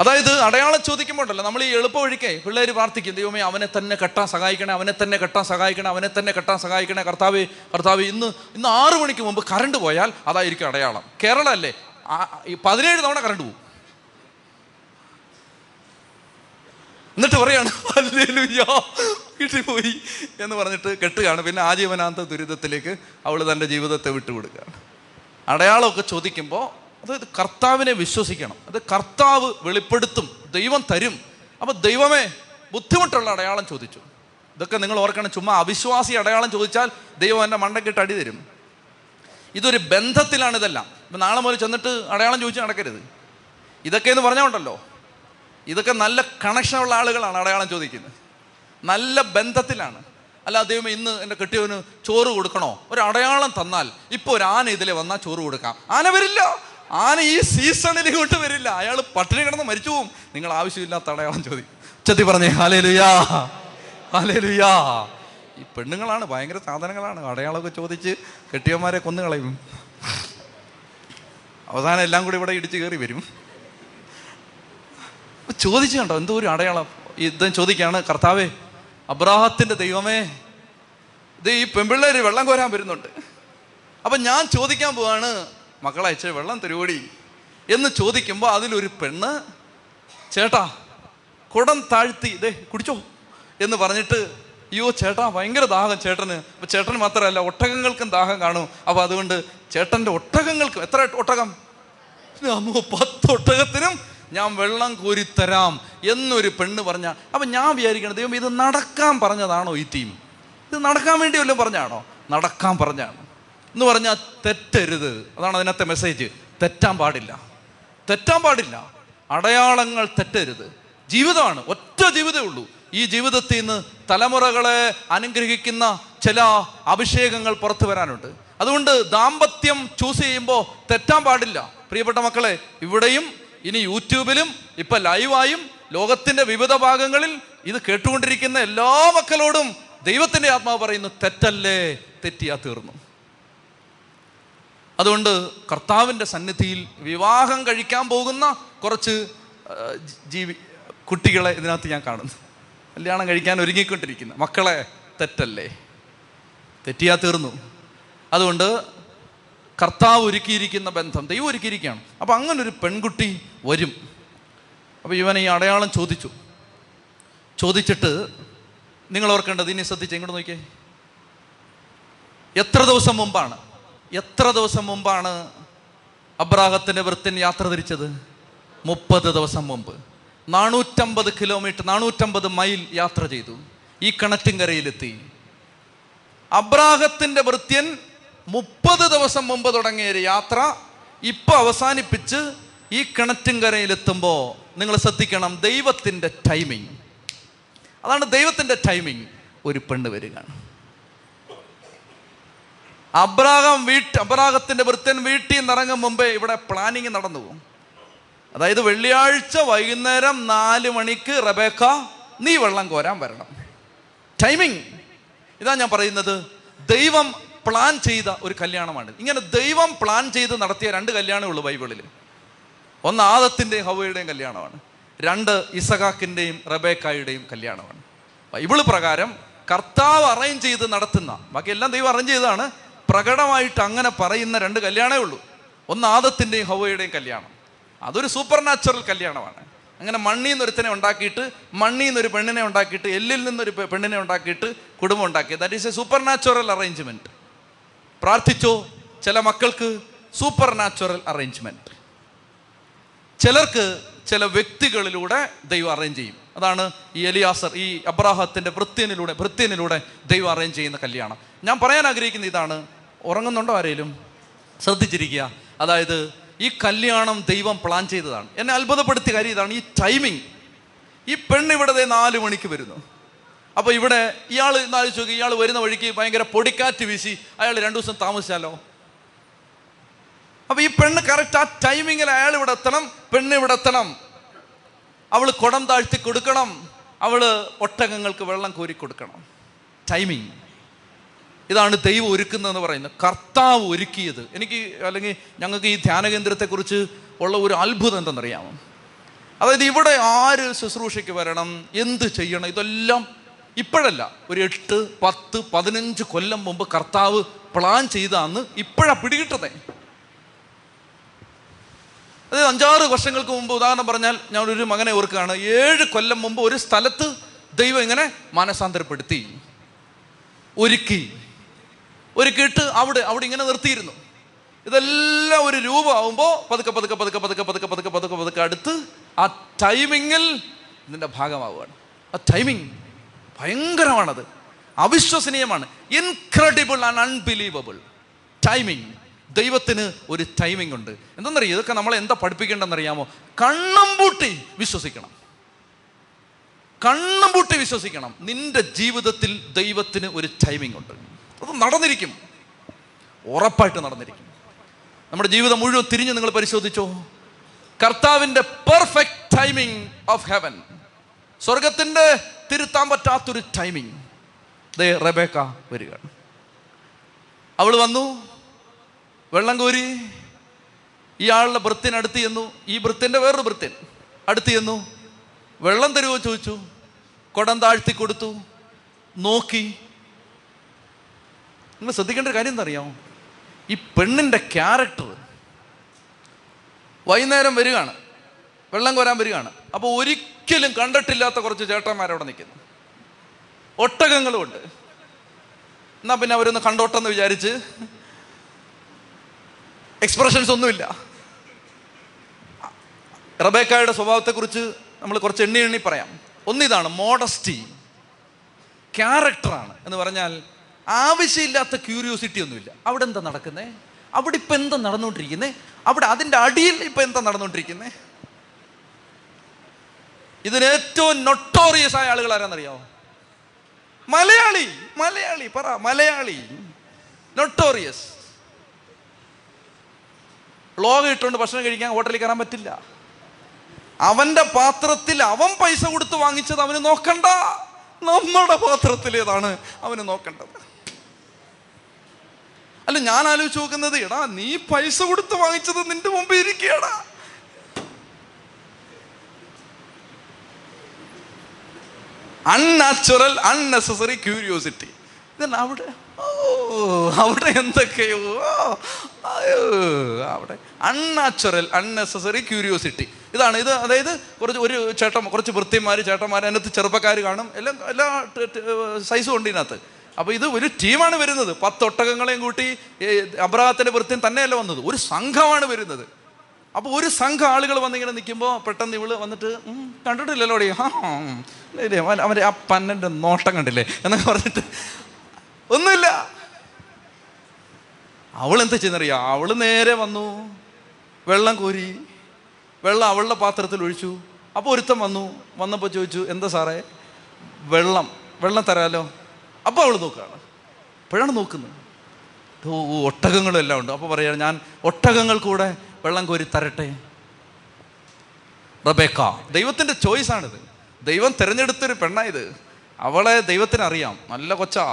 അതായത് അടയാളം ചോദിക്കുമ്പോഴല്ല നമ്മൾ ഈ എളുപ്പ വഴിക്കേ പിള്ളേർ പ്രാർത്ഥിക്കും, ദൈവമേ അവനെ തന്നെ കെട്ടാൻ സഹായിക്കണേ, അവനെ തന്നെ കെട്ടാൻ സഹായിക്കണേ, അവനെ തന്നെ കെട്ടാൻ സഹായിക്കണേ കർത്താവ്. കർത്താവ് ഇന്ന് ഇന്ന് ആറു മണിക്ക് മുമ്പ് കറണ്ട് പോയാൽ അതായിരിക്കും അടയാളം. കേരളം അല്ലേ, പതിനേഴ് തവണ കറണ്ട് പോകും. എന്നിട്ട് പറയാണ് ഹല്ലേലൂയാ കിട്ടിപ്പോയി എന്ന് പറഞ്ഞിട്ട് കെട്ടുകയാണ്. പിന്നെ ആജീവനാന്ത ദുരിതത്തിലേക്ക് അവൾ തൻ്റെ ജീവിതത്തെ വിട്ടുകൊടുക്കുകയാണ്. അടയാളമൊക്കെ ചോദിക്കുമ്പോൾ അതായത് കർത്താവിനെ വിശ്വസിക്കണം. അത് കർത്താവ് വെളിപ്പെടുത്തും, ദൈവം തരും. അപ്പോൾ ദൈവമേ, ബുദ്ധിമുട്ടുള്ള അടയാളം ചോദിച്ചു. ഇതൊക്കെ നിങ്ങൾ ഓർക്കണം. ചുമ്മാ അവിശ്വാസി അടയാളം ചോദിച്ചാൽ ദൈവം എൻ്റെ മണ്ടക്കിട്ട് അടി തരും. ഇതൊരു ബന്ധത്തിലാണ് ഇതെല്ലാം. ഇപ്പം നാളെ മുതൽ ചെന്നിട്ട് അടയാളം ചോദിച്ച് നടക്കരുത്. ഇതൊക്കെ എന്ന് പറഞ്ഞാൽ ഉണ്ടല്ലോ, ഇതൊക്കെ നല്ല കണക്ഷനുള്ള ആളുകളാണ് അടയാളം ചോദിക്കുന്നത്, നല്ല ബന്ധത്തിലാണ്. അല്ല ദൈവമേ ഇന്ന് എൻ്റെ കെട്ടിയവന് ചോറ് കൊടുക്കണോ, ഒരു അടയാളം തന്നാൽ. ഇപ്പോൾ ഒരു ആന ഇതിലെ വന്നാൽ ചോറ് കൊടുക്കാം. ആന വരില്ല, ആന ഈ സീസണിൽ ഇങ്ങോട്ട് വരില്ല. അയാൾ പട്ടിണി കിടന്ന് മരിച്ചു പോവും. നിങ്ങൾ ആവശ്യമില്ലാത്ത അടയാളം ചോദിക്കും. ഉച്ചത്തി പറഞ്ഞേ ഹല്ലേലൂയാ, ഹല്ലേലൂയാ. ഈ പെണ്ണുങ്ങളാണ് ഭയങ്കര സാധനങ്ങളാണ്. അടയാളമൊക്കെ ചോദിച്ച് കെട്ടിയവന്മാരെ കൊന്നു കളയും. അവസാനം എല്ലാം കൂടി ഇവിടെ ഇടിച്ച് കയറി വരും. ചോദിച്ചു കണ്ടോ എന്തോ ഒരു അടയാളം. ഇദ്ദേഹം ചോദിക്കുകയാണ്, കർത്താവേ, അബ്രാഹത്തിൻ്റെ ദൈവമേ, ഇത് ഈ പെൺപിള്ളേർ വെള്ളം കോരാൻ വരുന്നുണ്ട്. അപ്പം ഞാൻ ചോദിക്കാൻ പോവാണ്, മക്കളെ അയച്ച വെള്ളം തരുവോടി. എന്ന് ചോദിക്കുമ്പോൾ അതിലൊരു പെണ്ണ്, ചേട്ടാ കുടം താഴ്ത്തി ഇതേ കുടിച്ചോ എന്ന് പറഞ്ഞിട്ട്, അയ്യോ ചേട്ടാ ഭയങ്കര ദാഹം ചേട്ടന്, അപ്പം ചേട്ടന് മാത്രമല്ല ഒട്ടകങ്ങൾക്കും ദാഹം കാണും, അപ്പോൾ അതുകൊണ്ട് ചേട്ടൻ്റെ ഒട്ടകങ്ങൾക്കും, എത്ര ഒട്ടകം, അമ്മോ പത്തൊട്ടകത്തിനും ഞാൻ വെള്ളം കോരിത്തരാം എന്നൊരു പെണ്ണ് പറഞ്ഞാൽ, അപ്പം ഞാൻ വിചാരിക്കണം ദൈവം ഇത് നടക്കാൻ പറഞ്ഞതാണോ ഈ ടീം, ഇത് നടക്കാൻ വേണ്ടി വല്ലതും പറഞ്ഞാണോ? നടക്കാൻ പറഞ്ഞാണ് എന്ന് പറഞ്ഞാൽ തെറ്റരുത്, അതാണ് അതിനകത്തെ മെസ്സേജ്. തെറ്റാൻ പാടില്ല, തെറ്റാൻ പാടില്ല, അടയാളങ്ങൾ തെറ്റരുത്. ജീവിതമാണ്, ഒറ്റ ജീവിതമേ ഉള്ളൂ. ഈ ജീവിതത്തിൽ നിന്ന് തലമുറകളെ അനുഗ്രഹിക്കുന്ന ചില അഭിഷേകങ്ങൾ പുറത്തു വരാനുണ്ട്. അതുകൊണ്ട് ദാമ്പത്യം ചൂസ് ചെയ്യുമ്പോൾ തെറ്റാൻ പാടില്ല. പ്രിയപ്പെട്ട മക്കളെ, ഇവിടെയും ഇനി യൂട്യൂബിലും ഇപ്പം ലൈവായും ലോകത്തിൻ്റെ വിവിധ ഭാഗങ്ങളിൽ ഇത് കേട്ടുകൊണ്ടിരിക്കുന്ന എല്ലാ മക്കളോടും ദൈവത്തിൻ്റെ ആത്മാവ് പറയുന്നു, തെറ്റല്ലേ, തെറ്റിയാ തീർന്നു. അതുകൊണ്ട് കർത്താവിൻ്റെ സന്നിധിയിൽ വിവാഹം കഴിക്കാൻ പോകുന്ന കുറച്ച് ജീവി കുട്ടികളെ ഇതിനകത്ത് ഞാൻ കാണുന്നു, കല്യാണം കഴിക്കാൻ ഒരുങ്ങിക്കൊണ്ടിരിക്കുന്ന മക്കളെ, തെറ്റല്ലേ, തെറ്റിയാ തീർന്നു. അതുകൊണ്ട് കർത്താവ് ഒരുക്കിയിരിക്കുന്ന ബന്ധം ദൈവം ഒരുക്കിയിരിക്കുകയാണ്. അപ്പം അങ്ങനൊരു പെൺകുട്ടി വരും. അപ്പോൾ ഇവൻ ഈ അടയാളം ചോദിച്ചു. ചോദിച്ചിട്ട് നിങ്ങൾ ഓർക്കേണ്ടത്, ഇനി ശ്രദ്ധിച്ച് ഇങ്ങോട്ട് നോക്കിയേ, എത്ര ദിവസം മുമ്പാണ് എത്ര ദിവസം മുമ്പാണ് അബ്രാഹത്തിൻ്റെ വൃത്തിൻ യാത്ര തിരിച്ചത്? മുപ്പത് ദിവസം മുമ്പ്. നാനൂറ്റമ്പത് കിലോമീറ്റർ നാനൂറ്റമ്പത് മൈൽ യാത്ര ചെയ്തു, ഈ കണറ്റിൻകരയിലെത്തി. അബ്രാഹത്തിൻ്റെ വൃത്യൻ മുപ്പത് ദിവസം മുമ്പ് തുടങ്ങിയ ഒരു യാത്ര ഇപ്പോൾ അവസാനിപ്പിച്ച് ഈ കിണറ്റിൻകരയിലെത്തുമ്പോൾ നിങ്ങൾ ശ്രദ്ധിക്കണം, ദൈവത്തിൻ്റെ ടൈമിങ്. അതാണ് ദൈവത്തിൻ്റെ ടൈമിങ്. ഒരു പെണ്ണ് വരികയാണ്. അബ്രാഹാം വീട്ട് അബ്രാഹത്തിൻ്റെ വൃത്യൻ വീട്ടിൽ നിന്നിറങ്ങും മുമ്പേ ഇവിടെ പ്ലാനിങ് നടന്നു പോകും. അതായത് വെള്ളിയാഴ്ച വൈകുന്നേരം നാല് മണിക്ക് റബേക്ക നീ വെള്ളം കോരാൻ വരണം. ടൈമിങ് ഇതാ ഞാൻ പറയുന്നത്. ദൈവം പ്ലാൻ ചെയ്ത ഒരു കല്യാണമാണ്. ഇങ്ങനെ ദൈവം പ്ലാൻ ചെയ്ത് നടത്തിയ രണ്ട് കല്യാണമേ ഉള്ളൂ ബൈബിളിൽ. ഒന്ന് ആദത്തിൻ്റെയും ഹവ്വയുടെയും കല്യാണമാണ്, രണ്ട് ഇസഹാക്കിൻ്റെയും റബേക്കായുടെയും കല്യാണമാണ്. ബൈബിൾ പ്രകാരം കർത്താവ് അറേഞ്ച് ചെയ്ത് നടത്തുന്ന, ബാക്കി എല്ലാം ദൈവം അറേഞ്ച് ചെയ്തതാണ്, പ്രകടമായിട്ട് അങ്ങനെ പറയുന്ന രണ്ട് കല്യാണമേ ഉള്ളൂ. ഒന്ന് ആദത്തിൻ്റെയും ഹവ്വയുടെയും കല്യാണം, അതൊരു സൂപ്പർ നാച്ചുറൽ കല്യാണമാണ്. അങ്ങനെ മണ്ണിൽ നിന്നൊരുത്തനെ ഉണ്ടാക്കിയിട്ട്, മണ്ണിൽ നിന്നൊരു പെണ്ണിനെ ഉണ്ടാക്കിയിട്ട്, എല്ലിൽ നിന്നൊരു പെണ്ണിനെ ഉണ്ടാക്കിയിട്ട് കുടുംബം ഉണ്ടാക്കി. That is a supernatural arrangement. പ്രാർത്ഥിച്ചോ? ചില മക്കൾക്ക് സൂപ്പർ നാച്ചുറൽ അറേഞ്ച്മെൻറ്റ്, ചിലർക്ക് ചില വ്യക്തികളിലൂടെ ദൈവം അറേഞ്ച് ചെയ്യും. അതാണ് ഈ എലിയാസർ ഈ അബ്രാഹത്തിൻ്റെ വൃത്യനിലൂടെ വൃത്യനിലൂടെ ദൈവം അറേഞ്ച് ചെയ്യുന്ന കല്യാണം. ഞാൻ പറയാൻ ആഗ്രഹിക്കുന്ന ഇതാണ്. ഉറങ്ങുന്നുണ്ടോ ആരെങ്കിലും? ശ്രദ്ധിച്ചിരിക്കുക. അതായത് ഈ കല്യാണം ദൈവം പ്ലാൻ ചെയ്തതാണ്. എന്നെ അത്ഭുതപ്പെടുത്തിയ കാര്യം ഇതാണ്, ഈ ടൈമിങ്. ഈ പെണ്ണിവിടെ നാല് മണിക്ക് വരുന്നു. അപ്പോൾ ഇവിടെ ഇയാൾ എന്നാലോചിച്ച് നോക്കി, ഇയാൾ വരുന്ന വഴിക്ക് ഭയങ്കര പൊടിക്കാറ്റ് വീശി അയാൾ രണ്ടു ദിവസം താമസിച്ചാലോ? അപ്പോൾ ഈ പെണ്ണ് കറക്റ്റ് ആ ടൈമിങ്ങിൽ അയാൾ ഇവിടെ എത്തണം, പെണ്ണ് ഇവിടെ എത്തണം, അവൾ കുടം താഴ്ത്തി കൊടുക്കണം, അവൾ ഒട്ടകങ്ങൾക്ക് വെള്ളം കോരി കൊടുക്കണം. ടൈമിങ് ഇതാണ് ദൈവം ഒരുക്കുന്നതെന്ന് പറയുന്നത്, കർത്താവ് ഒരുക്കിയത്. എനിക്ക് അല്ലെങ്കിൽ ഞങ്ങൾക്ക് ഈ ധ്യാനകേന്ദ്രത്തെക്കുറിച്ച് ഉള്ള ഒരു അത്ഭുതം എന്തെന്നറിയാമോ? അതായത് ഇവിടെ ആര് ശുശ്രൂഷയ്ക്ക് വരണം, എന്ത് ചെയ്യണം, ഇതെല്ലാം ഇപ്പോഴല്ല, ഒരു എട്ട് പത്ത് പതിനഞ്ച് കൊല്ലം മുമ്പ് കർത്താവ് പ്ലാൻ ചെയ്താന്ന് ഇപ്പോഴാണ് പിടികിട്ടതേ. അതായത് അഞ്ചാറ് വർഷങ്ങൾക്ക് മുമ്പ്, ഉദാഹരണം പറഞ്ഞാൽ ഞാനൊരു മകനെ ഓർക്കുകയാണ്, ഏഴ് കൊല്ലം മുമ്പ് ഒരു സ്ഥലത്ത് ദൈവം ഇങ്ങനെ മാനസാന്തരപ്പെടുത്തി ഒരുക്കി ഒരുക്കിയിട്ട് അവിടെ അവിടെ ഇങ്ങനെ നിർത്തിയിരുന്നു. ഇതെല്ലാം ഒരു രൂപമാകുമ്പോൾ പതുക്കെ പതുക്കെ പതുക്കെ പതുക്കെ പതുക്കെ പതുക്കെ പതുക്കെ പതുക്കെ അടുത്ത് ആ ടൈമിങ്ങിൽ ഇതിൻ്റെ ഭാഗമാവുകയാണ്. ആ ടൈമിങ് ഭയങ്കരമാണത്, അവിശ്വസനീയമാണ്. Incredible and unbelievable timing. ദൈവത്തിന് ഒരു ടൈമിംഗ് ഉണ്ട്. എന്തെന്നറിയോ? ഇതൊക്കെ നമ്മളെ എന്താ പഠിപ്പിക്കേണ്ടെന്നറിയാമോ? കണ്ണും പൂട്ടി വിശ്വസിക്കണം, കണ്ണും പൂട്ടി വിശ്വസിക്കണം. നിന്റെ ജീവിതത്തിൽ ദൈവത്തിന് ഒരു ടൈമിംഗ് ഉണ്ട്. അത് നടന്നിരിക്കും, ഉറപ്പായിട്ട് നടന്നിരിക്കും. നമ്മുടെ ജീവിതം മുഴുവൻ തിരിഞ്ഞ് നിങ്ങൾ പരിശോധിച്ചോ? കർത്താവിൻ്റെ പെർഫെക്റ്റ് ടൈമിംഗ് ഓഫ് ഹെവൻ, സ്വർഗത്തിൻ്റെ തിരുത്താൻ പറ്റാത്തൊരു ടൈമിങ്. ദേ റബേക്ക വരികയാണ്. അവൾ വന്നു, വെള്ളം കോരി. ഇയാളുടെ വൃത്തിൻ അടുത്ത് ചെന്നു, ഈ വൃത്തിൻ്റെ വേറൊരു വൃത്തിൻ അടുത്ത് ചെന്നു. വെള്ളം തരുമോ ചോദിച്ചു, കുടം താഴ്ത്തി കൊടുത്തു, നോക്കി. നിങ്ങൾ ശ്രദ്ധിക്കേണ്ട ഒരു കാര്യം എന്താ അറിയാമോ? ഈ പെണ്ണിൻ്റെ ക്യാരക്ടർ, വൈകുന്നേരം വരികയാണ്, വെള്ളം കോരാൻ വരികയാണ്. അപ്പോൾ ഒരിക്കലും കണ്ടിട്ടില്ലാത്ത കുറച്ച് ചേട്ടന്മാരവിടെ നിൽക്കുന്നു, ഒട്ടകങ്ങളുമുണ്ട്. എന്നാൽ പിന്നെ അവരൊന്ന് കണ്ടോട്ടെന്ന് വിചാരിച്ച്, എക്സ്പ്രഷൻസ് ഒന്നുമില്ല. റബേക്കായുടെ സ്വഭാവത്തെക്കുറിച്ച് നമ്മൾ കുറച്ച് എണ്ണി എണ്ണി പറയാം. ഒന്നിതാണ് മോഡസ്റ്റി, ക്യാരക്ടറാണ് എന്ന് പറഞ്ഞാൽ ആവശ്യമില്ലാത്ത ക്യൂരിയോസിറ്റി ഒന്നുമില്ല. അവിടെ എന്താ നടക്കുന്നത്, അവിടെ ഇപ്പം എന്താ നടന്നുകൊണ്ടിരിക്കുന്നത്, അവിടെ അതിൻ്റെ അടിയിൽ ഇപ്പം എന്താ നടന്നുകൊണ്ടിരിക്കുന്നത്. ഇതിന് ഏറ്റവും നൊട്ടോറിയസ് ആയ ആളുകൾ ആരാന്നറിയാമോ? മലയാളി. മലയാളി പറ, മലയാളി നൊട്ടോറിയസ്. ബ്ലോഗ് ഇട്ടുകൊണ്ട് ഭക്ഷണം കഴിക്കാൻ ഹോട്ടലിൽ കയറാൻ പറ്റില്ല. അവൻ്റെ പാത്രത്തിൽ അവൻ പൈസ കൊടുത്ത് വാങ്ങിച്ചത് അവന് നോക്കണ്ട, നമ്മുടെ പാത്രത്തിലേതാണ് അവന് നോക്കേണ്ടത്. അല്ല, ഞാൻ ആലോചിച്ച് നോക്കുന്നത്, എടാ നീ പൈസ കൊടുത്ത് വാങ്ങിച്ചത് നിന്റെ മുമ്പിൽ ഇരിക്കുകയാടാ. Unnatural unnecessary curiosity. ഇതല്ല അവിടെ, ഓ അവിടെ എന്തൊക്കെയോ, അവിടെ അൺനാച്ചുറൽ അൺനെസസറി ക്യൂരിയോസിറ്റി. ഇതാണ് ഇത്. അതായത് കുറച്ച് ഒരു ചേട്ടൻ, കുറച്ച് വൃത്തിമാർ, ചേട്ടന്മാർ, അതിനകത്ത് ചെറുപ്പക്കാർ കാണും, എല്ലാം എല്ലാ സൈസും ഉണ്ട് ഇതിനകത്ത്. അപ്പോൾ ഇത് ഒരു ടീമാണ് വരുന്നത്. പത്തൊട്ടകങ്ങളെയും കൂട്ടി അബ്രാഹത്തിൻ്റെ വൃത്തിയും തന്നെയല്ല വന്നത്, ഒരു സംഘമാണ് വരുന്നത്. അപ്പോൾ ഒരു സംഘം ആളുകൾ വന്നിങ്ങനെ നിൽക്കുമ്പോൾ പെട്ടെന്ന് ഇവള് വന്നിട്ട് കണ്ടിട്ടില്ലല്ലോ അവിടെ, ആ ഇല്ലേ അവൻ്റെ ആ പന്നൻ്റെ നോട്ടം കണ്ടില്ലേ എന്നൊക്കെ പറഞ്ഞിട്ട് ഒന്നുമില്ല. അവളെന്താ ചെയ്യുന്നറിയാം, അവൾ നേരെ വന്നു വെള്ളം കോരി, വെള്ളം അവളുടെ പാത്രത്തിൽ ഒഴിച്ചു. അപ്പോൾ ഒരുത്തം വന്നു, വന്നപ്പോൾ ചോദിച്ചു എന്താ സാറേ വെള്ളം, വെള്ളം തരാമല്ലോ. അപ്പോൾ അവൾ നോക്കുകയാണ്, അപ്പോഴാണ് നോക്കുന്നത് ഓ ഒട്ടകങ്ങളും എല്ലാം ഉണ്ട്. അപ്പോൾ പറയുക ഞാൻ ഒട്ടകങ്ങൾ കൂടെ വെള്ളം കോരി തരട്ടെ. റബേക്ക, ദൈവത്തിൻ്റെ ചോയ്സാണിത്, ദൈവം തിരഞ്ഞെടുത്തൊരു പെണ്ണായത്. അവളെ ദൈവത്തിനറിയാം, നല്ല കൊച്ചാ.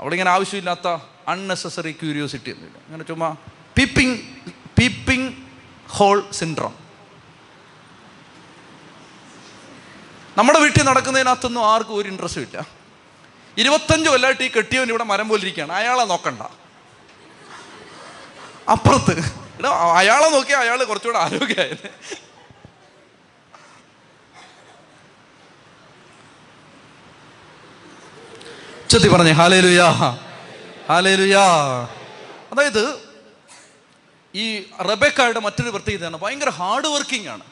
അവളിങ്ങനെ ആവശ്യമില്ലാത്ത അൺനെസസറി ക്യൂരിയോസിറ്റി ഒന്നുമില്ല, അങ്ങനെ ചുമ്മാ പീപ്പിംഗ് പീപ്പിംഗ് ഹോൾ സിൻഡ്രോം. നമ്മുടെ വീട്ടിൽ നടക്കുന്നതിനകത്തൊന്നും ആർക്കും ഒരു ഇൻട്രസ്റ്റും ഇല്ല. ഇരുപത്തഞ്ച് കൊല്ലമായിട്ട് ഈ കെട്ടിയവൻ ഇവിടെ മരം പോലിരിക്കുകയാണ്, അയാളെ നോക്കണ്ട. അപ്പുറത്ത് എടാ അയാളെ നോക്കിയാൽ അയാൾ കുറച്ചുകൂടെ ആരോഗ്യമായത്. ചത്തി പറഞ്ഞേ ഹല്ലേലൂയ, ഹല്ലേലൂയ. അതായത് ഈ റബേക്കയുടെ മറ്റൊരു പ്രത്യേകതയാണ്, ഭയങ്കര ഹാർഡ് വർക്കിംഗ് ആണ്.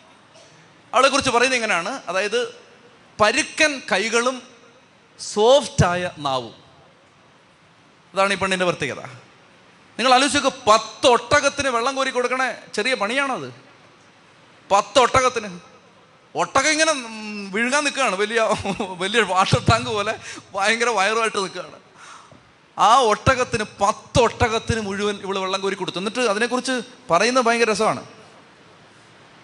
അവളെക്കുറിച്ച് പറയുന്നത് ഇങ്ങനെയാണ്, അതായത് പരുക്കൻ കൈകളും സോഫ്റ്റായ നാവും. അതാണ് ഈ പെണ്ണിൻ്റെ പ്രത്യേകത. നിങ്ങൾ ആലോചിച്ചൊക്കെ, പത്ത് ഒട്ടകത്തിന് വെള്ളം കോരി കൊടുക്കണേ ചെറിയ പണിയാണത്. പത്ത് ഒട്ടകത്തിന് ഒട്ടകം ഇങ്ങനെ വിഴുങ്ങാൻ നിൽക്കുകയാണ്, വലിയ വലിയ വാട്ടർ ടാങ്ക് പോലെ ഭയങ്കര വയറുമായിട്ട് നിൽക്കുകയാണ്. ആ ഒട്ടകത്തിന്, പത്ത് ഒട്ടകത്തിന് മുഴുവൻ ഇവള് വെള്ളം കോരി കൊടുത്തു. എന്നിട്ട് അതിനെക്കുറിച്ച് പറയുന്നത് ഭയങ്കര രസമാണ്.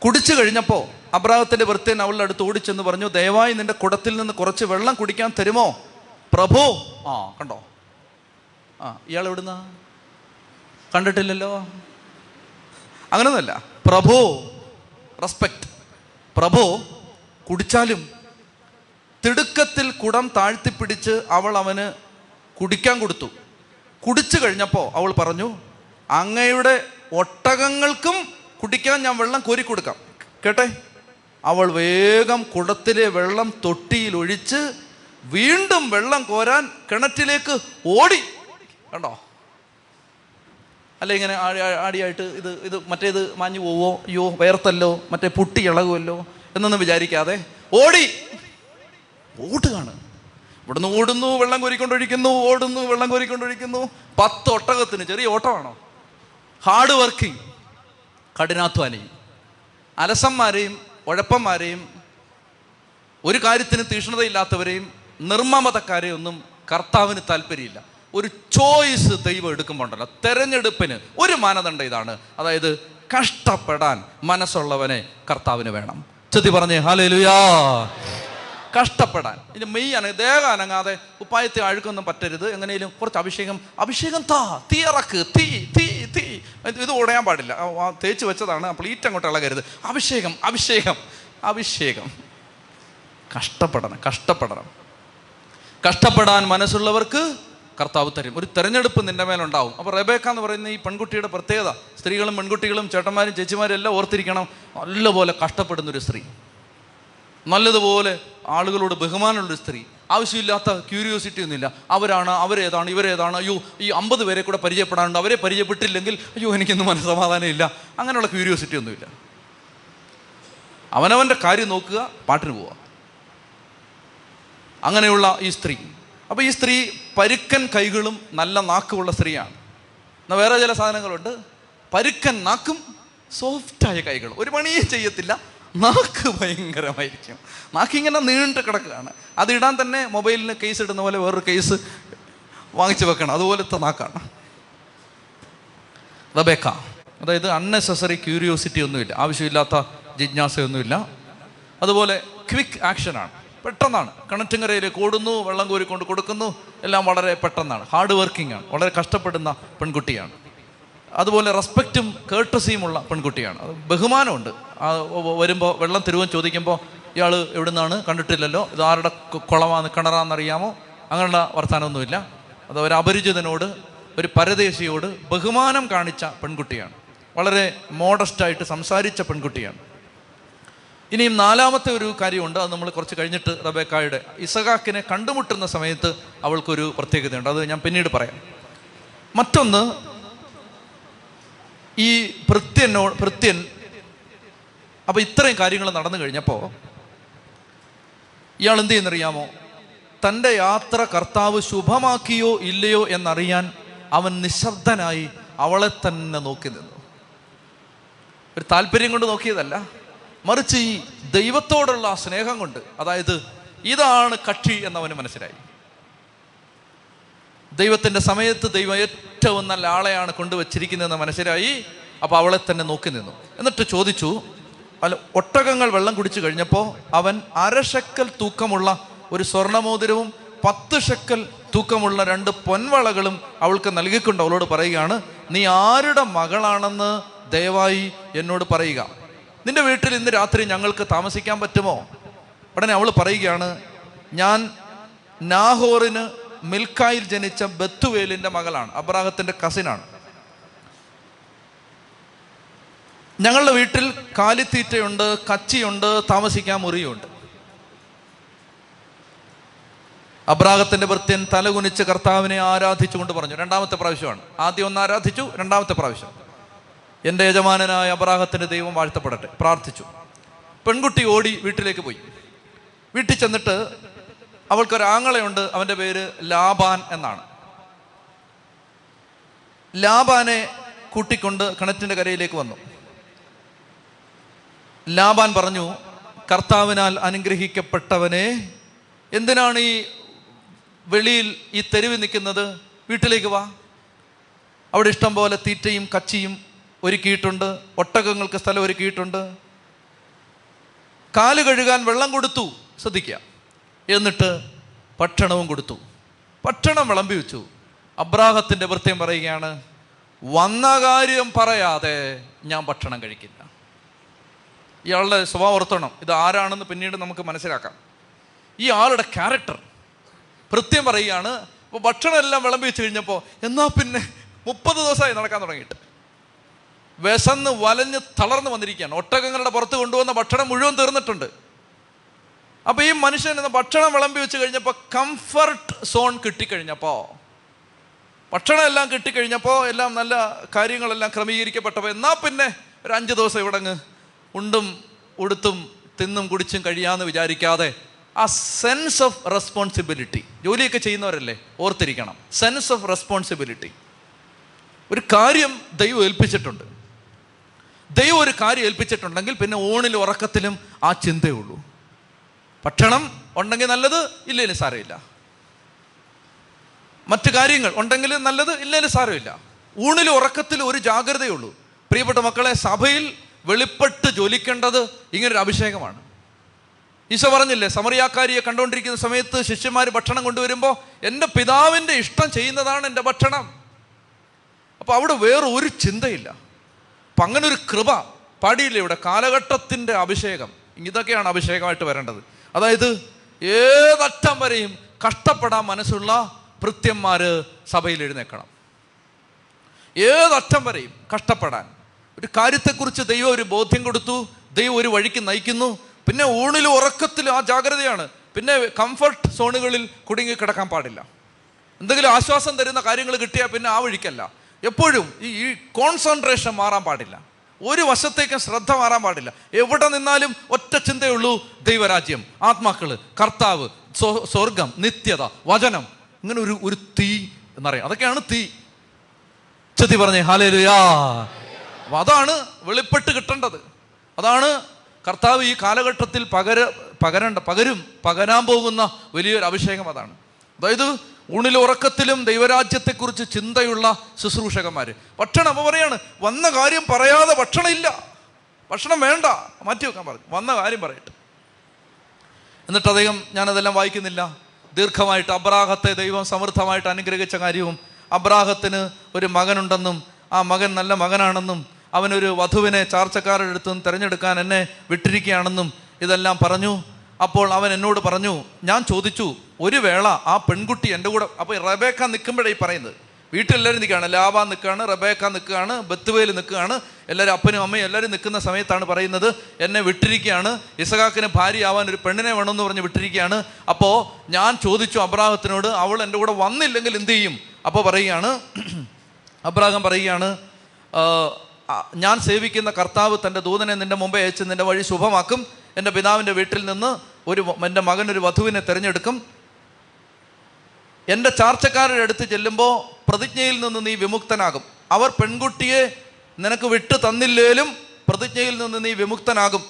കുടിച്ചു കഴിഞ്ഞപ്പോൾ അബ്രാഹത്തിൻ്റെ ഭർത്താവ് അവളുടെ അടുത്ത് ഓടിച്ചെന്ന് പറഞ്ഞു, ദയവായി നിന്റെ കുടത്തിൽ നിന്ന് കുറച്ച് വെള്ളം കുടിക്കാൻ തരുമോ പ്രഭു. ആ കണ്ടോ, ആ ഇയാൾ എവിടുന്നാ, കണ്ടിട്ടില്ലല്ലോ. അങ്ങനെയൊന്നുമല്ല, പ്രഭു റെസ്പെക്റ്റ്. പ്രഭു കുടിച്ചാലും. തിടുക്കത്തിൽ കുടം താഴ്ത്തിപ്പിടിച്ച് അവൾ അവന് കുടിക്കാൻ കൊടുത്തു. കുടിച്ചു കഴിഞ്ഞപ്പോൾ അവൾ പറഞ്ഞു, അങ്ങയുടെ ഒട്ടകങ്ങൾക്കും കുടിക്കാൻ ഞാൻ വെള്ളം കോരി കൊടുക്കാം കേട്ടെ. അവൾ വേഗം കുടത്തിലെ വെള്ളം തൊട്ടിയിൽ ഒഴിച്ച് വീണ്ടും വെള്ളം കോരാൻ കിണറ്റിലേക്ക് ഓടി. കണ്ടോ, അല്ല ഇങ്ങനെ ആടിയായിട്ട് ഇത് ഇത് മറ്റേത് മാഞ്ഞു പോവോ, അയ്യോ വേർത്തല്ലോ, മറ്റേ പുട്ടി ഇളകുമല്ലോ എന്നൊന്നും വിചാരിക്കാതെ ഓടി. ഓടുകയാണ്, ഇവിടുന്ന് ഓടുന്നു വെള്ളം കോരിക്കൊണ്ടൊഴിക്കുന്നു, ഓടുന്നു വെള്ളം കോരിക്കൊണ്ടൊഴിക്കുന്നു. പത്ത് ഒട്ടകത്തിന് ചെറിയ ഓട്ടമാണോ? Hard working, കഠിനാധ്വാനി. അലസന്മാരെയും ഉഴപ്പന്മാരെയും ഒരു കാര്യത്തിന് തീഷ്ണതയില്ലാത്തവരെയും നിർമ്മമതക്കാരെയും ഒന്നും കർത്താവിന് താല്പര്യമില്ല. ഒരു ചോയ്സ് ദൈവം എടുക്കുമ്പോണ്ടല്ലോ, തെരഞ്ഞെടുപ്പിന് ഒരു മാനദണ്ഡം ഇതാണ്, അതായത് കഷ്ടപ്പെടാൻ മനസ്സുള്ളവനെ കർത്താവിന് വേണം. ചെത്തി പറഞ്ഞേ ഹല്ലേലൂയാ. കഷ്ടപ്പെടാൻ, ഇതിൻ്റെ മെയ് അന ദേഹം അനങ്ങാതെ ഉപ്പായത്തെ അഴുക്കൊന്നും പറ്റരുത്. എങ്ങനെയും കുറച്ച് അഭിഷേകം, അഭിഷേകം താ, തീ ഇറക്ക്, തീ തീ തീ, ഇത് ഉടയാൻ പാടില്ല, തേച്ച് വെച്ചതാണ്, പ്ലീറ്റ് അങ്ങോട്ട് ഇളകരുത്. അഭിഷേകം അഭിഷേകം അഭിഷേകം. കഷ്ടപ്പെടണം കഷ്ടപ്പെടണം. കഷ്ടപ്പെടാൻ മനസ്സുള്ളവർക്ക് കർത്താവ് തരും. ഒരു തെരഞ്ഞെടുപ്പ് നിൻ്റെ മേലുണ്ടാവും. അപ്പോൾ റബേക്ക എന്ന് പറയുന്ന ഈ പെൺകുട്ടിയുടെ പ്രത്യേകത, സ്ത്രീകളും പെൺകുട്ടികളും ചേട്ടന്മാരും ചേച്ചിമാരും എല്ലാം ഓർത്തിരിക്കണം, നല്ലപോലെ കഷ്ടപ്പെടുന്നൊരു സ്ത്രീ, നല്ലതുപോലെ ആളുകളോട് ബഹുമാനമുള്ളൊരു സ്ത്രീ, ആവശ്യമില്ലാത്ത ക്യൂരിയോസിറ്റി ഒന്നുമില്ല. അവരാണ്, അവരേതാണ്, ഇവരേതാണ്, അയ്യോ ഈ അമ്പത് പേരെ കൂടെ പരിചയപ്പെടാനുണ്ട്, അവരെ പരിചയപ്പെട്ടില്ലെങ്കിൽ അയ്യോ എനിക്കൊന്നും മനസ്സമാധാനം ഇല്ല, അങ്ങനെയുള്ള ക്യൂരിയോസിറ്റി ഒന്നുമില്ല. അവനവൻ്റെ കാര്യം നോക്കുക, പാട്ടിന് പോവുക, അങ്ങനെയുള്ള ഈ സ്ത്രീ. അപ്പോൾ ഈ സ്ത്രീ പരുക്കൻ കൈകളും നല്ല നാക്കുമുള്ള സ്ത്രീയാണ്. എന്നാൽ വേറെ ചില സാധനങ്ങളുണ്ട്, പരുക്കൻ നാക്കും സോഫ്റ്റായ കൈകളും, ഒരു പണിയേ ചെയ്യത്തില്ല, നാക്ക് ഭയങ്കരമായിരിക്കും, നാക്കിങ്ങനെ നീണ്ട് കിടക്കുകയാണ്, അതിടാൻ തന്നെ മൊബൈലിന് കേസ് ഇടുന്ന പോലെ വേറൊരു കേസ് വാങ്ങിച്ചു വെക്കണം, അതുപോലത്തെ നാക്കാണ് റബേക്ക. അതായത് അൺനെസസറി ക്യൂരിയോസിറ്റി ഒന്നുമില്ല, ആവശ്യമില്ലാത്ത ജിജ്ഞാസയൊന്നുമില്ല, അതുപോലെ ക്വിക്ക് ആക്ഷനാണ്, പെട്ടെന്നാണ്, കിണറ്റിൻകരയിലേക്ക് ഓടുന്നു, വെള്ളം കോരിക്കൊണ്ട് കൊടുക്കുന്നു, എല്ലാം വളരെ പെട്ടെന്നാണ്, ഹാർഡ് വർക്കിംഗ് ആണ്, വളരെ കഷ്ടപ്പെടുന്ന പെൺകുട്ടിയാണ്. അതുപോലെ റെസ്പെക്റ്റും കേർട്ടസിയുമുള്ള പെൺകുട്ടിയാണ്, ബഹുമാനമുണ്ട്. വരുമ്പോൾ വെള്ളം തരുവാൻ ചോദിക്കുമ്പോൾ ഇയാൾ എവിടെ നിന്നാണ്, കണ്ടിട്ടില്ലല്ലോ, ഇത് ആരുടെ കുളമാണെന്ന് കിണറാണെന്നറിയാമോ, അങ്ങനെയുള്ള വർത്തമാനമൊന്നുമില്ല. അത് ഒരു അപരിചിതനോട്, ഒരു പരദേശിയോട് ബഹുമാനം കാണിച്ച പെൺകുട്ടിയാണ്, വളരെ മോഡസ്റ്റായിട്ട് സംസാരിച്ച പെൺകുട്ടിയാണ്. ഇനിയും നാലാമത്തെ ഒരു കാര്യമുണ്ട്, അത് നമ്മൾ കുറച്ച് കഴിഞ്ഞിട്ട് റബേക്കായുടെ ഇസഹാക്കിനെ കണ്ടുമുട്ടുന്ന സമയത്ത് അവൾക്കൊരു പ്രത്യേകതയുണ്ട്, അത് ഞാൻ പിന്നീട് പറയാം. മറ്റൊന്ന്, ഈ ഭൃത്യനോ ഭൃത്യൻ അപ്പോൾ ഇത്രയും കാര്യങ്ങൾ നടന്നു കഴിഞ്ഞപ്പോൾ ഇയാൾ എന്ത് ചെയ്യുന്നറിയാമോ, തൻ്റെ യാത്ര കർത്താവ് ശുഭമാക്കിയോ ഇല്ലയോ എന്നറിയാൻ അവൻ നിശബ്ദനായി അവളെ തന്നെ നോക്കി നിന്നു. ഒരു താല്പര്യം കൊണ്ട് നോക്കിയതല്ല, മറിച്ച് ഈ ദൈവത്തോടുള്ള ആ സ്നേഹം കൊണ്ട്. അതായത് ഇതാണ് കക്ഷി എന്നവന് മനസ്സിലായി. ദൈവത്തിൻ്റെ സമയത്ത് ദൈവം ഏറ്റവും നല്ല ആളെയാണ് കൊണ്ടുവച്ചിരിക്കുന്നതെന്ന് മനസ്സിലായി. അപ്പോൾ അവളെ തന്നെ നോക്കി നിന്നു. എന്നിട്ട് ചോദിച്ചു, അല്ല, ഒട്ടകങ്ങൾ വെള്ളം കുടിച്ചു കഴിഞ്ഞപ്പോൾ അവൻ അര ഷെക്കൽ തൂക്കമുള്ള ഒരു സ്വർണമോതിരവും പത്ത് ഷെക്കൽ തൂക്കമുള്ള രണ്ട് പൊൻവളകളും അവൾക്ക് നൽകിക്കൊണ്ട് അവളോട് പറയുകയാണ്, നീ ആരുടെ മകളാണെന്ന് ദയവായി എന്നോട് പറയുക, നിൻ്റെ വീട്ടിൽ ഇന്ന് രാത്രി ഞങ്ങൾക്ക് താമസിക്കാൻ പറ്റുമോ? ഉടനെ അവൾ പറയുകയാണ്, ഞാൻ നാഹോറിന് മിൽക്കായിൽ ജനിച്ച ബത്തുവേലിൻ്റെ മകളാണ്, അബ്രാഹത്തിൻ്റെ കസിനാണ്, ഞങ്ങളുടെ വീട്ടിൽ കാലിത്തീറ്റയുണ്ട്, കച്ചിയുണ്ട്, താമസിക്കാൻ മുറിയുണ്ട്. അബ്രാഹത്തിൻ്റെ ഭൃത്യൻ തലകുനിച്ച് കർത്താവിനെ ആരാധിച്ചുകൊണ്ട് പറഞ്ഞു. രണ്ടാമത്തെ പ്രാവശ്യമാണ്, ആദ്യം ഒന്ന് ആരാധിച്ചു, രണ്ടാമത്തെ പ്രാവശ്യം എൻ്റെ യജമാനനായ അബ്രാഹത്തിൻ്റെ ദൈവം വാഴ്ത്തപ്പെടട്ടെ പ്രാർത്ഥിച്ചു. പെൺകുട്ടി ഓടി വീട്ടിലേക്ക് പോയി. വീട്ടിൽ ചെന്നിട്ട് അവൾക്കൊരാങ്ങളെയുണ്ട്, അവൻ്റെ പേര് ലാബാൻ എന്നാണ്. ലാബാനെ കൂട്ടിക്കൊണ്ട് കിണറ്റിൻ്റെ കരയിലേക്ക് വന്നു. ലാബാൻ പറഞ്ഞു, കർത്താവിനാൽ അനുഗ്രഹിക്കപ്പെട്ടവനെ, എന്തിനാണ് ഈ വെളിയിൽ ഈ തെരുവിൽ നിൽക്കുന്നത്? വീട്ടിലേക്ക് വാ, അവിടെ ഇഷ്ടം പോലെ തീറ്റയും കച്ചിയും ഒരുക്കിയിട്ടുണ്ട്, ഒട്ടകങ്ങൾക്ക് സ്ഥലം ഒരുക്കിയിട്ടുണ്ട്, കാല് കഴുകാൻ വെള്ളം കൊടുത്തു, ശ്രദ്ധിക്കുക, എന്നിട്ട് ഭക്ഷണവും കൊടുത്തു, ഭക്ഷണം വിളമ്പി വെച്ചു. അബ്രാഹത്തിൻ്റെ ഭൃത്യം പറയുകയാണ്, വന്ന കാര്യം പറയാതെ ഞാൻ ഭക്ഷണം കഴിക്കില്ല. ഇയാളുടെ സ്വഭാവം ഓർത്തണം, ഇത് ആരാണെന്ന് പിന്നീട് നമുക്ക് മനസ്സിലാക്കാം. ഈ ആളുടെ ക്യാരക്ടർ ഭൃത്യം പറയുകയാണ്. അപ്പോൾ ഭക്ഷണം എല്ലാം വിളമ്പി വെച്ച് കഴിഞ്ഞപ്പോൾ, എന്നാൽ പിന്നെ മുപ്പത് ദിവസമായി നടക്കാൻ തുടങ്ങിയിട്ട് വിശന്ന് വലഞ്ഞ് തളർന്നു വന്നിരിക്കുകയാണ്. ഒട്ടകങ്ങളുടെ പുറത്ത് കൊണ്ടുവന്ന ഭക്ഷണം മുഴുവൻ തീർന്നിട്ടുണ്ട്. അപ്പോൾ ഈ മനുഷ്യൻ ഇന്ന് ഭക്ഷണം വിളമ്പി വെച്ച് കഴിഞ്ഞപ്പോൾ, കംഫർട്ട് സോൺ കിട്ടിക്കഴിഞ്ഞപ്പോൾ, ഭക്ഷണം എല്ലാം കിട്ടിക്കഴിഞ്ഞപ്പോൾ, എല്ലാം നല്ല കാര്യങ്ങളെല്ലാം ക്രമീകരിക്കപ്പെട്ടപ്പോൾ, എന്നാൽ പിന്നെ ഒരു അഞ്ച് ദിവസം ഇവിടെ അങ്ങ് ഉണ്ടും ഉടുത്തും തിന്നും കുടിച്ചും കഴിയാമെന്ന് വിചാരിക്കാതെ, ആ സെൻസ് ഓഫ് റെസ്പോൺസിബിലിറ്റി, ജോലിയൊക്കെ ചെയ്യുന്നവരല്ലേ ഓർത്തിരിക്കണം, സെൻസ് ഓഫ് റെസ്പോൺസിബിലിറ്റി, ഒരു കാര്യം ദൈവം ഏൽപ്പിച്ചിട്ടുണ്ട്, ദൈവം ഒരു കാര്യം ഏൽപ്പിച്ചിട്ടുണ്ടെങ്കിൽ പിന്നെ ഓണിലും ഉറക്കത്തിലും ആ ചിന്തയുള്ളൂ. ഭക്ഷണം ഉണ്ടെങ്കിൽ നല്ലത്, ഇല്ലേലും സാരമില്ല, മറ്റു കാര്യങ്ങൾ ഉണ്ടെങ്കിൽ നല്ലത്, ഇല്ലേലും സാരമില്ല, ഊണിലും ഉറക്കത്തിലും ഒരു ജാഗ്രതയുള്ളൂ. പ്രിയപ്പെട്ട മക്കളെ, സഭയിൽ വെളിപ്പെട്ട് ജ്വലിക്കേണ്ടത് ഇങ്ങനൊരു അഭിഷേകമാണ്. ഈശോ പറഞ്ഞില്ലേ, സമറിയാക്കാരിയെ കണ്ടുകൊണ്ടിരിക്കുന്ന സമയത്ത് ശിഷ്യന്മാർ ഭക്ഷണം കൊണ്ടുവരുമ്പോൾ, എൻ്റെ പിതാവിൻ്റെ ഇഷ്ടം ചെയ്യുന്നതാണ് എൻ്റെ ഭക്ഷണം. അപ്പോൾ അവിടെ വേറെ ഒരു ചിന്തയില്ല. അപ്പം അങ്ങനൊരു കൃപ പാടിയില്ല ഇവിടെ, കാലഘട്ടത്തിൻ്റെ അഭിഷേകം. ഇതൊക്കെയാണ് അഭിഷേകമായിട്ട് വരേണ്ടത്. അതായത് ഏതറ്റം വരെയും കഷ്ടപ്പെടാൻ മനസ്സുള്ള ഭൃത്യന്മാർ സഭയിൽ എഴുന്നേക്കണം, ഏതറ്റം വരെയും കഷ്ടപ്പെടാൻ. ഒരു കാര്യത്തെക്കുറിച്ച് ദൈവം ഒരു ബോധ്യം കൊടുത്തു, ദൈവം ഒരു വഴിക്ക് നയിക്കുന്നു. പിന്നെ ഊണിലും ഉറക്കത്തിലും ആ ജാഗ്രതയാണ്. പിന്നെ കംഫർട്ട് സോണുകളിൽ കുടുങ്ങി കിടക്കാൻ പാടില്ല. എന്തെങ്കിലും ആശ്വാസം തരുന്ന കാര്യങ്ങൾ കിട്ടിയാൽ പിന്നെ ആ വഴിക്കല്ല. എപ്പോഴും ഈ ഈ കോൺസെൻട്രേഷൻ മാറാൻ പാടില്ല, ഒരു വശത്തേക്കും ശ്രദ്ധ മാറാൻ പാടില്ല. എവിടെ നിന്നാലും ഒറ്റ ചിന്തയുള്ളൂ, ദൈവരാജ്യം, ആത്മാക്കൾ, കർത്താവ്, സ്വർഗം, നിത്യത, വചനം. ഇങ്ങനെ ഒരു ഒരു തീ എന്നറിയാം. അതൊക്കെയാണ് തീ. ചതി പറഞ്ഞേ ഹല്ലേലൂയാ. അതാണ് വെളിപ്പെട്ട് കിട്ടേണ്ടത്. അതാണ് കർത്താവ് ഈ കാലഘട്ടത്തിൽ പകര പകരണ്ട പകരും പകരാൻ പോകുന്ന വലിയൊരു അഭിഷേകം. അതാണ്, അതായത് ഊണിലുറക്കത്തിലും ദൈവരാജ്യത്തെക്കുറിച്ച് ചിന്തയുള്ള ശുശ്രൂഷകന്മാർ. ഭക്ഷണം അപ്പോൾ പറയാണ്, വന്ന കാര്യം പറയാതെ ഭക്ഷണം ഇല്ല, ഭക്ഷണം വേണ്ട, മാറ്റി വെക്കാൻ പറഞ്ഞു, വന്ന കാര്യം പറയട്ടെ. എന്നിട്ട് അദ്ദേഹം, ഞാനതെല്ലാം വായിക്കുന്നില്ല, ദീർഘമായിട്ട് അബ്രാഹത്തെ ദൈവം സമൃദ്ധമായിട്ട് അനുഗ്രഹിച്ച കാര്യവും അബ്രാഹത്തിന് ഒരു മകനുണ്ടെന്നും ആ മകൻ നല്ല മകനാണെന്നും അവനൊരു വധുവിനെ ചാർച്ചക്കാരുടെ അടുത്തും തിരഞ്ഞെടുക്കാൻ എന്നെ വിട്ടിരിക്കുകയാണെന്നും ഇതെല്ലാം പറഞ്ഞു. അപ്പോൾ അവൻ എന്നോട് പറഞ്ഞു, ഞാൻ ചോദിച്ചു, ഒരു വേള ആ പെൺകുട്ടി എൻ്റെ കൂടെ. അപ്പോൾ റബേക്ക നിൽക്കുമ്പോഴേ പറയുന്നത്, വീട്ടിലെല്ലാവരും നിൽക്കുകയാണ്, ലാബാൻ നിൽക്കുകയാണ്, റബേക്ക നിൽക്കുകയാണ്, ബത്തുവേൽ നിൽക്കുകയാണ്, എല്ലാവരും അപ്പനും അമ്മയും എല്ലാവരും നിൽക്കുന്ന സമയത്താണ് പറയുന്നത്, എന്നെ വിട്ടിരിക്കുകയാണ്, ഇസഹാക്കിന് ഭാര്യയാവാൻ ഒരു പെണ്ണിനെ വേണമെന്ന് പറഞ്ഞ് വിട്ടിരിക്കുകയാണ്. അപ്പോൾ ഞാൻ ചോദിച്ചു അബ്രാഹത്തിനോട്, അവൾ എൻ്റെ കൂടെ വന്നില്ലെങ്കിൽ എന്തു ചെയ്യും? അപ്പോൾ പറയുകയാണ്, അബ്രാഹാം പറയുകയാണ്, ഞാൻ സേവിക്കുന്ന കർത്താവ് തൻ്റെ ദൂതനെ നിൻ്റെ മുമ്പേ അയച്ച് നിൻ്റെ വഴി ശുഭമാക്കും, എൻ്റെ പിതാവിൻ്റെ വീട്ടിൽ നിന്ന് ഒരു എൻ്റെ മകനൊരു വധുവിനെ തിരഞ്ഞെടുക്കും, എൻ്റെ ചാർച്ചക്കാരുടെ അടുത്ത് ചെല്ലുമ്പോൾ പ്രതിജ്ഞയിൽ നിന്ന് നീ വിമുക്തനാകും, അവർ പെൺകുട്ടിയെ നിനക്ക് വിട്ടു തന്നില്ലേലും പ്രതിജ്ഞയിൽ നിന്ന് നീ വിമുക്തനാകും.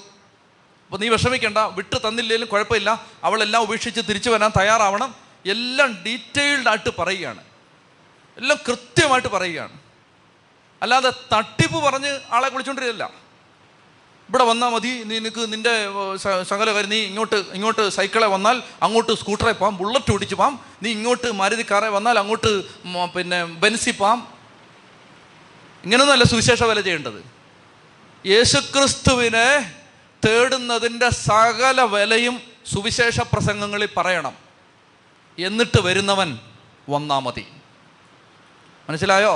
അപ്പോൾ നീ വിഷമിക്കേണ്ട, വിട്ടു തന്നില്ലേലും കുഴപ്പമില്ല, അവളെല്ലാം ഉപേക്ഷിച്ച് തിരിച്ചു വരാൻ തയ്യാറാവണം. എല്ലാം ഡീറ്റെയിൽഡായിട്ട് പറയുകയാണ്, എല്ലാം കൃത്യമായിട്ട് പറയുകയാണ്, അല്ലാതെ തട്ടിപ്പ് പറഞ്ഞ് ആളെ വിളിച്ചുകൊണ്ടിരിക്കില്ല. ഇവിടെ വന്നാൽ മതി, നിനക്ക് നിൻ്റെ സകല കാര്യം, നീ ഇങ്ങോട്ട് ഇങ്ങോട്ട് സൈക്കിളെ വന്നാൽ അങ്ങോട്ട് സ്കൂട്ടറെ പോകാം, ബുള്ളറ്റ് ഓടിച്ച് പോകാം, നീ ഇങ്ങോട്ട് മാരുതിക്കാറെ വന്നാൽ അങ്ങോട്ട് പിന്നെ ബെൻസിൽ പോകാം. ഇങ്ങനെയൊന്നുമല്ല സുവിശേഷ വില ചെയ്യേണ്ടത്. യേശുക്രിസ്തുവിനെ തേടുന്നതിൻ്റെ സകല വിലയും സുവിശേഷ പ്രസംഗങ്ങളിൽ പറയണം. എന്നിട്ട് വരുന്നവൻ വന്നാൽ മതി. മനസ്സിലായോ?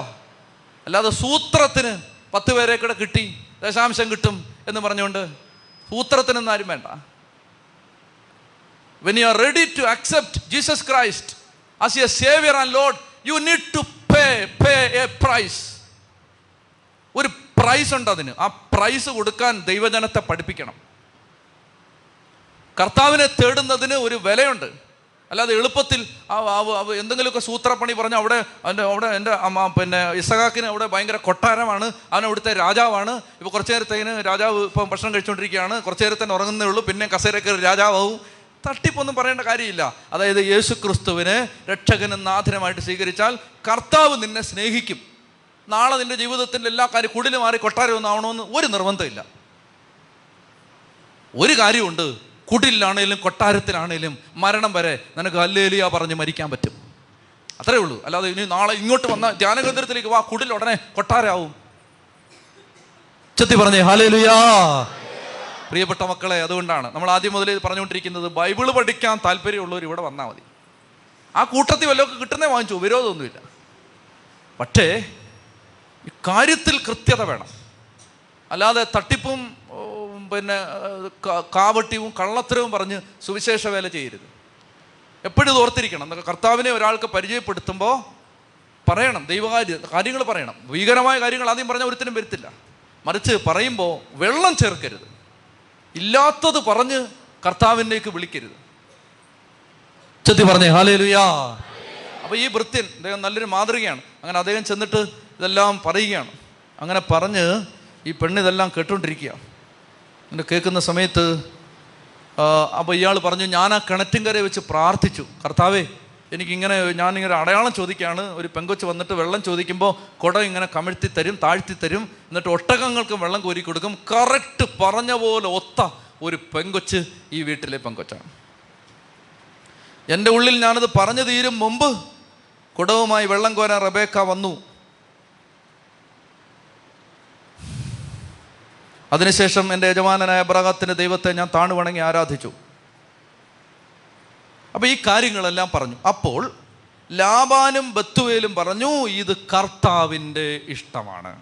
അല്ലാതെ സൂത്രത്തിന് പത്ത് പേരെ കൂടെ കിട്ടി ദശാംശം കിട്ടും എന്ന് പറഞ്ഞുകൊണ്ട് സൂത്രത്തിനൊന്നും ആരും വേണ്ട. When you are ready to accept Jesus Christ as your saviour and Lord, you need to pay pay a price. ഒരു പ്രൈസ് ഉണ്ട് അതിന്. ആ പ്രൈസ് കൊടുക്കാൻ ദൈവജനത്തെ പഠിപ്പിക്കണം. കർത്താവിനെ തേടുന്നതിന് ഒരു വിലയുണ്ട്. അല്ലാതെ എളുപ്പത്തിൽ എന്തെങ്കിലുമൊക്കെ സൂത്രപ്പണി പറഞ്ഞ് അവിടെ എൻ്റെ അവിടെ എൻ്റെ അമ്മ പിന്നെ ഇസഹാക്കിന് അവിടെ ഭയങ്കര കൊട്ടാരമാണ്, അവൻ അവിടുത്തെ രാജാവാണ്, ഇപ്പോൾ കുറച്ച് നേരത്തേന് രാജാവ് ഇപ്പം ഭക്ഷണം കഴിച്ചുകൊണ്ടിരിക്കുകയാണ്, കുറച്ച് നേരത്തേന് ഉറങ്ങുന്നേ ഉള്ളൂ, പിന്നെ കസേരയ്ക്ക് രാജാവാകും. തട്ടിപ്പൊന്നും പറയേണ്ട കാര്യമില്ല. അതായത് യേശു ക്രിസ്തുവിനെ രക്ഷകനും നാഥനുമായിട്ട് സ്വീകരിച്ചാൽ കർത്താവ് നിന്നെ സ്നേഹിക്കും. നാളെ നിൻ്റെ ജീവിതത്തിൻ്റെ എല്ലാ കാര്യം കുടിൽ മാറി കൊട്ടാരമൊന്നും ആവണമെന്ന് ഒരു നിർബന്ധമില്ല. ഒരു കാര്യമുണ്ട്, കുടിലാണേലും കൊട്ടാരത്തിലാണേലും മരണം വരെ നിനക്ക് ഹല്ലേലൂയ പറഞ്ഞ് മരിക്കാൻ പറ്റും. അത്രയേ ഉള്ളൂ. അല്ലാതെ ഇനി നാളെ ഇങ്ങോട്ട് വന്ന ധ്യാനകേന്ദ്രത്തിലേക്ക് വാ, കുടിൽ ഉടനെ കൊട്ടാരാവും. ചെത്തി പറഞ്ഞേ ഹല്ലേലൂയ. പ്രിയപ്പെട്ട മക്കളെ, അതുകൊണ്ടാണ് നമ്മൾ ആദ്യം മുതലേ പറഞ്ഞുകൊണ്ടിരിക്കുന്നത്, ബൈബിള് പഠിക്കാൻ താല്പര്യമുള്ളവർ ഇവിടെ വന്നാൽ മതി. ആ കൂട്ടത്തിൽ വല്ലതൊക്കെ കിട്ടുന്നേ വാങ്ങിച്ചു, വിരോധമൊന്നുമില്ല. പക്ഷേ ഈ കാര്യത്തിൽ കൃത്യത വേണം. അല്ലാതെ തട്ടിപ്പും പിന്നെ കാവട്യവും കള്ളത്തരവും പറഞ്ഞ് സുവിശേഷ വേല ചെയ്യരുത്. എപ്പോഴും ഇത് ഓർത്തിരിക്കണം. എന്നൊക്കെ കർത്താവിനെ ഒരാൾക്ക് പരിചയപ്പെടുത്തുമ്പോൾ പറയണം, ദൈവകാര്യ കാര്യങ്ങൾ പറയണം. ഭീകരമായ കാര്യങ്ങൾ ആദ്യം പറഞ്ഞാൽ ഒരുത്തിനും വരുത്തില്ല. മറിച്ച് പറയുമ്പോൾ വെള്ളം ചേർക്കരുത്, ഇല്ലാത്തത് പറഞ്ഞ് കർത്താവിൻ്റെക്ക് വിളിക്കരുത്. ചെത്തി പറഞ്ഞേ ഹല്ലേലൂയാ. അപ്പോൾ ഈ ഭൃത്യൻ അദ്ദേഹം നല്ലൊരു മാതൃകയാണ്. അങ്ങനെ അദ്ദേഹം ചെന്നിട്ട് ഇതെല്ലാം പറയുകയാണ്. അങ്ങനെ പറഞ്ഞ് ഈ പെണ്ണിതെല്ലാം കേട്ടുകൊണ്ടിരിക്കുക. അങ്ങനെ കേൾക്കുന്ന സമയത്ത് അപ്പോൾ ഇയാൾ പറഞ്ഞു, ഞാൻ ആ കിണറ്റിൻകരയെ വെച്ച് പ്രാർത്ഥിച്ചു, കർത്താവേ എനിക്കിങ്ങനെ ഞാനിങ്ങനെ അടയാളം ചോദിക്കുകയാണ്, ഒരു പെങ്കൊച്ച് വന്നിട്ട് വെള്ളം ചോദിക്കുമ്പോൾ കുടം ഇങ്ങനെ കമിഴ്ത്തി തരും, താഴ്ത്തി തരും, എന്നിട്ട് ഒട്ടകങ്ങൾക്ക് വെള്ളം കോരി കൊടുക്കും, കറക്റ്റ് പറഞ്ഞ പോലെ ഒത്ത ഒരു പെങ്കൊച്ച് ഈ വീട്ടിലെ പെങ്കൊച്ചാണ്. എൻ്റെ ഉള്ളിൽ ഞാനത് പറഞ്ഞു തീരും മുമ്പ് കുടവുമായി വെള്ളം കോരാൻ റബേക്ക വന്നു. അതിനുശേഷം എൻ്റെ യജമാനനായ അബ്രാഹാമിൻ്റെ ദൈവത്തെ ഞാൻ താണു വണങ്ങി ആരാധിച്ചു. അപ്പോൾ ഈ കാര്യങ്ങളെല്ലാം പറഞ്ഞു. അപ്പോൾ ലാബാനും ബത്തുവേലും പറഞ്ഞു, ഇത് കർത്താവിൻ്റെ ഇഷ്ടമാണ്.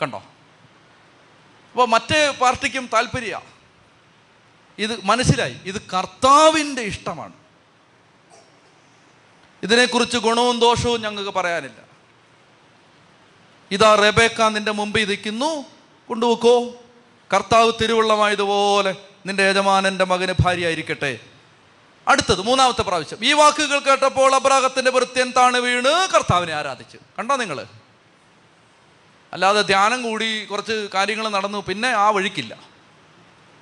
കണ്ടോ, അപ്പോൾ മറ്റേ പാർട്ടിക്കും താല്പര്യമാണ്, ഇത് മനസ്സിലായി, ഇത് കർത്താവിൻ്റെ ഇഷ്ടമാണ്. ഇതിനെക്കുറിച്ച് ഗുണവും ദോഷവും ഞങ്ങൾക്ക് പറയാനില്ല. ഇതാ റബേക്ക നിൻ്റെ മുമ്പ് ഇരിക്കുന്നു, കൊണ്ടുപോക്കോ, കർത്താവ് തിരുവുള്ളമായതുപോലെ നിന്റെ യജമാനൻ്റെ മകന് ഭാര്യയായിരിക്കട്ടെ. അടുത്തത് മൂന്നാമത്തെ പ്രാവശ്യം ഈ വാക്കുകൾ കേട്ടപ്പോൾ അബ്രാഹത്തിൻ്റെ വൃത്യൻ താണ് വീണ് കർത്താവിനെ ആരാധിച്ചു. കണ്ടോ നിങ്ങൾ, അല്ലാതെ ധ്യാനം കൂടി കുറച്ച് കാര്യങ്ങൾ നടന്നു പിന്നെ ആ വഴിക്കില്ല,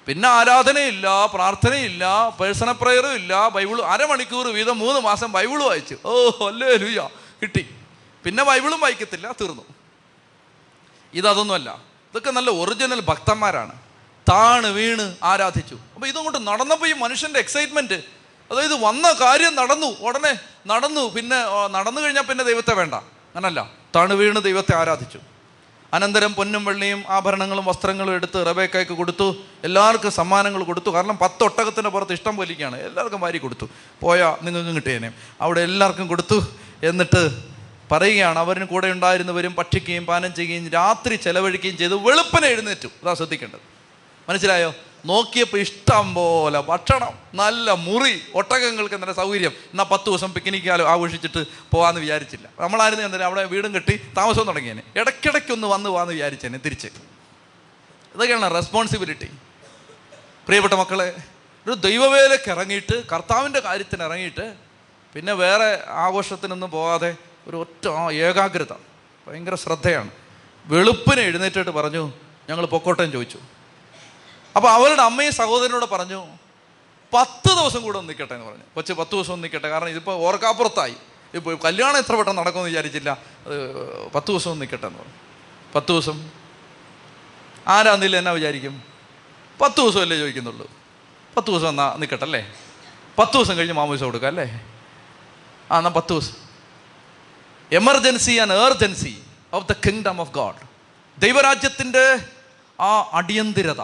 പിന്നെ ആരാധനയില്ല, പ്രാർത്ഥനയില്ല, പേഴ്സണൽ പ്രയറും ഇല്ല, ബൈബിൾ അരമണിക്കൂർ വീതം മൂന്ന് മാസം ബൈബിൾ വായിച്ചു, ഓ ഹല്ലേലൂയ കിട്ടി, പിന്നെ ബൈബിളും വായിക്കത്തില്ല, തീർന്നു. ഇതൊന്നുമല്ല, ഇതൊക്കെ നല്ല ഒറിജിനൽ ഭക്തന്മാരാണ്. താണ് വീണ് ആരാധിച്ചു. അപ്പോൾ ഇതുകൊണ്ട് നടന്നപ്പോൾ ഈ മനുഷ്യൻ്റെ എക്സൈറ്റ്മെൻറ്റ്, അതായത് വന്ന കാര്യം നടന്നു, ഉടനെ നടന്നു, പിന്നെ നടന്നു കഴിഞ്ഞാൽ പിന്നെ ദൈവത്തെ വേണ്ട, അങ്ങനല്ല, താണ് വീണ് ദൈവത്തെ ആരാധിച്ചു. അനന്തരം പൊന്നും വെള്ളിയും ആഭരണങ്ങളും വസ്ത്രങ്ങളും എടുത്ത് റബേക്കയ്ക്ക് കൊടുത്തു, എല്ലാവർക്കും സമ്മാനങ്ങൾ കൊടുത്തു. കാരണം പത്തൊട്ടകത്തിൻ്റെ പുറത്ത് ഇഷ്ടം പോലിക്കാണ്, എല്ലാവർക്കും വാരി കൊടുത്തു. പോയാൽ നിങ്ങൾക്ക് കിട്ടിയേനെ, അവിടെ എല്ലാവർക്കും കൊടുത്തു. എന്നിട്ട് പറയുകയാണ്, അവരിന് കൂടെ ഉണ്ടായിരുന്നവരും ഭക്ഷിക്കുകയും പാനം ചെയ്യുകയും രാത്രി ചെലവഴിക്കുകയും ചെയ്ത് വെളുപ്പിനെ എഴുന്നേറ്റു. അതാ ശ്രദ്ധിക്കേണ്ടത്, മനസ്സിലായോ? നോക്കിയപ്പോൾ ഇഷ്ടം പോലെ ഭക്ഷണം, നല്ല മുറി, ഒട്ടകങ്ങൾക്ക് എന്തെങ്കിലും സൗകര്യം. എന്നാൽ പത്ത് ദിവസം പിക്നിക്കാലോ ആഘോഷിച്ചിട്ട് പോകാമെന്ന് വിചാരിച്ചില്ല. നമ്മളായിരുന്നു എന്തായാലും അവിടെ വീടും കെട്ടി താമസം തുടങ്ങിയേനെ, ഇടയ്ക്കിടയ്ക്കൊന്ന് വന്ന് പോകാമെന്ന് വിചാരിച്ചേനെ തിരിച്ച്. ഇതൊക്കെയാണ് റെസ്പോൺസിബിലിറ്റി. പ്രിയപ്പെട്ട മക്കളെ, ഒരു ദൈവവേലയ്ക്ക് ഇറങ്ങിയിട്ട്, കർത്താവിൻ്റെ കാര്യത്തിന് ഇറങ്ങിയിട്ട് പിന്നെ വേറെ ആഘോഷത്തിനൊന്നും പോകാതെ ഒരു ഒറ്റ ഏകാഗ്രത, ഭയങ്കര ശ്രദ്ധയാണ്. വെളുപ്പിനെ എഴുന്നേറ്റിട്ട് പറഞ്ഞു, ഞങ്ങൾ പൊക്കോട്ടം ചോദിച്ചു. അപ്പോൾ അവരുടെ അമ്മയും സഹോദരനോട് പറഞ്ഞു, പത്ത് ദിവസം കൂടെ ഒന്ന് നിൽക്കട്ടെ എന്ന് പറഞ്ഞു. കൊച്ചു പത്ത് ദിവസം ഒന്ന് നിൽക്കട്ടെ, കാരണം ഇതിപ്പോൾ ഓർക്കാപ്പുറത്തായി, ഇപ്പോൾ കല്യാണം എത്ര പെട്ടെന്ന് നടക്കുമെന്ന് വിചാരിച്ചില്ല, പത്ത് ദിവസം ഒന്ന് നിൽക്കട്ടെ എന്ന് പറഞ്ഞു. പത്ത് ദിവസം ആരാന്നില്ല എന്നാ വിചാരിക്കും, പത്ത് ദിവസമല്ലേ ചോദിക്കുന്നുള്ളൂ, പത്ത് ദിവസം എന്നാ നിൽക്കട്ടെ അല്ലേ, പത്ത് ദിവസം കഴിഞ്ഞ് മാമൂസ കൊടുക്കാം അല്ലേ, ആ എന്നാൽ പത്ത് ദിവസം. Emergency and urgency of the kingdom of God, ദൈവരാജ്യത്തിൻ്റെ ആ അടിയന്തിരത,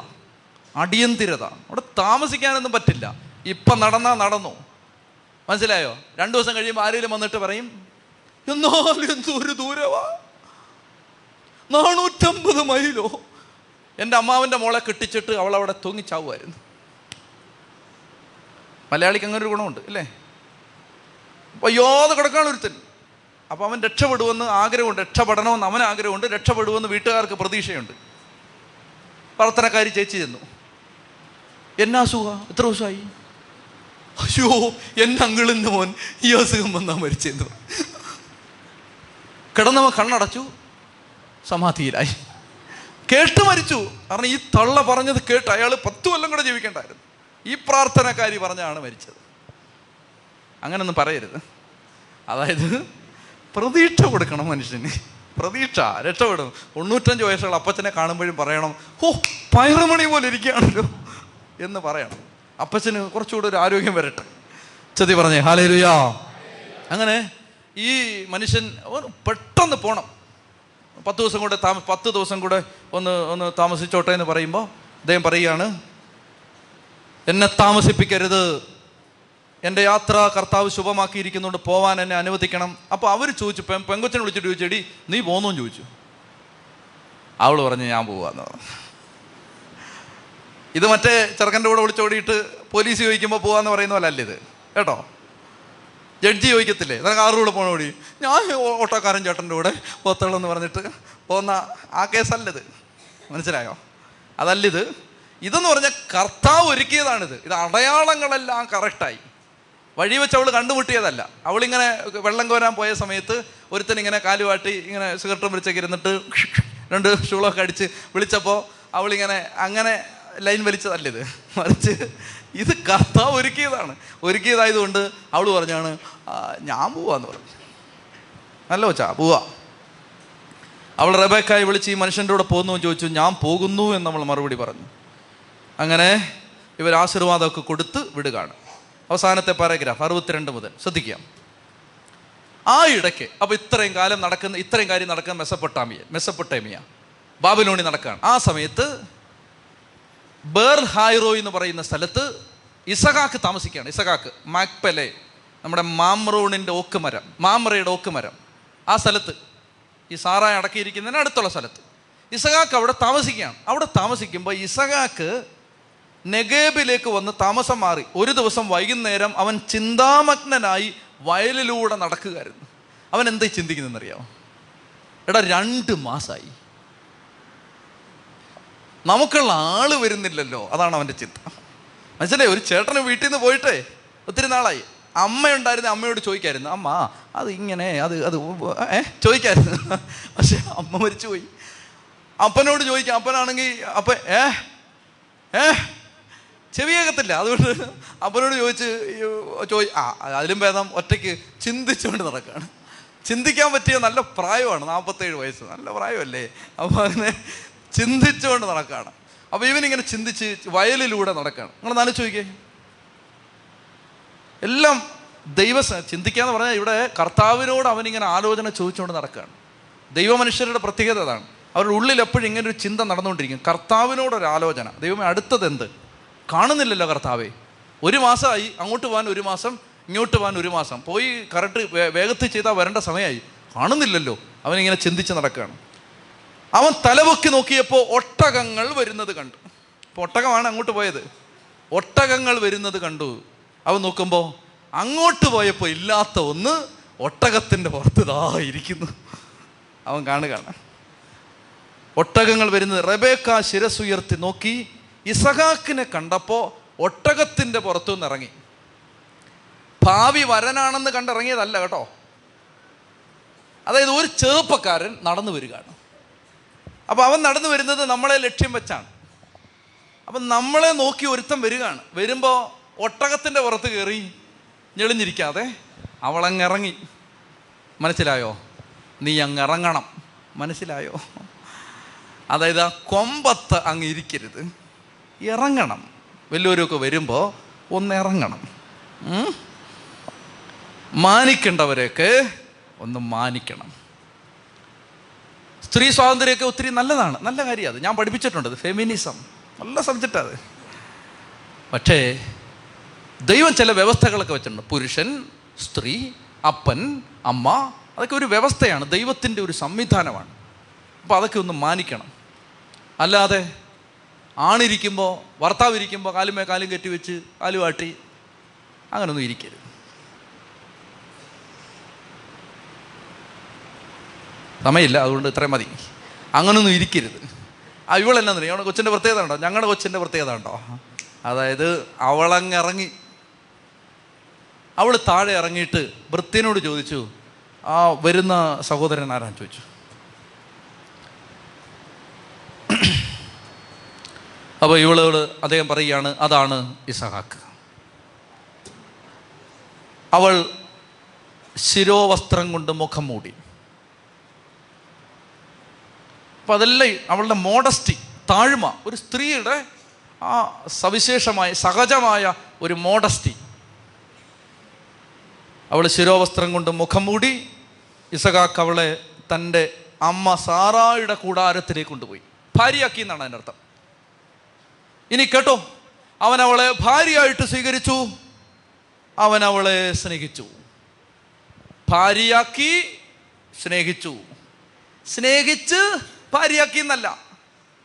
അടിയന്തിരത, അവിടെ താമസിക്കാനൊന്നും പറ്റില്ല. ഇപ്പം നടന്നാൽ നടന്നു, മനസ്സിലായോ? രണ്ടു ദിവസം കഴിയുമ്പോൾ ആരെങ്കിലും വന്നിട്ട് പറയും, എന്നാലും എന്തൊരു ദൂരവാ, നാനൂറ്റമ്പത് മൈലോ. എൻ്റെ അമ്മാവൻ്റെ മോളെ കെട്ടിച്ചിട്ട് അവളവിടെ തൂങ്ങിച്ചാവുമായിരുന്നു. മലയാളിക്ക് അങ്ങനൊരു ഗുണമുണ്ട് അല്ലേ, വയ്യാതെ കിടക്കാൻ ഒരുത്തൻ. അപ്പോൾ അവൻ രക്ഷപ്പെടുമെന്ന് ആഗ്രഹമുണ്ട്, രക്ഷപ്പെടണമെന്ന് അവൻ ആഗ്രഹമുണ്ട്, രക്ഷപ്പെടുമെന്ന് വീട്ടുകാർക്ക് പ്രതീക്ഷയുണ്ട്. പ്രാർത്ഥനക്കാരി ചേച്ചി ചെന്നു, എന്നാ അസുഖ, എത്ര ദിവസമായി, അയ്യോ എൻ്റെ അങ്കിളിൻ്റെ മോൻ ഈ അസുഖം വന്നാൽ മരിച്ചെന്നു. കിടന്നവൻ കണ്ണടച്ചു, സമാധിയിലായി, കേട്ട് മരിച്ചു. കാരണം ഈ തള്ള പറഞ്ഞത് കേട്ട് അയാൾ പത്തു കൊല്ലം കൂടെ ജീവിക്കേണ്ടായിരുന്നു, ഈ പ്രാർത്ഥനക്കാരി പറഞ്ഞാണ് മരിച്ചത്. അങ്ങനൊന്നും പറയരുത്. അതായത് പ്രതീക്ഷ കൊടുക്കണം മനുഷ്യന്, പ്രതീക്ഷ, രക്ഷപ്പെടും. തൊണ്ണൂറ്റഞ്ച് വയസ്സുള്ള അപ്പച്ചനെ കാണുമ്പോഴും പറയണം, ഓ പയറുമണി പോലെ ഇരിക്കുകയാണല്ലോ എന്ന് പറയണം. അപ്പച്ചന് കുറച്ചുകൂടെ ഒരു ആരോഗ്യം വരട്ടെ. ചെത്തി പറഞ്ഞേ ഹല്ലേലൂയാ. അങ്ങനെ ഈ മനുഷ്യൻ പെട്ടെന്ന് പോകണം, പത്ത് ദിവസം കൂടെ താമ പത്ത് ദിവസം കൂടെ ഒന്ന് ഒന്ന് താമസിച്ചോട്ടെ എന്ന് പറയുമ്പോൾ അദ്ദേഹം പറയുകയാണ്, എന്നെ താമസിപ്പിക്കരുത്, എൻ്റെ യാത്ര കർത്താവ് ശുഭമാക്കിയിരിക്കുന്നതുകൊണ്ട് പോവാൻ എന്നെ അനുവദിക്കണം. അപ്പോൾ അവർ ചോദിച്ചു, പെൺ പെങ്കൊച്ചനെ വിളിച്ചിട്ട് ചോദിച്ചെടി നീ പോന്നു ചോദിച്ചു. അവൾ പറഞ്ഞ് ഞാൻ പോവാന്ന് പറഞ്ഞു. ഇത് മറ്റേ ചെറുക്കൻ്റെ കൂടെ വിളിച്ചോടിയിട്ട് പോലീസ് ചോദിക്കുമ്പോൾ പോവാന്ന് പറയുന്ന പോലെ അല്ലിത് കേട്ടോ. ജഡ്ജി ചോദിക്കത്തില്ലേ, നിനക്ക് ആരുടെ കൂടെ പോകണോടി, ഞാൻ ഓട്ടോക്കാരൻ ചേട്ടൻ്റെ കൂടെ പോത്തുള്ളെന്ന് പറഞ്ഞിട്ട് പോന്ന ആ കേസല്ലത്, മനസ്സിലായോ? അതല്ലിത്. ഇതെന്ന് പറഞ്ഞാൽ കർത്താവ് ഒരുക്കിയതാണിത്. ഇത് അടയാളങ്ങളെല്ലാം കറക്റ്റായി, വഴി വെച്ച് അവൾ കണ്ടുമുട്ടിയതല്ല. അവളിങ്ങനെ വെള്ളം കോരാൻ പോയ സമയത്ത് ഒരുത്തനിങ്ങനെ കാലുവാട്ടി ഇങ്ങനെ സിഗരറ്റും വലിച്ചൊക്കെ ഇരുന്നിട്ട് രണ്ട് ഷൂളൊക്കെ അടിച്ച് വിളിച്ചപ്പോൾ അവളിങ്ങനെ അങ്ങനെ ലൈൻ വലിച്ചതല്ലിത്, മറിച്ച് ഇത് കർത്താവ് ഒരുക്കിയതാണ്. ഒരുക്കിയതായതുകൊണ്ട് അവൾ പറഞ്ഞാണ് ഞാൻ പോവാന്ന് പറഞ്ഞു. നല്ല വെച്ചാ പോവാ. അവൾ റബേക്കായി വിളിച്ച് ഈ മനുഷ്യൻ്റെ കൂടെ പോകുന്നു ചോദിച്ചു. ഞാൻ പോകുന്നു എന്ന് നമ്മൾ മറുപടി പറഞ്ഞു. അങ്ങനെ ഇവർ ആശീർവാദമൊക്കെ കൊടുത്ത് വിടുകയാണ്. അവസാനത്തെ പാരഗ്രാഫ് അറുപത്തിരണ്ട് മുതൽ ശ്രദ്ധിക്കാം. ആ ഇടയ്ക്ക്, അപ്പോൾ ഇത്രയും കാലം നടക്കുന്ന ഇത്രയും കാര്യം നടക്കുന്ന മെസ്സപ്പൊട്ടാമിയ മെസ്സപ്പൊട്ടാമിയ ബാബിലോണി നടക്കുകയാണ്. ആ സമയത്ത് ബേർ ഹൈറോ എന്ന് പറയുന്ന സ്ഥലത്ത് ഇസഹാക്ക് താമസിക്കുകയാണ്. ഇസഹാക്ക് മക്പേല നമ്മുടെ മാമ്രോണിൻ്റെ ഓക്കുമരം, മാമ്രയുടെ ഓക്കുമരം, ആ സ്ഥലത്ത് ഈ സാറാ അടക്കിയിരിക്കുന്നതിന് അടുത്തുള്ള സ്ഥലത്ത് ഇസഹാക്ക് അവിടെ താമസിക്കുകയാണ്. അവിടെ താമസിക്കുമ്പോൾ ഇസഹാക്ക് നെഗേബിലേക്ക് വന്ന് താമസം മാറി. ഒരു ദിവസം വൈകുന്നേരം അവൻ ചിന്താമഗ്നനായി വയലിലൂടെ നടക്കുകയായിരുന്നു. അവൻ എന്താ ചിന്തിക്കുന്നതെന്നറിയാമോ? എടാ, രണ്ട് മാസമായി നമുക്കുള്ള ആള് വരുന്നില്ലല്ലോ, അതാണ് അവൻ്റെ ചിന്ത. മനസ്സിലായി? ഒരു ചേട്ടന് വീട്ടിൽ നിന്ന് പോയിട്ടേ ഒത്തിരി നാളായി. അമ്മയുണ്ടായിരുന്നു, അമ്മയോട് ചോദിക്കായിരുന്നു, അമ്മ അത് ഇങ്ങനെ അത് അത് ഏഹ് ചോദിക്കായിരുന്നു. പക്ഷെ അമ്മ മരിച്ചു പോയി. അപ്പനോട് ചോദിക്കാം, അപ്പനാണെങ്കിൽ അപ്പ ഏ ഏ ചെവിയാകത്തില്ല. അതുകൊണ്ട് അപ്പനോട് ചോദിച്ച് ചോദി ആ അതിലും ഭേദം ഒറ്റയ്ക്ക് ചിന്തിച്ചുകൊണ്ട് നടക്കുകയാണ്. ചിന്തിക്കാൻ പറ്റിയ നല്ല പ്രായമാണ്, നാൽപ്പത്തേഴ് വയസ്സ് നല്ല പ്രായമല്ലേ. അപ്പോൾ അങ്ങനെ ചിന്തിച്ചുകൊണ്ട് നടക്കുകയാണ്. അപ്പോൾ ഇവനിങ്ങനെ ചിന്തിച്ച് വയലിലൂടെ നടക്കുകയാണ്. നിങ്ങളൊന്ന് ആലോചിച്ച് നോക്കിയേ. എല്ലാം ദൈവ ചിന്തിക്കുകയെന്ന് പറഞ്ഞാൽ ഇവിടെ കർത്താവിനോട് അവനിങ്ങനെ ആലോചന ചോദിച്ചുകൊണ്ട് നടക്കുകയാണ്. ദൈവമനുഷ്യരുടെ പ്രത്യേകത അതാണ്. അവരുടെ ഉള്ളിൽ എപ്പോഴും ഇങ്ങനൊരു ചിന്ത നടന്നുകൊണ്ടിരിക്കും, കർത്താവിനോടൊരു ആലോചന. ദൈവമേ, അടുത്തത് എന്ത്? കാണുന്നില്ലല്ലോ കർത്താവേ. ഒരു മാസമായി, അങ്ങോട്ട് പോകാൻ ഒരു മാസം, ഇങ്ങോട്ട് പോകാൻ ഒരു മാസം, പോയി കറക്റ്റ് വേഗത്തിൽ ചെയ്താൽ വരേണ്ട സമയമായി, കാണുന്നില്ലല്ലോ. അവനിങ്ങനെ ചിന്തിച്ച് നടക്കുകയാണ്. അവൻ തലപൊക്കി നോക്കിയപ്പോൾ ഒട്ടകങ്ങൾ വരുന്നത് കണ്ടു. ഇപ്പോൾ ഒട്ടകമാണ് അങ്ങോട്ട് പോയത്. ഒട്ടകങ്ങൾ വരുന്നത് കണ്ടു. അവൻ നോക്കുമ്പോൾ അങ്ങോട്ട് പോയപ്പോൾ ഇല്ലാത്ത ഒന്ന് ഒട്ടകത്തിൻ്റെ പുറത്ത് ദാ ഇരിക്കുന്നു. അവൻ കാണുകയാണ് ഒട്ടകങ്ങൾ വരുന്നത്. റബേക്ക ശിരസുയർത്തി നോക്കി ഇസഹാക്കിനെ കണ്ടപ്പോൾ ഒട്ടകത്തിൻ്റെ പുറത്തുനിന്ന് ഇറങ്ങി. ഭാവി വരനാണെന്ന് കണ്ടിറങ്ങിയതല്ല കേട്ടോ. അതായത് ഒരു ചെറുപ്പക്കാരൻ നടന്നു വരികയാണ്. അപ്പോൾ അവൻ നടന്നു വരുന്നത് നമ്മളെ ലക്ഷ്യം വെച്ചാണ്. അപ്പം നമ്മളെ നോക്കി ഒരുത്തൻ വരികയാണ്. വരുമ്പോൾ ഒട്ടകത്തിൻ്റെ പുറത്ത് കയറി ഞെളിഞ്ഞിരിക്കാതെ അവളങ്ങിറങ്ങി. മനസ്സിലായോ? നീ അങ്ങിറങ്ങണം. മനസ്സിലായോ? അതായത് ആ കൊമ്പത്ത് അങ്ങ് ഇരിക്കരുത്, ഇറങ്ങണം. വലിയവരൊക്കെ വരുമ്പോൾ ഒന്ന് ഇറങ്ങണം. മാനിക്കേണ്ടവരെയൊക്കെ ഒന്ന് മാനിക്കണം. സ്ത്രീ സ്വാതന്ത്ര്യമൊക്കെ ഒത്തിരി നല്ലതാണ്, നല്ല കാര്യമാണ്. അത് ഞാൻ പഠിപ്പിച്ചിട്ടുണ്ട്. അത് ഫെമിനിസം നല്ല സബ്ജക്റ്റാണ്. പക്ഷേ ദൈവം ചില വ്യവസ്ഥകളൊക്കെ വെച്ചിട്ടുണ്ട്. പുരുഷൻ, സ്ത്രീ, അപ്പൻ, അമ്മ, അതൊക്കെ ഒരു വ്യവസ്ഥയാണ്, ദൈവത്തിൻ്റെ ഒരു സംവിധാനമാണ്. അപ്പോൾ അതൊക്കെ ഒന്ന് മാനിക്കണം. അല്ലാതെ ആണിരിക്കുമ്പോൾ, ഭർത്താവ് ഇരിക്കുമ്പോൾ കാലുമേ കാലും കെട്ടിവെച്ച് കാലുവാട്ടി അങ്ങനൊന്നും ഇരിക്കരുത്. സമയമില്ല, അതുകൊണ്ട് ഇത്രയും മതി. അങ്ങനൊന്നും ഇരിക്കരുത്. ആ ഇവളെന്നാന്ന് ഞങ്ങളുടെ കൊച്ചിൻ്റെ പ്രത്യേകത ഉണ്ടോ? ഞങ്ങളുടെ കൊച്ചിൻ്റെ പ്രത്യേകത ഉണ്ടോ? അതായത് അവളങ്ങിറങ്ങി. അവൾ താഴെ ഇറങ്ങിയിട്ട് വൃത്യനോട് ചോദിച്ചു, ആ വരുന്ന സഹോദരൻ ആരാന്ന് ചോദിച്ചു. അപ്പോൾ ഇവളോട് അദ്ദേഹം പറയുകയാണ്, അതാണ് ഇസഹാക്ക്. അവൾ ശിരോവസ്ത്രം കൊണ്ട് മുഖം മൂടി. അപ്പം അതെല്ലാം അവളുടെ മോഡസ്റ്റി, താഴ്മ, ഒരു സ്ത്രീയുടെ ആ സവിശേഷമായ സഹജമായ ഒരു മോഡസ്റ്റി. അവൾ ശിരോവസ്ത്രം കൊണ്ട് മുഖം മൂടി. ഇസഹാക്ക് അവളെ തൻ്റെ അമ്മ സാറായുടെ കൂടാരത്തിലേക്ക് കൊണ്ടുപോയി. ഭാര്യയാക്കി എന്നാണ് അതിൻ്റെ അർത്ഥം. ഇനി കേട്ടോ, അവൻ അവളെ ഭാര്യയായിട്ട് സ്വീകരിച്ചു, അവൻ അവളെ സ്നേഹിച്ചു. ഭാര്യയാക്കി, സ്നേഹിച്ചു. സ്നേഹിച്ച് ഭാര്യയാക്കി എന്നല്ല,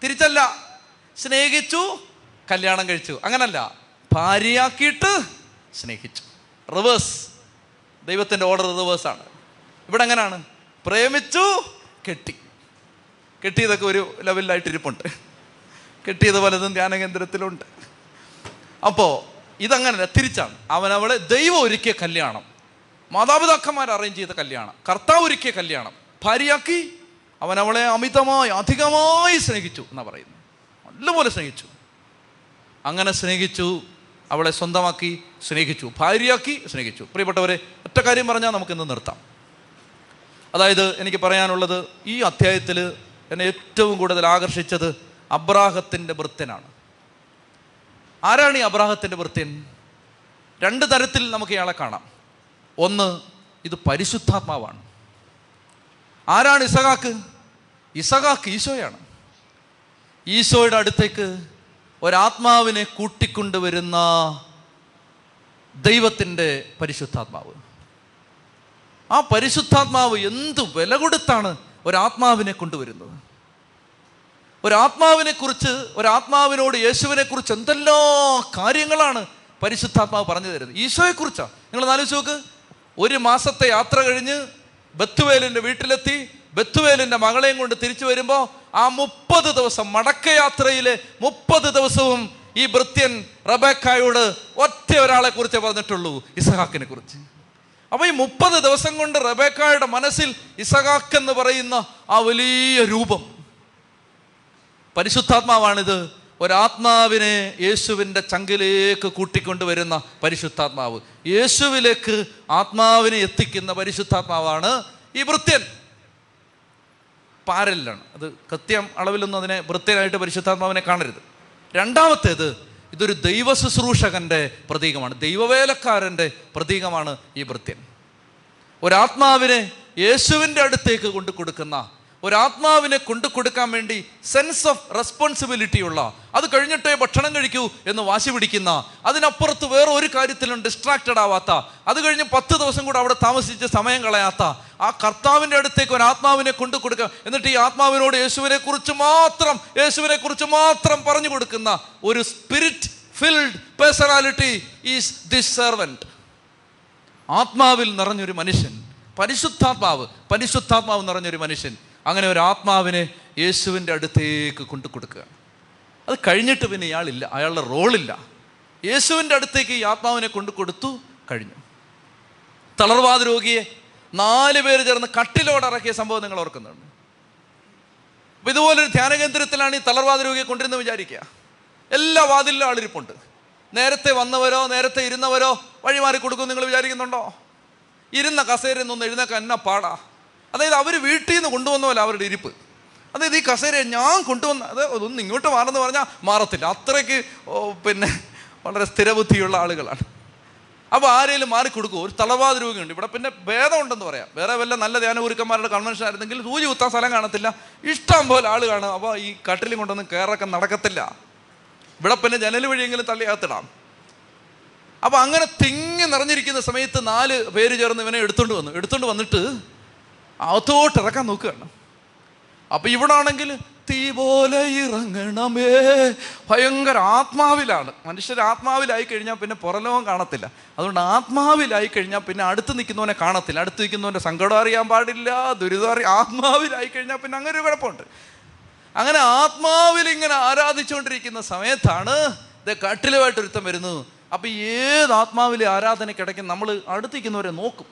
തിരിച്ചല്ല. സ്നേഹിച്ചു, കല്യാണം കഴിച്ചു, അങ്ങനല്ല. ഭാര്യയാക്കിയിട്ട് സ്നേഹിച്ചു. റിവേഴ്സ്. ദൈവത്തിൻ്റെ ഓർഡർ റിവേഴ്സാണ്. ഇവിടെ എങ്ങനെയാണ്? പ്രേമിച്ചു, കെട്ടി. കെട്ടിയതൊക്കെ ഒരു ലെവലിലായിട്ടിരിപ്പുണ്ട്. കെട്ടിയത് പലതും ധ്യാനകേന്ദ്രത്തിലുണ്ട്. അപ്പോൾ ഇതങ്ങനല്ല, തിരിച്ചാണ്. അവനവളെ ദൈവം ഒരുക്കിയ കല്യാണം, മാതാപിതാക്കന്മാർ അറേഞ്ച് ചെയ്ത കല്യാണം, കർത്താവ് ഒരുക്കിയ കല്യാണം. ഭാര്യയാക്കി, അവനവളെ അമിതമായി അധികമായി സ്നേഹിച്ചു എന്നാണ് പറയുന്നത്. നല്ലപോലെ സ്നേഹിച്ചു. അങ്ങനെ സ്നേഹിച്ചു, അവളെ സ്വന്തമാക്കി സ്നേഹിച്ചു, ഭാര്യയാക്കി സ്നേഹിച്ചു. പ്രിയപ്പെട്ടവരെ, ഒറ്റ കാര്യം പറഞ്ഞാൽ നമുക്കിന്ന് നിർത്താം. അതായത് എനിക്ക് പറയാനുള്ളത്, ഈ അധ്യായത്തിൽ എന്നെ ഏറ്റവും കൂടുതൽ ആകർഷിച്ചത് അബ്രാഹത്തിൻ്റെ ഭൃത്യനാണ്. ആരാണ് ഈ അബ്രാഹത്തിൻ്റെ ഭൃത്യൻ? രണ്ട് തരത്തിൽ നമുക്ക് ഇയാളെ കാണാം. ഒന്ന്, ഇത് പരിശുദ്ധാത്മാവാണ്. ആരാണ് ഇസഹാക്ക്? ഇസഹാക്ക് ഈശോയാണ്. ഈശോയുടെ അടുത്തേക്ക് ഒരാത്മാവിനെ കൂട്ടിക്കൊണ്ടുവരുന്ന ദൈവത്തിൻ്റെ പരിശുദ്ധാത്മാവ്. ആ പരിശുദ്ധാത്മാവ് എന്ത് വില കൊടുത്താണ് ഒരാത്മാവിനെ കൊണ്ടുവരുന്നത്. ഒരാത്മാവിനെക്കുറിച്ച്, ഒരാത്മാവിനോട് യേശുവിനെക്കുറിച്ച് എന്തെല്ലാ കാര്യങ്ങളാണ് പരിശുദ്ധാത്മാവ് പറഞ്ഞു തരുന്നത്. ഈശോയെക്കുറിച്ചാണ്. നിങ്ങൾ ആലോചിച്ച് നോക്ക്, ഒരു മാസത്തെ യാത്ര കഴിഞ്ഞ് ബത്തുവേലിൻ്റെ വീട്ടിലെത്തി ബത്തുവേലിൻ്റെ മകളെയും കൊണ്ട് തിരിച്ചു വരുമ്പോൾ ആ മുപ്പത് ദിവസം മടക്കയാത്രയിലെ മുപ്പത് ദിവസവും ഈ ഭൃത്യൻ റബേക്കായോട് ഒറ്റ ഒരാളെ കുറിച്ച് പറഞ്ഞിട്ടുള്ളൂ, ഇസഹാക്കിനെ കുറിച്ച്. അപ്പോൾ ഈ മുപ്പത് ദിവസം കൊണ്ട് റബേക്കായുടെ മനസ്സിൽ ഇസഹാക്ക് എന്ന് പറയുന്ന ആ വലിയ രൂപം, പരിശുദ്ധാത്മാവാണിത്. ഒരാത്മാവിനെ യേശുവിൻ്റെ ചങ്കിലേക്ക് കൂട്ടിക്കൊണ്ടുവരുന്ന പരിശുദ്ധാത്മാവ്, യേശുവിലേക്ക് ആത്മാവിനെ എത്തിക്കുന്ന പരിശുദ്ധാത്മാവാണ് ഈ ഭൃത്യൻ. പാരലാണ് അത്, കൃത്യം അളവിലൊന്നും അതിനെ ഭൃത്യനായിട്ട് പരിശുദ്ധാത്മാവിനെ കാണരുത്. രണ്ടാമത്തേത്, ഇതൊരു ദൈവ ശുശ്രൂഷകൻ്റെ പ്രതീകമാണ്, ദൈവവേലക്കാരൻ്റെ പ്രതീകമാണ് ഈ ഭൃത്യൻ. ഒരാത്മാവിനെ യേശുവിൻ്റെ അടുത്തേക്ക് കൊണ്ടു കൊടുക്കുന്ന, ഒരാത്മാവിനെ കൊണ്ടു കൊടുക്കാൻ വേണ്ടി സെൻസ് ഓഫ് റെസ്പോൺസിബിലിറ്റിയുള്ള, അത് കഴിഞ്ഞിട്ടേ ഭക്ഷണം കഴിക്കൂ എന്ന് വാശി പിടിക്കുന്ന, അതിനപ്പുറത്ത് വേറെ ഒരു കാര്യത്തിലും ഡിസ്ട്രാക്റ്റഡ് ആവാത്ത, അത് കഴിഞ്ഞ് പത്ത് ദിവസം കൂടെ അവിടെ താമസിച്ച് സമയം കളയാത്ത ആ കർത്താവിൻ്റെ അടുത്തേക്ക് ഒരാത്മാവിനെ കൊണ്ടു കൊടുക്കുക. എന്നിട്ട് ഈ ആത്മാവിനോട് യേശുവിനെ കുറിച്ച് മാത്രം യേശുവിനെ കുറിച്ച് മാത്രം പറഞ്ഞു കൊടുക്കുന്ന ഒരു spirit filled personality is this servant. ആത്മാവിൽ നിറഞ്ഞൊരു മനുഷ്യൻ, പരിശുദ്ധാത്മാവ് പരിശുദ്ധാത്മാവ് നിറഞ്ഞൊരു മനുഷ്യൻ. അങ്ങനെ ഒരു ആത്മാവിനെ യേശുവിൻ്റെ അടുത്തേക്ക് കൊണ്ടു കൊടുക്കുക. അത് കഴിഞ്ഞിട്ട് പിന്നെ ഇയാളില്ല, അയാളുടെ റോളില്ല. യേശുവിൻ്റെ അടുത്തേക്ക് ഈ ആത്മാവിനെ കൊണ്ടു കൊടുത്തു, കഴിഞ്ഞു. തളർവാദ രോഗിയെ നാല് പേര് ചേർന്ന് കട്ടിലോടിറക്കിയ സംഭവം നിങ്ങൾ ഓർക്കുന്നുണ്ട്. അപ്പം ഇതുപോലൊരു ധ്യാനകേന്ദ്രത്തിലാണ് ഈ തളർവാദ രോഗിയെ കൊണ്ടിരുന്ന് വിചാരിക്കുക. എല്ലാ വാതിലും ആളിരിപ്പുണ്ട്. നേരത്തെ വന്നവരോ നേരത്തെ ഇരുന്നവരോ വഴി മാറി കൊടുക്കും നിങ്ങൾ വിചാരിക്കുന്നുണ്ടോ? ഇരുന്ന കസേരയിൽ നിന്ന് എഴുന്നേക്കാൻ എന്നാ പാടാ. അതായത് അവർ വീട്ടിൽ നിന്ന് കൊണ്ടുവന്നവല്ല അവരുടെ ഇരിപ്പ്. അതായത് ഈ കസേര ഞാൻ കൊണ്ടുവന്ന, അത് ഒന്ന് ഇങ്ങോട്ട് മാറെന്ന് പറഞ്ഞാൽ മാറത്തില്ല. അത്രയ്ക്ക് പിന്നെ വളരെ സ്ഥിരബുദ്ധിയുള്ള ആളുകളാണ്. അപ്പോൾ ആരെങ്കിലും മാറിക്കൊടുക്കും. ഒരു തളവാദ രോഗിയുണ്ട് ഇവിടെ. പിന്നെ ഭേദമുണ്ടെന്ന് പറയാം. വേറെ വല്ല നല്ല ധ്യാന ഗുരുക്കന്മാരുടെ കൺവെൻഷൻ ആയിരുന്നെങ്കിൽ സൂചി കുത്താൻ സ്ഥലം കാണത്തില്ല, ഇഷ്ടം പോലെ ആൾ കാണും. അപ്പോൾ ഈ കട്ടിലും കൊണ്ടൊന്നും കയറൊക്കെ നടക്കത്തില്ല. ഇവിടെ പിന്നെ ജനൽ വഴിയെങ്കിലും തള്ളിയാത്തിടാം. അപ്പോൾ അങ്ങനെ തിങ്ങി നിറഞ്ഞിരിക്കുന്ന സമയത്ത് നാല് പേര് ചേർന്ന് ഇവനെ എടുത്തുകൊണ്ട് വന്നു. എടുത്തുകൊണ്ട് വന്നിട്ട് അകത്തോട്ട് ഇറക്കാൻ നോക്കുകയാണ്. അപ്പം ഇവിടാണെങ്കിൽ തീ പോലെ ഇറങ്ങണമേ, ഭയങ്കര ആത്മാവിലാണ് മനുഷ്യർ. ആത്മാവിലായി കഴിഞ്ഞാൽ പിന്നെ പുറലോകം കാണത്തില്ല. അതുകൊണ്ട് ആത്മാവിലായി കഴിഞ്ഞാൽ പിന്നെ അടുത്ത് നിൽക്കുന്നവനെ കാണത്തില്ല, അടുത്ത് നിൽക്കുന്നവൻ്റെ സങ്കടം അറിയാൻ പാടില്ല, ദുരിതം അറിയാൻ. ആത്മാവിലായി കഴിഞ്ഞാൽ പിന്നെ അങ്ങനെ ഒരു കുഴപ്പമുണ്ട്. അങ്ങനെ ആത്മാവിൽ ഇങ്ങനെ ആരാധിച്ചുകൊണ്ടിരിക്കുന്ന സമയത്താണ് ഇത് കട്ടിലുമായിട്ടൊരുത്തം വരുന്നത്. അപ്പം ഏത് ആത്മാവിലെ ആരാധനയ്ക്കിടയ്ക്ക് നമ്മൾ അടുത്തിരിക്കുന്നവരെ നോക്കും,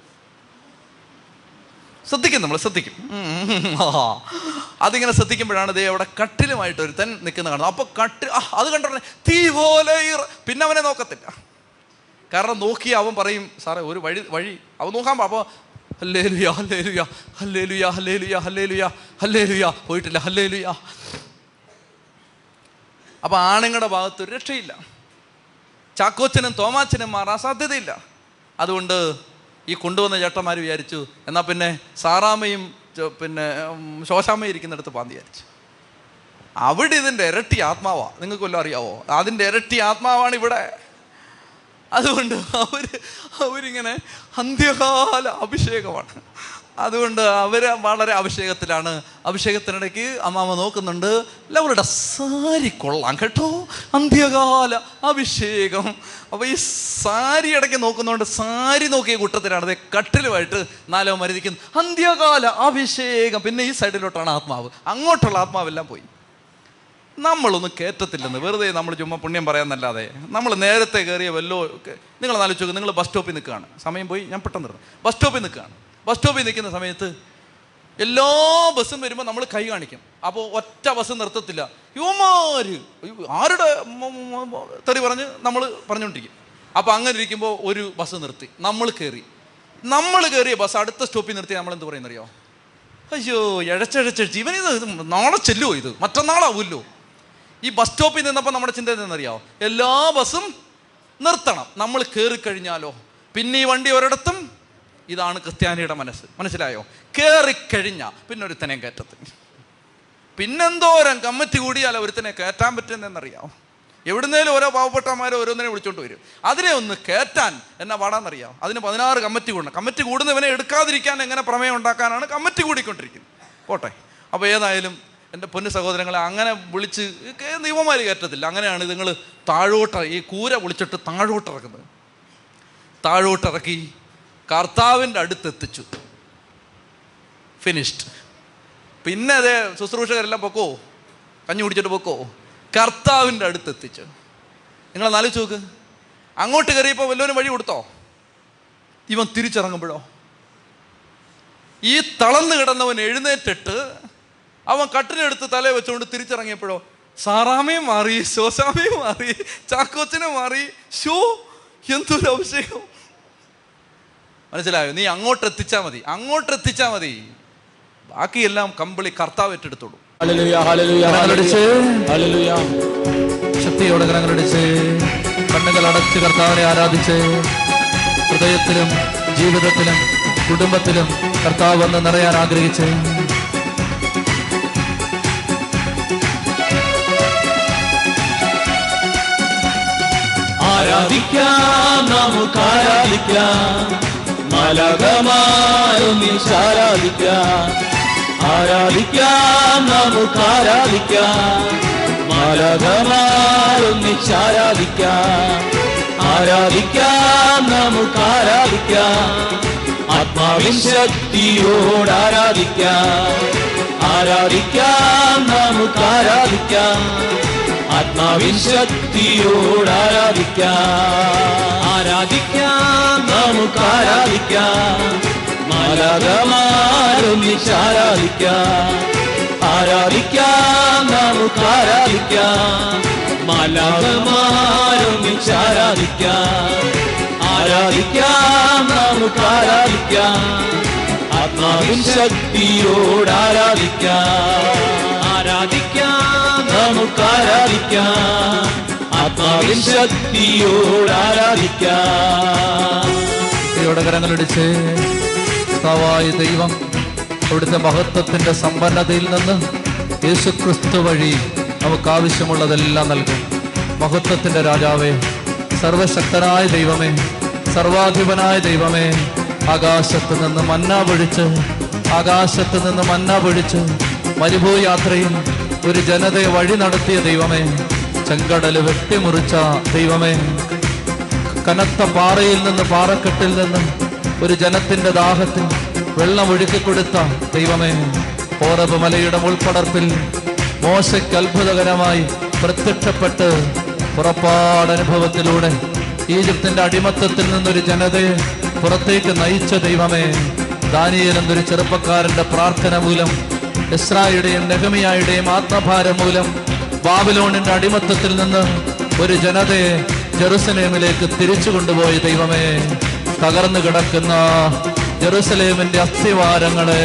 ശ്രദ്ധിക്കും, നമ്മൾ ശ്രദ്ധിക്കും. അതിങ്ങനെ ശ്രദ്ധിക്കുമ്പോഴാണ് ദേ അവിടെ കട്ടിലുമായിട്ട് ഒരു തൻ നിൽക്കുന്ന കാണുന്നത്. അപ്പോൾ കട്ടിൽ അത് കണ്ടോടനെ തീ പോലെ പിന്നെ അവനെ നോക്കത്തില്ല. കാരണം നോക്കി അവൻ പറയും, സാറേ ഒരു വഴി വഴി അവൻ നോക്കാൻ പാ. അപ്പോൾ hallelujah hallelujah hallelujah hallelujah hallelujah hallelujah പോയിട്ടില്ല ഹല്ലേലുയാ. അപ്പോൾ ആണുങ്ങളുടെ ഭാഗത്തൊരു രക്ഷയില്ല. ചാക്കോച്ചനും തോമാച്ചനും മാറാൻ സാധ്യതയില്ല. അതുകൊണ്ട് ഈ കൊണ്ടുവന്ന ചേട്ടന്മാർ വിചാരിച്ചു, എന്നാൽ പിന്നെ സാറാമയും പിന്നെ ശോശാമയും ഇരിക്കുന്നിടത്ത് പാന്ന് വിചാരിച്ചു. അവിടെ ഇതിൻ്റെ ഇരട്ടി ആത്മാവാണ്, നിങ്ങൾക്ക് വല്ലതും അറിയാവോ? അതിൻ്റെ ഇരട്ടി ആത്മാവാണ് ഇവിടെ. അതുകൊണ്ട് അവർ അവരിങ്ങനെ അന്ത്യകാല അഭിഷേകമാണ്. അതുകൊണ്ട് അവർ വളരെ അഭിഷേകത്തിലാണ്. അഭിഷേകത്തിനിടയ്ക്ക് അമ്മാമ്മ നോക്കുന്നുണ്ട്, ലവളുടെ സാരി കൊള്ളാം കേട്ടോ, അന്ത്യകാല അഭിഷേകം. അപ്പോൾ ഈ സാരി ഇടയ്ക്ക് നോക്കുന്നതുകൊണ്ട് സാരി നോക്കിയ കൂട്ടത്തിലാണ് അതേ കട്ടിലുമായിട്ട് നാലോ മരുതിക്കുന്നത്, അന്ത്യകാല അഭിഷേകം. പിന്നെ ഈ സൈഡിലോട്ടാണ് ആത്മാവ്, അങ്ങോട്ടുള്ള ആത്മാവെല്ലാം പോയി. നമ്മളൊന്നും കയറ്റത്തില്ലെന്ന് വെറുതെ നമ്മൾ ചുമ്മാ പുണ്യം പറയാമെന്നല്ലാതെ നമ്മൾ നേരത്തെ കയറിയ വല്ലോ. നിങ്ങൾ ആലോചിച്ചു, നിങ്ങൾ ബസ് സ്റ്റോപ്പിൽ നിൽക്കുകയാണ്, സമയം പോയി ഞാൻ പെട്ടെന്ന് നിർത്തും. ബസ് സ്റ്റോപ്പിൽ നിൽക്കുകയാണ്. ബസ് സ്റ്റോപ്പിൽ നിൽക്കുന്ന സമയത്ത് എല്ലാ ബസ്സും വരുമ്പോൾ നമ്മൾ കൈ കാണിക്കും. അപ്പോൾ ഒറ്റ ബസ് നിർത്തത്തില്ല. യുവമാര് ആരുടെ തെറി പറഞ്ഞ് നമ്മൾ പറഞ്ഞുകൊണ്ടിരിക്കും. അപ്പോൾ അങ്ങനെ ഇരിക്കുമ്പോൾ ഒരു ബസ് നിർത്തി, നമ്മൾ കയറി. നമ്മൾ കയറിയ ബസ് അടുത്ത സ്റ്റോപ്പിൽ നിർത്തി നമ്മൾ എന്ത് പറയുന്നറിയോ? അയ്യോ ഇഴച്ചഴച്ചഴച്ച് ഇവൻ ഇത് നാളെ ചെല്ലുമോ, ഇത് മറ്റന്നാളാവുമല്ലോ. ഈ ബസ് സ്റ്റോപ്പിൽ നിന്നപ്പോൾ നമ്മുടെ ചിന്ത എന്താണെന്നറിയാമോ? എല്ലാ ബസ്സും നിർത്തണം. നമ്മൾ കയറിക്കഴിഞ്ഞാലോ പിന്നെ ഈ വണ്ടി ഒരിടത്തും. ഇതാണ് ക്രിസ്ത്യാനിയുടെ മനസ്സ്, മനസ്സിലായോ? കയറിക്കഴിഞ്ഞാൽ പിന്നെ ഒരുത്തനെ കയറ്റത്തില്ല. പിന്നെന്തോരം കമ്മിറ്റി കൂടിയാലോ ഒരുത്തനെ കയറ്റാൻ പറ്റുന്നതെന്നറിയാമോ? എവിടുന്നേലും ഓരോ പാവപ്പെട്ടമാരെ ഓരോന്നിനെ വിളിച്ചോണ്ട് വരും. അതിനെ ഒന്ന് കയറ്റാൻ എന്നാ പാടാന്നറിയാം. അതിന് പതിനാറ് കമ്മിറ്റി കൂടണം. കമ്മിറ്റി കൂടുന്നവനെ എടുക്കാതിരിക്കാൻ എങ്ങനെ പ്രമേയം ഉണ്ടാക്കാനാണ് കമ്മിറ്റി കൂടിക്കൊണ്ടിരിക്കുന്നത്. പോട്ടെ. അപ്പോൾ ഏതായാലും എൻ്റെ പൊന്നു സഹോദരങ്ങളെ, അങ്ങനെ വിളിച്ച് നിയമമാർ കയറ്റത്തില്ല. അങ്ങനെയാണ് നിങ്ങൾ താഴോട്ട് ഈ കൂര വിളിച്ചിട്ട് താഴോട്ടിറക്കുന്നത്. താഴോട്ടിറക്കി കർത്താവിൻ്റെ അടുത്തെത്തിച്ചു. ഫിനിഷ്ഡ്. പിന്നെ അതേ ശുശ്രൂഷകരെല്ലാം പൊക്കോ, കഞ്ഞി കുടിച്ചിട്ട് പൊക്കോ, കർത്താവിൻ്റെ അടുത്തെത്തിച്ചു. നിങ്ങളെ ആലോചിച്ച് നോക്ക്. അങ്ങോട്ട് കയറിയപ്പോൾ വല്ലവരും വഴി കൊടുത്തോ? ഇവൻ തിരിച്ചിറങ്ങുമ്പോഴോ? ഈ തളർന്നു കിടന്നവൻ എഴുന്നേറ്റിട്ട് അവൻ കട്ടിലെടുത്ത് തല വെച്ചുകൊണ്ട് തിരിച്ചിറങ്ങിയപ്പോഴോ സാറാമയും മാറി, ശോശാമയും മാറി, ചാക്കോച്ചനെ മാറി. ഷോ, എന്തൊരു അഭിഷേകം! മനസ്സിലായോ? നീ അങ്ങോട്ട് എത്തിച്ചാൽ മതി, അങ്ങോട്ട് എത്തിച്ചാൽ മതി. ബാക്കിയെല്ലാം കമ്പിളി കർത്താവ് ഏറ്റെടുത്തോളൂ. ശക്തിയോടെ കരങ്ങളടിച്ച് കണ്ണുകൾ അടച്ച് കർത്താവിനെ ആരാധിച്ച് ഹൃദയത്തിലും ജീവിതത്തിലും കുടുംബത്തിലും കർത്താവ് വന്ന് നിറയാൻ ആഗ്രഹിച്ച് ആരാധിക്കാം. നമുക്ക് ആരാധിക്കാം, മലകമാരൊന്നിൽ ആരാധിക്കാം. ആരാധിക്കാം, നമുക്ക് ആരാധിക്കാം, മലകമാരൊന്നിൽ ആരാധിക്കാം. ആരാധിക്കാം, നമുക്ക് ആരാധിക്കാം, ആത്മാവിൻ ശക്തിയോട് ആരാധിക്കാം. ആരാധിക്കാം, നമുക്ക് ആരാധിക്കാം, ആത്മാവിൻ ശക്തിയോട് ആരാധിക്കാം. ആരാധിക്കാം, നമുക്ക് ആരാധിക്കാം, മാലാഖമാരൊന്നിച്ച് ആരാധിക്കാം. ആരാധിക്കാം, നമുക്ക് ആരാധിക്കാം, മാലാഖമാരൊന്നിച്ച് ആരാധിക്കാം. ആരാധിക്കാം, നമുക്ക് ആരാധിക്കാം, ആത്മാവിൻ ശക്തിയോട് ആരാധിക്കാം. ആരാധിക്കാം, നമുക്ക് ആരാധിക്കാം, ആത്മാവിൻ ശക്തിയോട് ആരാധിക്കാം. ശക്തിയോടെ കരങ്ങളടിച്ച് കർത്താവായ ദൈവം അവിടുത്തെ മഹത്വത്തിൻ്റെ സമ്പന്നതയിൽ നിന്ന് യേശുക്രിസ്തു വഴി നമുക്ക് ആവശ്യമുള്ളതെല്ലാം നൽകും. മഹത്വത്തിൻ്റെ രാജാവേ, സർവശക്തനായ ദൈവമേ, സർവാധിപനായ ദൈവമേ, ആകാശത്ത് നിന്ന് മന്ന പൊഴിച്ച് ആകാശത്ത് നിന്ന് മന്ന പൊഴിച്ച് മരുഭൂമി യാത്രയിൽ ഒരു ജനതയെ വഴി നടത്തിയ ദൈവമേ, ചെങ്കടൽ വെട്ടിമുറിച്ച ദൈവമേ, കനത്ത പാറയിൽ നിന്ന് പാറക്കെട്ടിൽ നിന്ന് ഒരു ജനത്തിൻ്റെ ദാഹത്തിൽ വെള്ളം ഒഴുക്കിക്കൊടുത്ത ദൈവമേ, ഹോറബ് മലയുടെ ഉൾപ്പടർപ്പിൽ മോശയ്ക്ക് അത്ഭുതകരമായി പ്രത്യക്ഷപ്പെട്ട് പുറപ്പാടനുഭവത്തിലൂടെ ഈജിപ്തിൻ്റെ അടിമത്തത്തിൽ നിന്നൊരു ജനതയെ പുറത്തേക്ക് നയിച്ച ദൈവമേ, ദാനിയേൽ എന്നൊരു ചെറുപ്പക്കാരൻ്റെ പ്രാർത്ഥന മൂലം, എസ്രായുടെയും നെഹമിയായുടെയും ആത്മഭാരം മൂലം ബാബിലോണിന്റെ അടിമത്തത്തിൽ നിന്ന് ഒരു ജനതയെ ജെറുസലേമിലേക്ക് തിരിച്ചു കൊണ്ടുപോയി ദൈവമേ, തകർന്നു കിടക്കുന്ന ജെറുസലേമിന്റെ അസ്ഥിവാരങ്ങളെ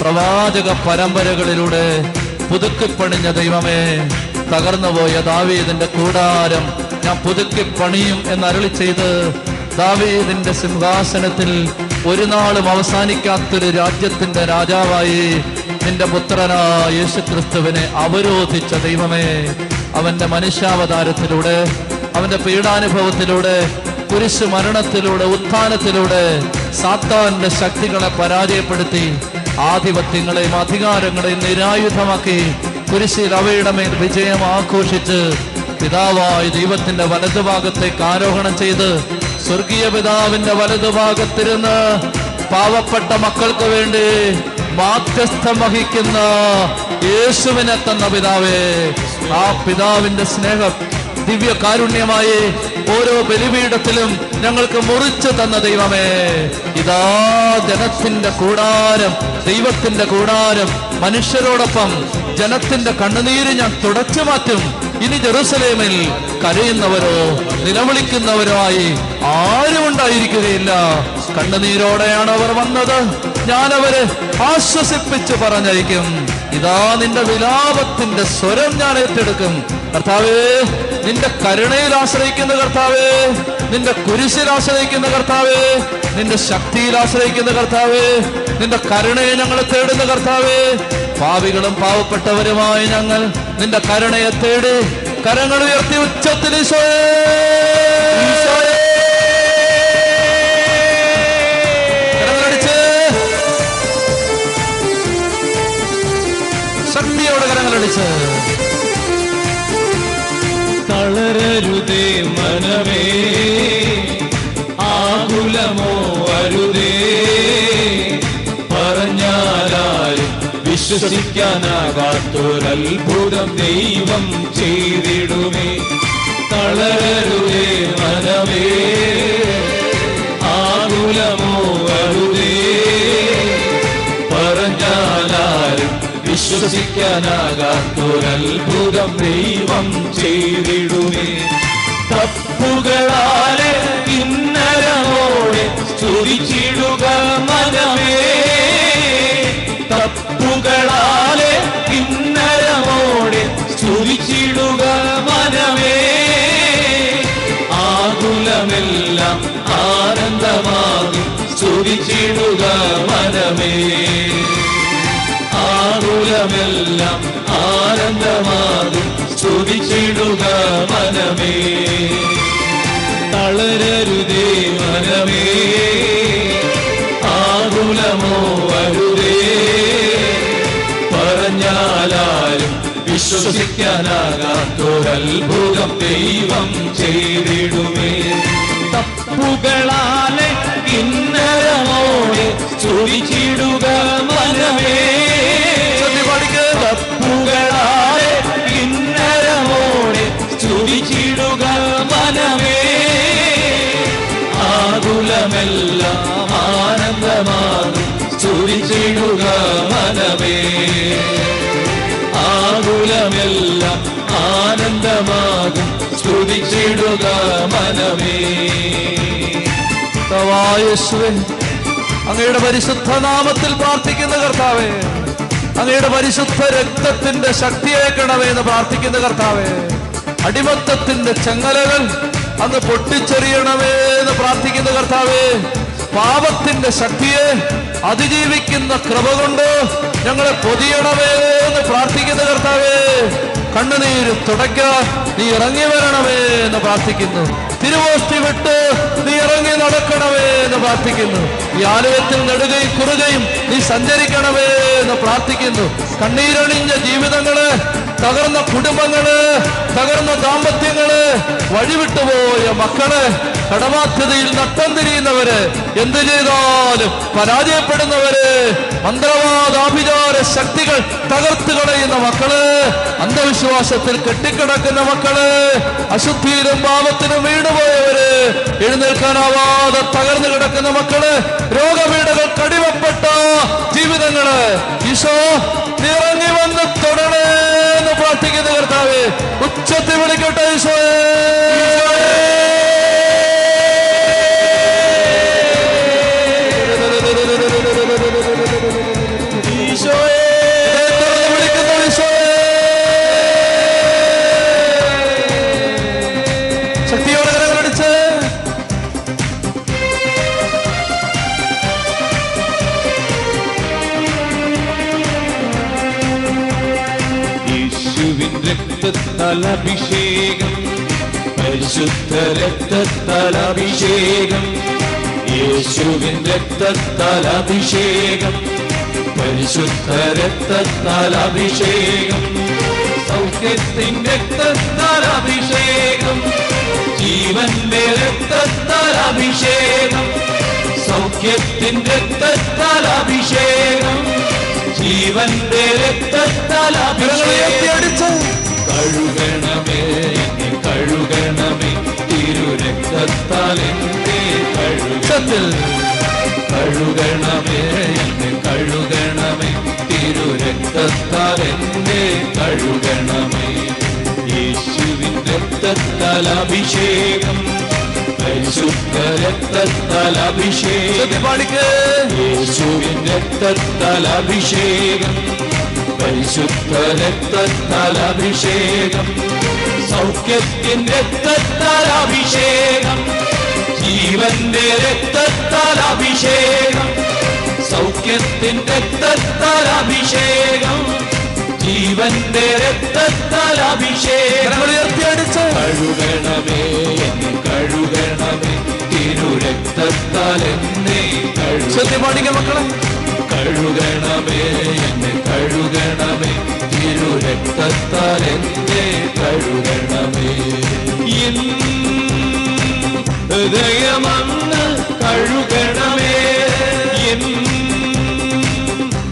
പ്രവാചക പരമ്പരകളിലൂടെ പുതുക്കിപ്പണിഞ്ഞ ദൈവമേ, തകർന്നുപോയ ദാവീദിന്റെ കൂടാരം ഞാൻ പുതുക്കിപ്പണിയും എന്നരുളി ചെയ്ത് ദാവീദിന്റെ സിംഹാസനത്തിൽ ഒരു നാളും അവസാനിക്കാത്തൊരു രാജ്യത്തിന്റെ രാജാവായി നിന്റെ പുത്രനായ യേശുക്രിസ്തുവിനെ അവരോധിച്ച ദൈവമേ, അവന്റെ മനുഷ്യാവതാരത്തിലൂടെ, അവന്റെ പീഡാനുഭവത്തിലൂടെ, കുരിശ് മരണത്തിലൂടെ, ഉത്ഥാനത്തിലൂടെ സാത്താന്റെ ശക്തികളെ പരാജയപ്പെടുത്തി ആധിപത്യങ്ങളെയും അധികാരങ്ങളെയും നിരായുധമാക്കി കുരിശിൽ അവയുടെ മേൽ വിജയം ആഘോഷിച്ച് പിതാവായ ദൈവത്തിന്റെ വലതുഭാഗത്തേക്ക് ആരോഹണം ചെയ്ത് സ്വർഗീയ പിതാവിന്റെ വലതുഭാഗത്തിരുന്ന് പാവപ്പെട്ട മക്കൾക്ക് വേണ്ടി മാധ്യസ്ഥം വഹിക്കുന്ന യേശുവിനെ തന്ന പിതാവേ, ആ പിതാവിന്റെ സ്നേഹം ദിവ്യ കാരുണ്യമായി ഓരോ ബലിപീഠത്തിലും ഞങ്ങൾക്ക് മുറിച്ചു തന്ന ദൈവമേ, ഇതാ ജനത്തിന്റെ കൂടാരം, ദൈവത്തിന്റെ കൂടാരം, മനുഷ്യരോടൊപ്പം ജനത്തിന്റെ കണ്ണുനീര് ഞാൻ തുടച്ചു മാറ്റും. ഇനി ജെറുസലേമിൽ കരയുന്നവരോ നിലവിളിക്കുന്നവരോ ആയി ആരും ഉണ്ടായിരിക്കുകയില്ല. കണ്ണുനീരോടെയാണ് അവർ വന്നത്, ഞാനവരെ ആശ്വസിപ്പിച്ച് പറഞ്ഞയക്കും. ഇതാ നിന്റെ വിലാപത്തിന്റെ സ്വരം ഞാൻ ഏറ്റെടുക്കും. കർത്താവേ, നിന്റെ കരുണയിൽ ആശ്രയിക്കുന്ന കർത്താവേ, നിന്റെ കുരിശിൽ ആശ്രയിക്കുന്ന കർത്താവേ, നിന്റെ ശക്തിയിൽ ആശ്രയിക്കുന്ന കർത്താവേ, നിന്റെ കരുണയെ ഞങ്ങൾ തേടുന്ന കർത്താവേ, പാവികളും പാവപ്പെട്ടവരുമായി ഞങ്ങൾ നിന്റെ കരുണയെ തേടി കരങ്ങൾ ഉയർത്തി ഉച്ചത്തിൽ ഈശോയേ കരങ്ങളടിച്ച് ശക്തിയോടെ കരങ്ങളടിച്ച് തളരരുതേ മനമേ ആകുലമോ അരുതേ പറഞ്ഞാലായി വിശ്വസിക്കാനാകാത്തൊരത്ഭുതം ദൈവം ചെയ്തിടുമേ തളരരുതേ മനമേ ആകുലമോ അരുതേ പറഞ്ഞാലായി വിശ്വസിക്കാനാകാത്തൊരത്ഭുതം ദൈവം ചെയ്തിടുമേ തപ്പുകളാലെ കിന്നരമോടെ സ്തുതിച്ചിടുക മനമേ തപ്പുകളാലെ കിന്നരമോടെ സ്തുതിച്ചിടുക മനമേ ആകുലമെല്ലാം ആനന്ദമാകും സ്തുതിച്ചിടുക മനമേ ആകുലമെല്ലാം ആനന്ദമാകും സ്തുതിച്ചിടുക മനമേ തളരരുതേ മനമേ ആകുലമോ അരുതേ പറഞ്ഞാലും വിശ്വസിക്കാനാകാത്തൊരത്ഭുതം ദൈവം ചെയ്തിടുമേ തപ്പുകളാലെ കിന്നരമോടെ സ്തുതിച്ചിടുക മനമേ തപ്പുകളാലെ കിന്നരമോടെ സ്തുതിച്ചിടുക മനമേ ആകുലമെല്ലാം ആനന്ദമാകും സ്തുതിച്ചിടുക മനമേ ആകുലമെല്ലാം ആനന്ദമാകും സ്തുതിച്ചിടുക മനമേ യേശുവേ അങ്ങയുടെ പരിശുദ്ധ നാമത്തിൽ പ്രാർത്ഥിക്കുന്ന കർത്താവേ അങ്ങയുടെ പരിശുദ്ധ രക്തത്തിന്റെ ശക്തിയേക്കണമേ എന്ന് പ്രാർത്ഥിക്കുന്ന കർത്താവേ അടിമത്തത്തിന്റെ ചങ്ങലകൾ അങ്ങ് പൊട്ടിച്ചെറിയണമേ എന്ന് പ്രാർത്ഥിക്കുന്ന കർത്താവേ പാപത്തിന്റെ ശക്തിയെ അതിജീവിക്കുന്ന കൃപ കൊണ്ട് ഞങ്ങളെ പൊതിയണമേ എന്ന് പ്രാർത്ഥിക്കുന്ന കർത്താവേ കണ്ണുനീര് തുടയ്ക്കാൻ നീ ഇറങ്ങി വരണമേ എന്ന് പ്രാർത്ഥിക്കുന്നു തിരുവോസ്തി വിട്ട് നീ ഇറങ്ങി നടക്കണമേ എന്ന് പ്രാർത്ഥിക്കുന്നു ഈ ആലയത്തിൽ നെടുകയും കുറുകയും നീ സഞ്ചരിക്കണമേ എന്ന് പ്രാർത്ഥിക്കുന്നു കണ്ണീരണിഞ്ഞ ജീവിതങ്ങള് തകർന്ന കുടുംബങ്ങള് തകർന്ന ദാമ്പത്യങ്ങള് വഴിവിട്ടുപോയ മക്കള് കടബാധ്യതയിൽ നട്ടം തിരിയുന്നവര് എന്തു ചെയ്താലും പരാജയപ്പെടുന്നവര് മന്ത്രവാദാഭിചാര ശക്തികൾ തകർത്ത് കളയുന്ന മക്കള് അന്ധവിശ്വാസത്തിൽ കെട്ടിക്കിടക്കുന്ന മക്കള് അശുദ്ധിയിലും പാപത്തിലും വീണുപോയവര് എഴുന്നേൽക്കാനാവാതെ തകർന്നു കിടക്കുന്ന മക്കള് രോഗപീഠകൾ കടിമപ്പെട്ട ജീവിതങ്ങള് ഈശോ നിറങ്ങി വന്ന് തൊടണേ എന്ന് പ്രാർത്ഥിക്കുന്ന കർത്താവേ ഉച്ചത്തിൽ വിളിക്കട്ടെ ഈശോയേ ഭിഷേകം പരിശുദ്ധ രക്തത്തലഭിഷേകം യേശുവിൻ രക്തത്തലഭിഷേകം പരിശുദ്ധ രക്തത്തലഭിഷേകം സൗഖ്യത്തിൻ രക്തത്തലഭിഷേകം ജീവന്റെ രക്തത്തലഭിഷേകം സൗഖ്യത്തിൻ രക്തത്തലഭിഷേകം ജീവന്റെ രക്തത്തലഭിഷേകം കഴുകണമേ കഴുകണമേ തിരുരക്തത്താലെ കഴുകത്തിൽ കഴുകണമേ കഴുകണമേ തിരുരക്തത്താലെ കഴുകണമേ യേശുവിൻ രക്തത്താൽ അഭിഷേകം പരിശുദ്ധ രക്തത്താൽ അഭിഷേകം യേശുവിൻ രക്തത്താൽ അഭിഷേകം പരിശുദ്ധ രക്തത്താൽ അഭിഷേകം സൗഖ്യത്തിൻ രക്തത്താൽ അഭിഷേകം ജീവന്റെ രക്തത്താൽ അഭിഷേകം സൗഖ്യത്തിൻ രക്തത്താൽ അഭിഷേകം ജീവന്റെ രക്തത്താൽ അഭിഷേകം കഴുകണമേ, കഴുകണമേ തിരുരക്തത്താൽ എന്നെ കഴുകണം മക്കളെ, കഴുകണമേ എന്നെ കഴുകണമേ തിരുരക്തത്താൽ എന്നെ കഴുകണമേ. ഹൃദയമന്ന് കഴുകണമേ,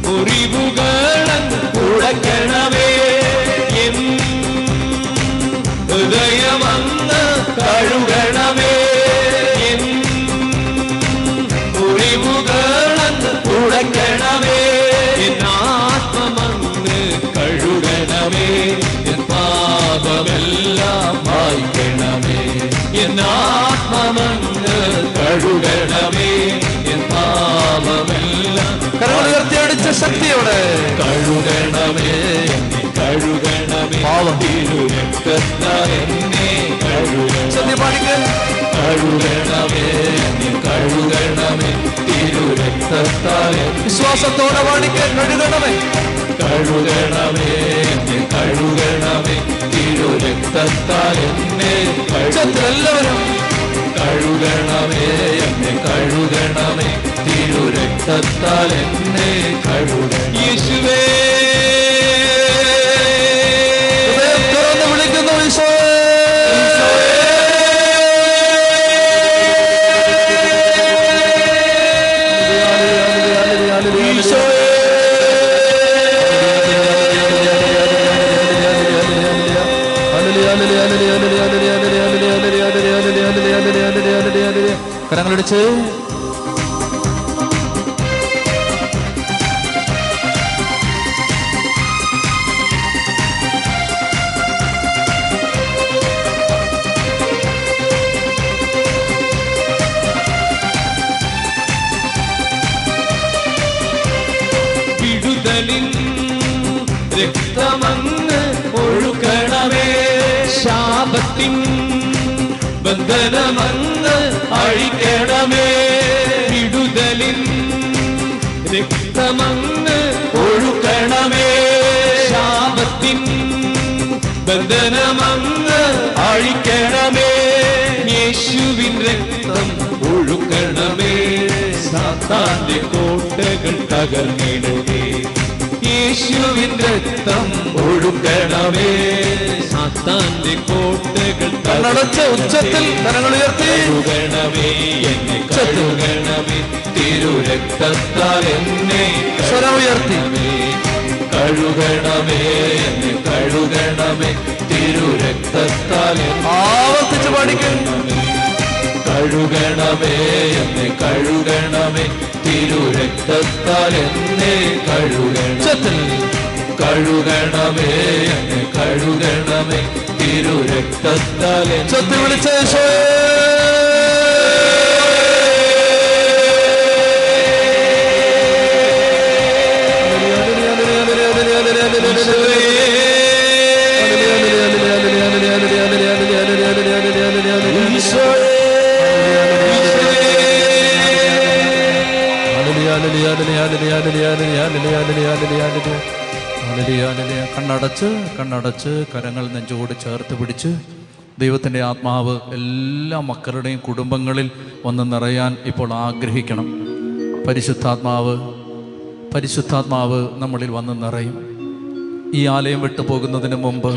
മുറിവുകളന്ന് ഉടക്കണമേ, ഹൃദയമന്ന് കഴുകണമേ, മുറിവുകളന്ന് ഉടക്കണമേ, ആത്മമന്ന് കഴുകണമേ, പാപമെല്ലാം മായ്ക്കണമേ, ആത്മമന്ന് കഴുകണമേ, പാപമെല്ലാം കരമുയർത്തിയടിച്ച ശക്തിയോടെ കഴുകണമേ, കഴുകണമേ തിരുരക്തത്താൽ എന്നെ കഴുകണം, കഴുകണമേ കഴുകണമേ തിരുരക്തത്താൽ. വിശ്വാസത്തോടെ വാണിക്ക് കഴുകണമേ, കഴുകണമേ കഴുകണമേ തിരുരക്തത്താൽ എന്നെ എല്ലാവരും കഴുകണമേ, എന്നെ കഴുകണമേ തിരുരക്തത്താൽ എന്നെ കഴുകണം. യേശുവേ തുറന്ന് വിളിക്കുന്നു, കരങ്ങളടിച്ച് വിടുതലിൻ രക്തമങ്ങ് ഒഴുകണമേ, ശാപത്തിൻ ബന്ധനമങ്ങ് അഴിക്കണമേ, വിടുതലിൻ രക്തമങ്ങ് ഒഴുകണമേ, ശാപത്തിൻ ബന്ധനമങ്ങ് അഴിക്കണമേ, യേശുവിൻ രക്തം ഒഴുകണമേ, സാത്താന്റെ കോട്ടകൾ തകർന്നിടേ, യേശുവിൻ രക്തം ഒഴുകണമേ, സാത്താന്റെ കോട്ടകൾ തകർന്നിടേ, ഉച്ചത്തിൽ കരങ്ങൾ ഉയർത്തി കഴുകണമേ, എന്നെ കഴുകണമേ തിരുരക്തത്താൽ എന്നെ കഴുകണമേ, കഴുകണമേ എന്നെ കഴുകണമേ തിരുരക്തത്താൽ, ആവർത്തിച്ച് പാടിക്കണമേ, കഴുകണമേ എന്നെ കഴുകണമേ തിരുരക്തത്താൽ എന്നെ കഴുകണം, കഴുകണമേ എന്നെ കഴുകണമേ തിരുരക്തത്താൽ. ചൊല്ലി വിളിച്ച കണ്ണടച്ച് കണ്ണടച്ച് കരങ്ങൾ നെഞ്ചോട് ചേർത്ത് പിടിച്ച് ദൈവത്തിൻ്റെ ആത്മാവ് എല്ലാ മക്കളുടെയും കുടുംബങ്ങളിൽ വന്ന് നിറയാൻ ഇപ്പോൾ ആഗ്രഹിക്കണം. പരിശുദ്ധാത്മാവ് പരിശുദ്ധാത്മാവ് നമ്മളിൽ വന്ന് നിറയും. ഈ ആലയം വിട്ടു പോകുന്നതിന് മുമ്പ്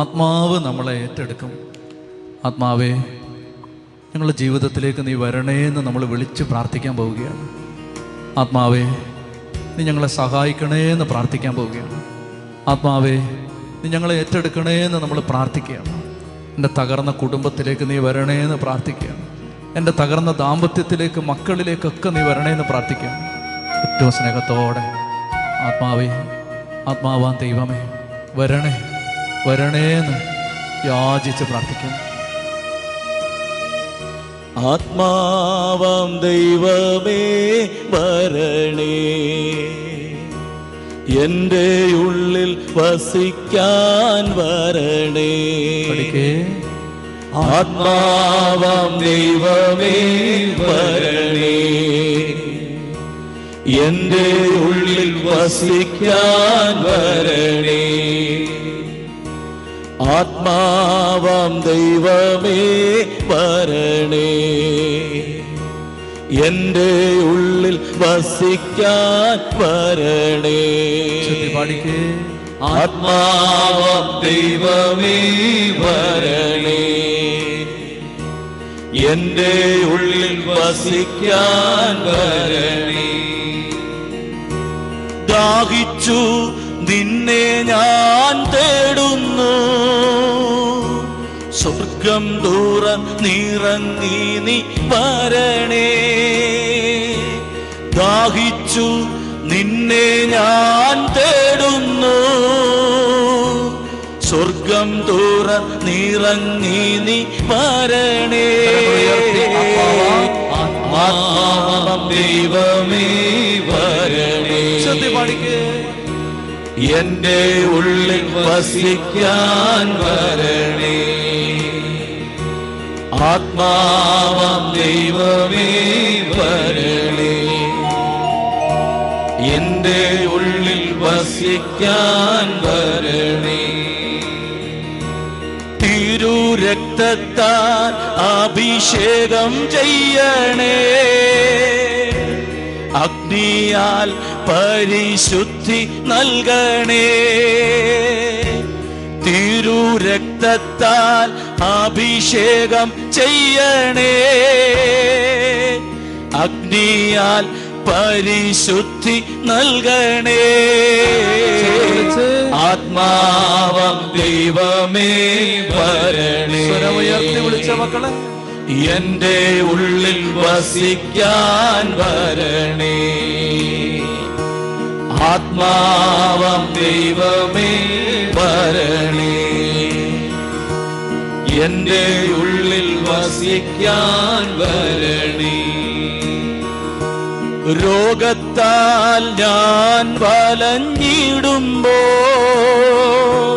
ആത്മാവ് നമ്മളെ ഏറ്റെടുക്കും. ആത്മാവേ, ഞങ്ങളുടെ ജീവിതത്തിലേക്ക് നീ വരണേന്ന് നമ്മൾ വിളിച്ച് പ്രാർത്ഥിക്കാൻ പോവുകയാണ്. ആത്മാവേ, നീ ഞങ്ങളെ സഹായിക്കണേന്ന് പ്രാർത്ഥിക്കാൻ പോവുകയാണ്. ആത്മാവേ, നീ ഞങ്ങളെ ഏറ്റെടുക്കണേന്ന് നമ്മൾ പ്രാർത്ഥിക്കുകയാണ്. എൻ്റെ തകർന്ന കുടുംബത്തിലേക്ക് നീ വരണേന്ന് പ്രാർത്ഥിക്കുകയാണ്. എൻ്റെ തകർന്ന ദാമ്പത്യത്തിലേക്ക്, മക്കളിലേക്കൊക്കെ നീ വരണേന്ന് പ്രാർത്ഥിക്കുകയാണ്. ഏറ്റവും സ്നേഹത്തോടെ ആത്മാവേ, ആത്മാവാൻ ദൈവമേ വരണേ, വരണേന്ന് യാചിച്ച് പ്രാർത്ഥിക്കുന്നു. ആത്മാവാം ദൈവമേ വരണേ, എൻ്റെ ഉള്ളിൽ വസിക്കാൻ വരണേ, ആത്മാവാം ദൈവമേ വരണേ, എന്റെ ഉള്ളിൽ വസിക്കാൻ വരണേ. ആത്മാവാം ദൈവമേ വരണേ, എന്റെ ഉള്ളിൽ വസിക്കാൻ വരണേ. പാടിക്കേ, ആത്മാവാം ദൈവമേ വരണേ, എന്റെ ഉള്ളിൽ വസിക്കാൻ വരണേ. ദാഹിച്ചു നിന്നെ ഞാൻ തേടുന്നു, സ്വർഗം ദൂരം നിറങ്ങി നീ വരണേ. ദാഹിച്ചു നിന്നെ ഞാൻ തേടുന്നു, സ്വർഗം ദൂരം നിറങ്ങി നീ വരണേ. ആത്മാവാം ദൈവമേ വരണേ, എന്റെ ഉള്ളിൽ വസിക്കാൻ വരണേ. ആത്മാവാം ദൈവമേ വരണേ, എന്റെ ഉള്ളിൽ വസിക്കാൻ വരണേ. തിരുരക്തത്താൽ അഭിഷേകം ചെയ്യണേ, അഗ്നിയാൽ പരിശുദ്ധി നൽകണേ. തിരുരക്തത്താൽ അഭിഷേകം ചെയ്യണേ, അഗ്നിയാൽ പരിശുദ്ധി നൽകണേ. ആത്മാവാം ദൈവമേ വരണേ, സ്വരമുയർത്തി വിളിച്ച മക്കളെ, എന്റെ ഉള്ളിൽ വസിക്കാൻ വരണേ. ആത്മാവാം ദൈവമേ വരണേ, എന്റെ ഉള്ളിൽ വസിക്കാൻ വരണേ. രോഗത്താൽ ഞാൻ വലഞ്ഞിടുമ്പോൾ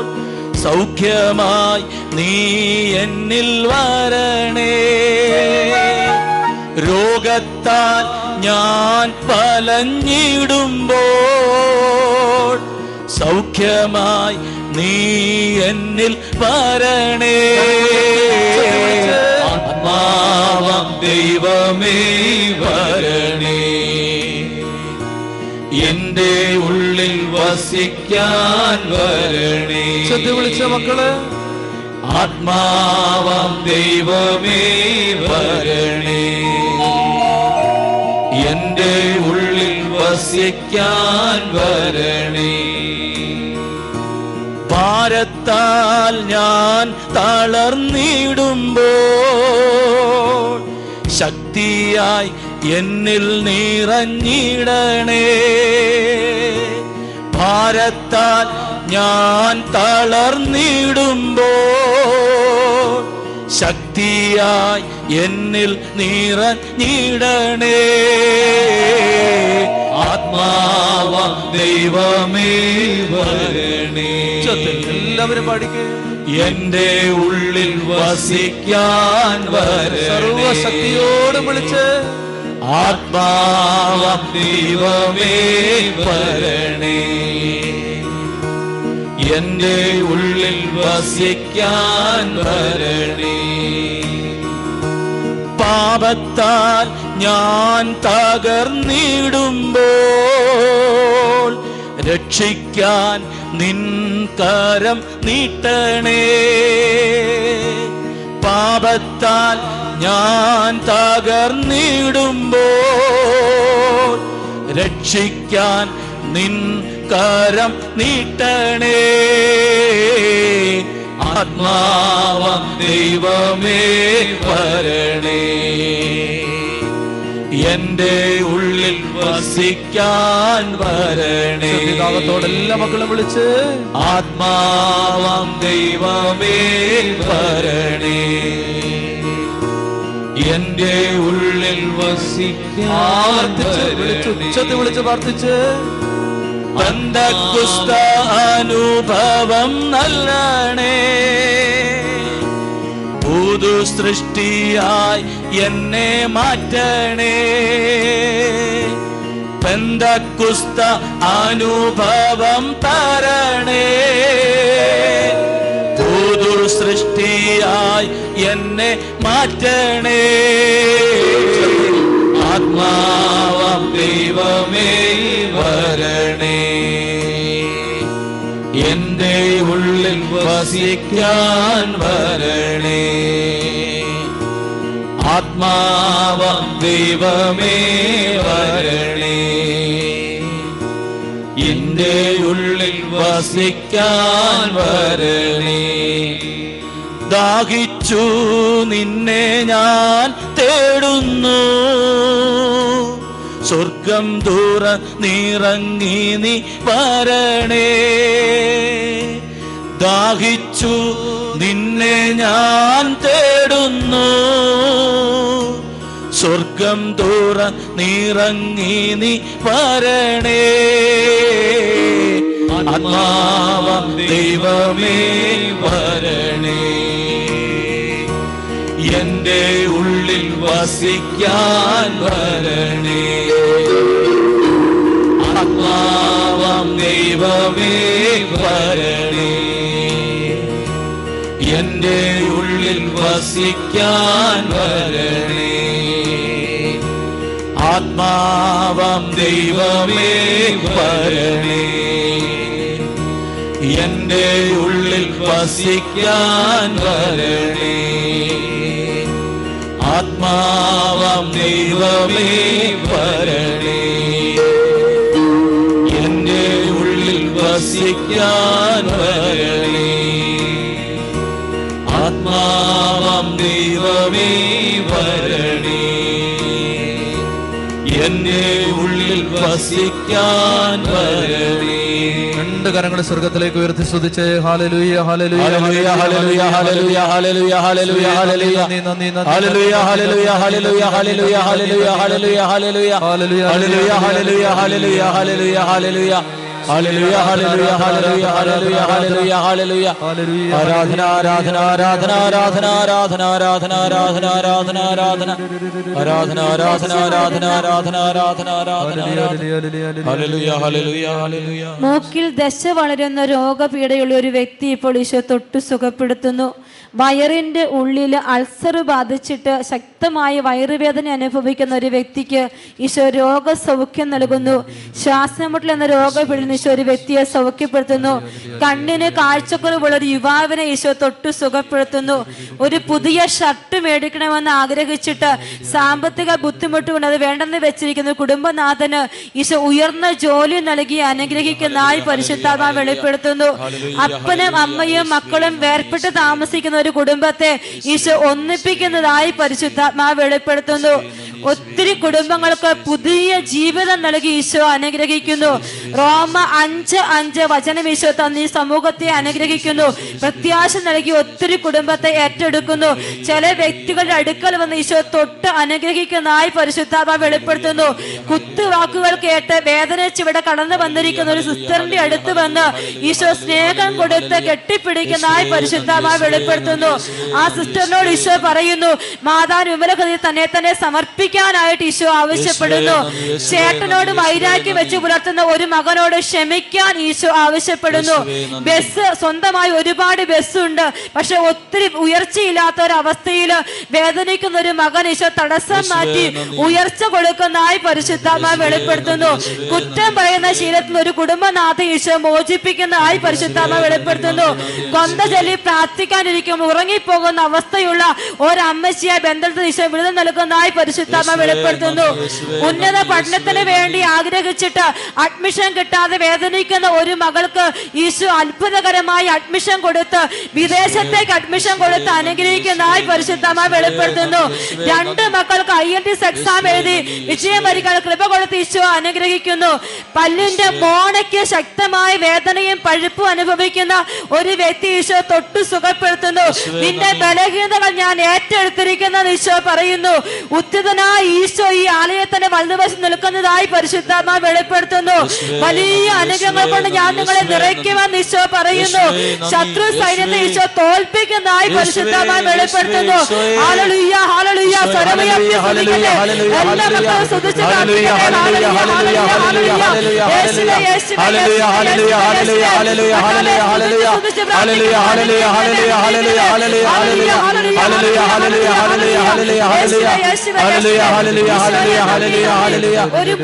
സൗഖ്യമായി നീ എന്നിൽ വരണേ. രോഗത്താൽ ഞാൻ വലഞ്ഞിടുമ്പോൾ സൗഖ്യമായി നീ എന്നിൽ വരണേ. ആത്മാവാം ദൈവമേ വരണേ, എന്റെ ഉള്ളിൽ വസിക്കാൻ വരണേ. ശ്രദ്ധ വിളിച്ച മക്കള്, ആത്മാവാം ദൈവമേ വരണേ, എന്റെ ഉള്ളിൽ വസിക്കാൻ വരണേ. ഭാരത്താൽ ഞാൻ തളർന്നിടുമ്പോൾ ശക്തിയായി എന്നിൽ നിറഞ്ഞിടണേ. ഭാരത്താൽ ഞാൻ തളർന്നിടുമ്പോൾ ശക്തിയായി എന്നിൽ നിറഞ്ഞിടണേ. ആത്മാവാം ദൈവമേ വരണേ, എല്ലാവരും പാടിക്കേ, എന്റെ ഉള്ളിൽ വസിക്കാൻ വരണേ. സർവശക്തിയോടും വിളിച്ച്, ആത്മാവാം ദൈവമേ വരണേ, എന്റെ ഉള്ളിൽ വസിക്കാൻ വരണേ. പാപത്താൽ ഞാൻ തകർന്നിടുമ്പോൾ രക്ഷിക്കാൻ നിൻ കരം നീട്ടണേ. പാപത്താൽ ഞാൻ തകർന്നിടുമ്പോൾ രക്ഷിക്കാൻ നിൻ കരം നീട്ടണേ. ആത്മാവാം ദൈവമേ വരണേ, എന്റെ ഉള്ളിൽ വസിക്കാൻ വരണേ. ദൈവത്തോടെല്ലാ മക്കളും വിളിച്ച്, ആത്മാവാം ദൈവമേ വരണേ, എന്റെ ഉള്ളിൽ വസിക്കാൻ. ഉച്ചത്തിൽ വിളിച്ച് പ്രാർത്ഥിച്ച്, ബന്ധകുസ്ത അനുഭവം നൽകണേ. പുതു സൃഷ്ടിയായി എന്നെ മാറ്റണേ. പെന്തക്കുസ്ത അനുഭവം തരണേ. പുതുർ സൃഷ്ടിയായി എന്നെ മാറ്റണേ. ആത്മാവാം ദൈവമേ വരണേ. എന്റെ ഉള്ളിൽ വസിക്കാൻ വരണേ. ആത്മാവാം ദൈവമേ വരണേ. എന്റെ ഉള്ളിൽ വസിക്കാൻ വരണേ. ദാഹിച്ചു നിന്നെ ഞാൻ തേടുന്നു. സ്വർഗം ദൂര നീറങ്ങി നീ വരണേ. ദാഹിച്ചു നിന്നെ ഞാൻ തേടുന്നു. സ്വർഗം ദൂര നീറങ്ങി നീ വരണേ. ആത്മാവാം ദൈവമേ വരണേ. എന്റെ ഉള്ളിൽ വസിക്കാൻ വരണേ. ആത്മാവാം ദൈവമേ വരണേ. എന്റെ ഉള്ളിൽ വസിക്കാൻ വരണേ. ആത്മാവാം ദൈവമേ വരണേ. എന്റെ ഉള്ളിൽ വസിക്കാൻ വരണേ. ആത്മാവാം ദൈവമേ വരണേ. എന്റെ ഉള്ളിൽ വസിക്കാൻ വരണേ. ആത്മാവാം ദൈവമേ വരണേ. എന്റെ ഉള്ളിൽ വസിക്കാൻ വരണേ. രണ്ട് കരങ്ങളെ സ്വർഗത്തിലേക്ക് ഉയർത്തി സ്തുതിച്ച് hallelujah hallelujah hallelujah hallelujah hallelujah hallelujah hallelujah hallelujah hallelujah hallelujah hallelujah hallelujah hallelujah hallelujah hallelujah hallelujah hallelujah hallelujah hallelujah hallelujah hallelujah hallelujah hallelujah hallelujah hallelujah hallelujah. ആരാധന ആരാധന ആരാധന ആരാധന ആരാധന ആരാധന ആരാധന ആരാധന ആരാധന ആരാധന ആരാധന ആരാധന ആരാധന ആരാധന ആരാധന ഹല്ലേലൂയ ഹല്ലേലൂയ ഹല്ലേലൂയ. മൂക്കിൽ ദശ വളരുന്ന രോഗപീഠയുള്ള ഒരു വ്യക്തി ഇപ്പോൾ ഈശോ തൊട്ട് സുഖപ്പെടുത്തുന്നു. വയറിന്റെ ഉള്ളിൽ അൾസർ ബാധിച്ചിട്ട് ശക്തമായ വയറുവേദന അനുഭവിക്കുന്ന ഒരു വ്യക്തിക്ക് ഈശോ രോഗസൗഖ്യം നൽകുന്നു. ശ്വാസമുട്ടൽ എന്ന രോഗപീഠന ഈശോ ഒരു വ്യക്തിയെ സൗഖ്യപ്പെടുത്തുന്നു. കണ്ണിന് കാഴ്ചക്കുറവുള്ള ഒരു യുവാവിനെ ഈശോ തൊട്ട് സുഖപ്പെടുത്തുന്നു. ഒരു പുതിയ ഷർട്ട് മേടിക്കണമെന്ന് ആഗ്രഹിച്ചിട്ട് സാമ്പത്തിക ബുദ്ധിമുട്ട് കൊണ്ട് അത് വേണ്ടെന്ന് വെച്ചിരിക്കുന്ന കുടുംബനാഥന് ഈശോ ഉയർന്ന ജോലി നൽകി അനുഗ്രഹിക്കുന്ന ആൾ പരിശുദ്ധാത്മാവ് വെളിപ്പെടുത്തുന്നു. അപ്പനും അമ്മയും മക്കളും വേർപെട്ട് താമസിക്കുന്ന ഒരു കുടുംബത്തെ ഈശോ ഒന്നിപ്പിക്കുന്നതായി പരിശുദ്ധാത്മാവ് വെളിപ്പെടുത്തുന്നു. ഒത്തിരി കുടുംബങ്ങൾക്ക് പുതിയ ജീവിതം നൽകി ഈശോ അനുഗ്രഹിക്കുന്നു. റോമ അഞ്ച് അഞ്ച് വചനം ഈശോ തന്നീ സമൂഹത്തെ അനുഗ്രഹിക്കുന്നു. പ്രത്യാശ നൽകി ഒത്തിരി കുടുംബത്തെ ഏറ്റെടുക്കുന്നു. ചില വ്യക്തികളുടെ അടുക്കൽ വന്ന് ഈശോ തൊട്ട് അനുഗ്രഹിക്കുന്നതായി പരിശുദ്ധാത്മാവ് വെളിപ്പെടുത്തുന്നു. കുത്തുവാക്കുകൾ കേട്ട് വേദനിച്ചിവിടെ കടന്നു വന്നിരിക്കുന്ന ഒരു സിസ്റ്ററിന്റെ അടുത്ത് വന്ന് ഈശോ സ്നേഹം കൊടുത്ത് കെട്ടിപ്പിടിക്കുന്നതായി പരിശുദ്ധാത്മാവ് വെളിപ്പെടുത്തുന്നു. ആ സിസ്റ്ററിനോട് ഈശോ പറയുന്നു, മാതാ വിമലഗതി തന്നെ തന്നെ സമർപ്പിക്കാനായിട്ട് ഈശോ ആവശ്യപ്പെടുന്നു. ചേട്ടനോട് മൈരാക്കി വെച്ച് പുലർത്തുന്ന ഒരു മകനോട് ക്ഷമിക്കാൻ ഈശോ ആവശ്യപ്പെടുന്നു. ബസ് സ്വന്തമായി ഒരുപാട് ബസ്സുണ്ട്, പക്ഷെ ഒത്തിരി ഉയർച്ചയില്ലാത്ത ഒരവസ്ഥയിൽ വേദനിക്കുന്ന ഒരു മകൻ ഈശോ തടസ്സം മാറ്റി ഉയർച്ച കൊടുക്കുന്നതായി പരിശുദ്ധാത്മാവ് വെളിപ്പെടുത്തുന്നു. കുറ്റം പറയുന്ന ശീലത്തിൽ ഒരു കുടുംബനാഥ ഈശോ മോചിപ്പിക്കുന്നതായി പരിശുദ്ധാത്മാവ് വെളിപ്പെടുത്തുന്നു. കൊന്ത ചൊല്ലി പ്രാർത്ഥിക്കാൻ ഉറങ്ങിപ്പോകുന്ന അവസ്ഥയുള്ള ഒരമ്മച്ചിയെ ബന്ധത്തിൽ ഈശോ വിടുതൽ നൽകുന്നതായി പരിശുദ്ധാത്മാവ് വെളിപ്പെടുത്തുന്നു. ഉന്നത പഠനത്തിന് വേണ്ടി ആഗ്രഹിച്ചിട്ട് അഡ്മിഷൻ കിട്ടാതെ വേദനിക്കുന്ന ഒരു മകൾക്ക് ഈശോ അത്ഭുതകരമായി അഡ്മിഷൻ കൊടുത്ത് വിദേശത്തേക്ക് അഡ്മിഷൻ കൊടുത്ത് അനുഗ്രഹിക്കുന്നതായി പരിശുദ്ധാത്മാവ് വെളിപ്പെടുത്തുന്നു. രണ്ട് മക്കൾക്ക് IELTS exam എഴുതി വിജയം വരിക്കാൻ കൃപ കൊടുത്ത് ഈശോ അനുഗ്രഹിക്കുന്നു. പല്ലിന്റെ മോണയ്ക്ക് ശക്തമായ വേദനയും പഴുപ്പും അനുഭവിക്കുന്ന ഒരു വ്യക്തി ഈശോ തൊട്ട് സുഖപ്പെടുത്തുന്നു. നിന്റെ ബലഹീനതകൾ ഞാൻ ഏറ്റെടുത്തിരിക്കുന്ന ഈശോ പറയുന്നു. ഉത്തിതനായ ഈശോ ഈ ആലയത്തിന്റെ വലതുവശം നിൽക്കുന്നതായി പരിശുദ്ധാത്മാവ് വെളിപ്പെടുത്തുന്നു. വലിയ അനുഗ്രഹങ്ങൾ കൊണ്ട് ഞാൻ നിങ്ങളെ നിറയ്ക്കുമെന്ന് ഈശോ പറയുന്നു. ശത്രു സൈന്യത്തെ ഈശോ തോൽപ്പിക്കുന്നതായി പരിശുദ്ധാത്മാവ് വെളിപ്പെടുത്തുന്നു. ഹല്ലേലൂയ ഹല്ലേലൂയ ഒരു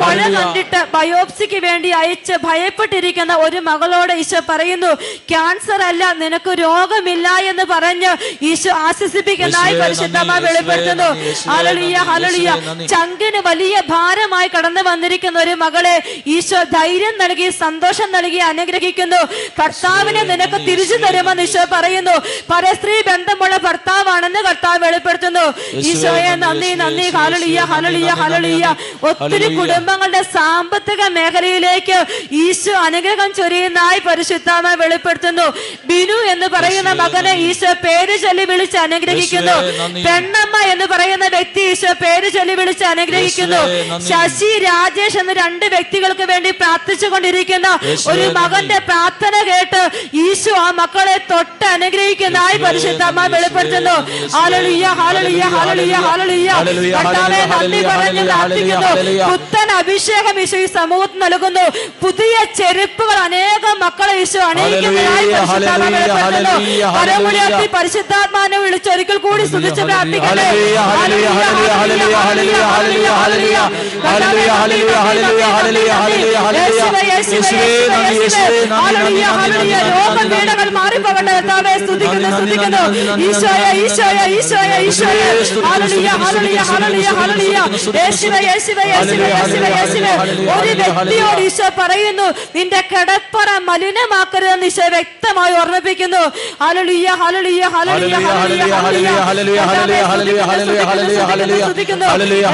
മഴ കണ്ടിട്ട് ബയോപ്സിക്ക് വേണ്ടി അയച്ച് ഭയപ്പെട്ടിരിക്കുന്ന ഒരു മകളോട് ഈശോ പറയുന്നു, ക്യാൻസർ അല്ല, നിനക്ക് രോഗമില്ല എന്ന് പറഞ്ഞ് ഈശോ ആശ്വസിപ്പിക്കുന്നതായി പരിശുദ്ധമായി വെളിപ്പെടുത്തുന്നു. ഹല്ലേലൂയ, ഹല്ലേലൂയ. ചങ്കിന് വലിയ ഭാരമായി കടന്നു വന്നിരിക്കുന്ന ഒരു മകളെ ഈശോ ധൈര്യം നൽകി സന്തോഷം നൽകി അനുഗ്രഹിക്കുന്നു. കർത്താവിനെ നിനക്ക് തിരിച്ചു തരുമെന്ന് ഈശോ പറയുന്നു. പരസ്ത്രീ ബന്ധമുള്ള ഭർത്താവാണെന്ന് കർത്താവ് വെളിപ്പെടുത്തുന്നു. ഈശോയെ നന്ദി, നന്ദി. ഹല്ലേലൂയ, ഹല്ലേലൂയ, ഹല്ലേലൂയ. ഒത്തിരി കുടുംബങ്ങളുടെ സാമ്പത്തിക മേഖലയിലേക്ക് ഈശോ അനുഗ്രഹം ചൊരിയുന്നതായി പരിശുദ്ധമായി വെളിപ്പെടുത്തുന്നു. ബിനു എന്ന് പറയുന്ന മകനെ ഈശോ പേര് ചൊല്ലി വിളിച്ച് അനുഗ്രഹിക്കുന്നു. പെണ്ണമ്മ എന്ന് പറയുന്ന വ്യക്തി ഈശോ പേര് ചൊല്ലി വിളിച്ച് അനുഗ്രഹിക്കുന്നു. ശശി, രാജേഷ് എന്ന രണ്ട് വ്യക്തികൾക്ക് വേണ്ടി പ്രാർത്ഥിച്ചുകൊണ്ടിരിക്കുന്ന ഒരു മകന്റെ പ്രാർത്ഥന കേട്ട് ഈശോ ആ മക്കളെ തൊട്ട് അനുഗ്രഹിക്കുന്നതായി പരിശുദ്ധമ്മ വെളിപ്പെടുത്തുന്നു. Hallelujah, hallelujah, hallelujah, hallelujah. കർത്താവേ നന്ദി പറഞ്ഞു പ്രാർത്ഥിക്കുന്നു. പുത്തൻ അഭിഷേകം ഈശോ ഈ സമൂഹത്തിന് നൽകുന്നു. പുതിയ ചെരുപ്പുകൾ അനേകം മക്കളെ ഈശോ അണിയിക്കുന്നതായി പരിശുദ്ധാത്മാവ് വെളിപ്പെടുത്തുന്നു. പരമുലയത്തിൽ പരിശുദ്ധാത്മാവിനെ വിളിച്ച് ഒരിക്കൽ കൂടി സ്തുതിച്ച് പ്രാർത്ഥിക്കട്ടെ. Hallelujah, hallelujah, hallelujah, hallelujah, hallelujah, hallelujah, hallelujah, hallelujah, hallelujah, hallelujah. യേശുവേ നന്ദി, യേശുവേ നന്ദി, നന്ദി. രോഗപീഠകൾ മാറിപ്പോകട്ടെ കർത്താവേ. സ്തുതിക്കുന്നു, സ്തുതിക്കുന്നു. ഈശോയെ, ഈശോയെ, ഈശോയെ, ഈശോയെ. Hallelujah, hallelujah, hallelujah, hallelujah. യേശുവേ, യേശുവേ, യേശുവേ, യേശുവേ, യേശുവേ. ഒരു വ്യക്തിയോട് ഈശോ പറയുന്നു, നിന്റെ കിടപ്പറ മലിനമാക്കരുതെന്ന് ഈശോ വ്യക്തമായി ഓർമ്മിപ്പിക്കുന്നു. Hallelujah, hallelujah, hallelujah, hallelujah, hallelujah, hallelujah, hallelujah, hallelujah, സ്തുതിക്കുന്നു, ഹല്ലേലൂയ.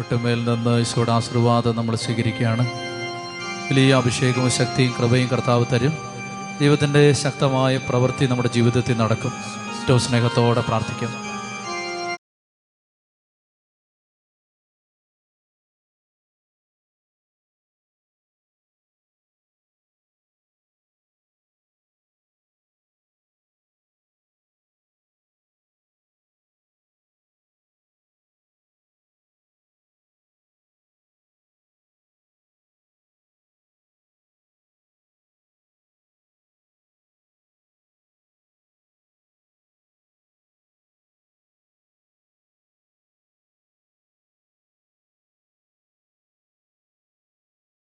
ഒട്ടുമേൽ നിന്ന് ഈശോയുടെ ആശീർവാദം നമ്മൾ സ്വീകരിക്കുകയാണ്. വലിയ അഭിഷേകവും ശക്തിയും കൃപയും കർത്താവ് തരും. ദൈവത്തിൻ്റെ ശക്തമായ പ്രവൃത്തി നമ്മുടെ ജീവിതത്തിൽ നടക്കും. ഏറ്റവും സ്നേഹത്തോടെ പ്രാർത്ഥിക്കുന്നു.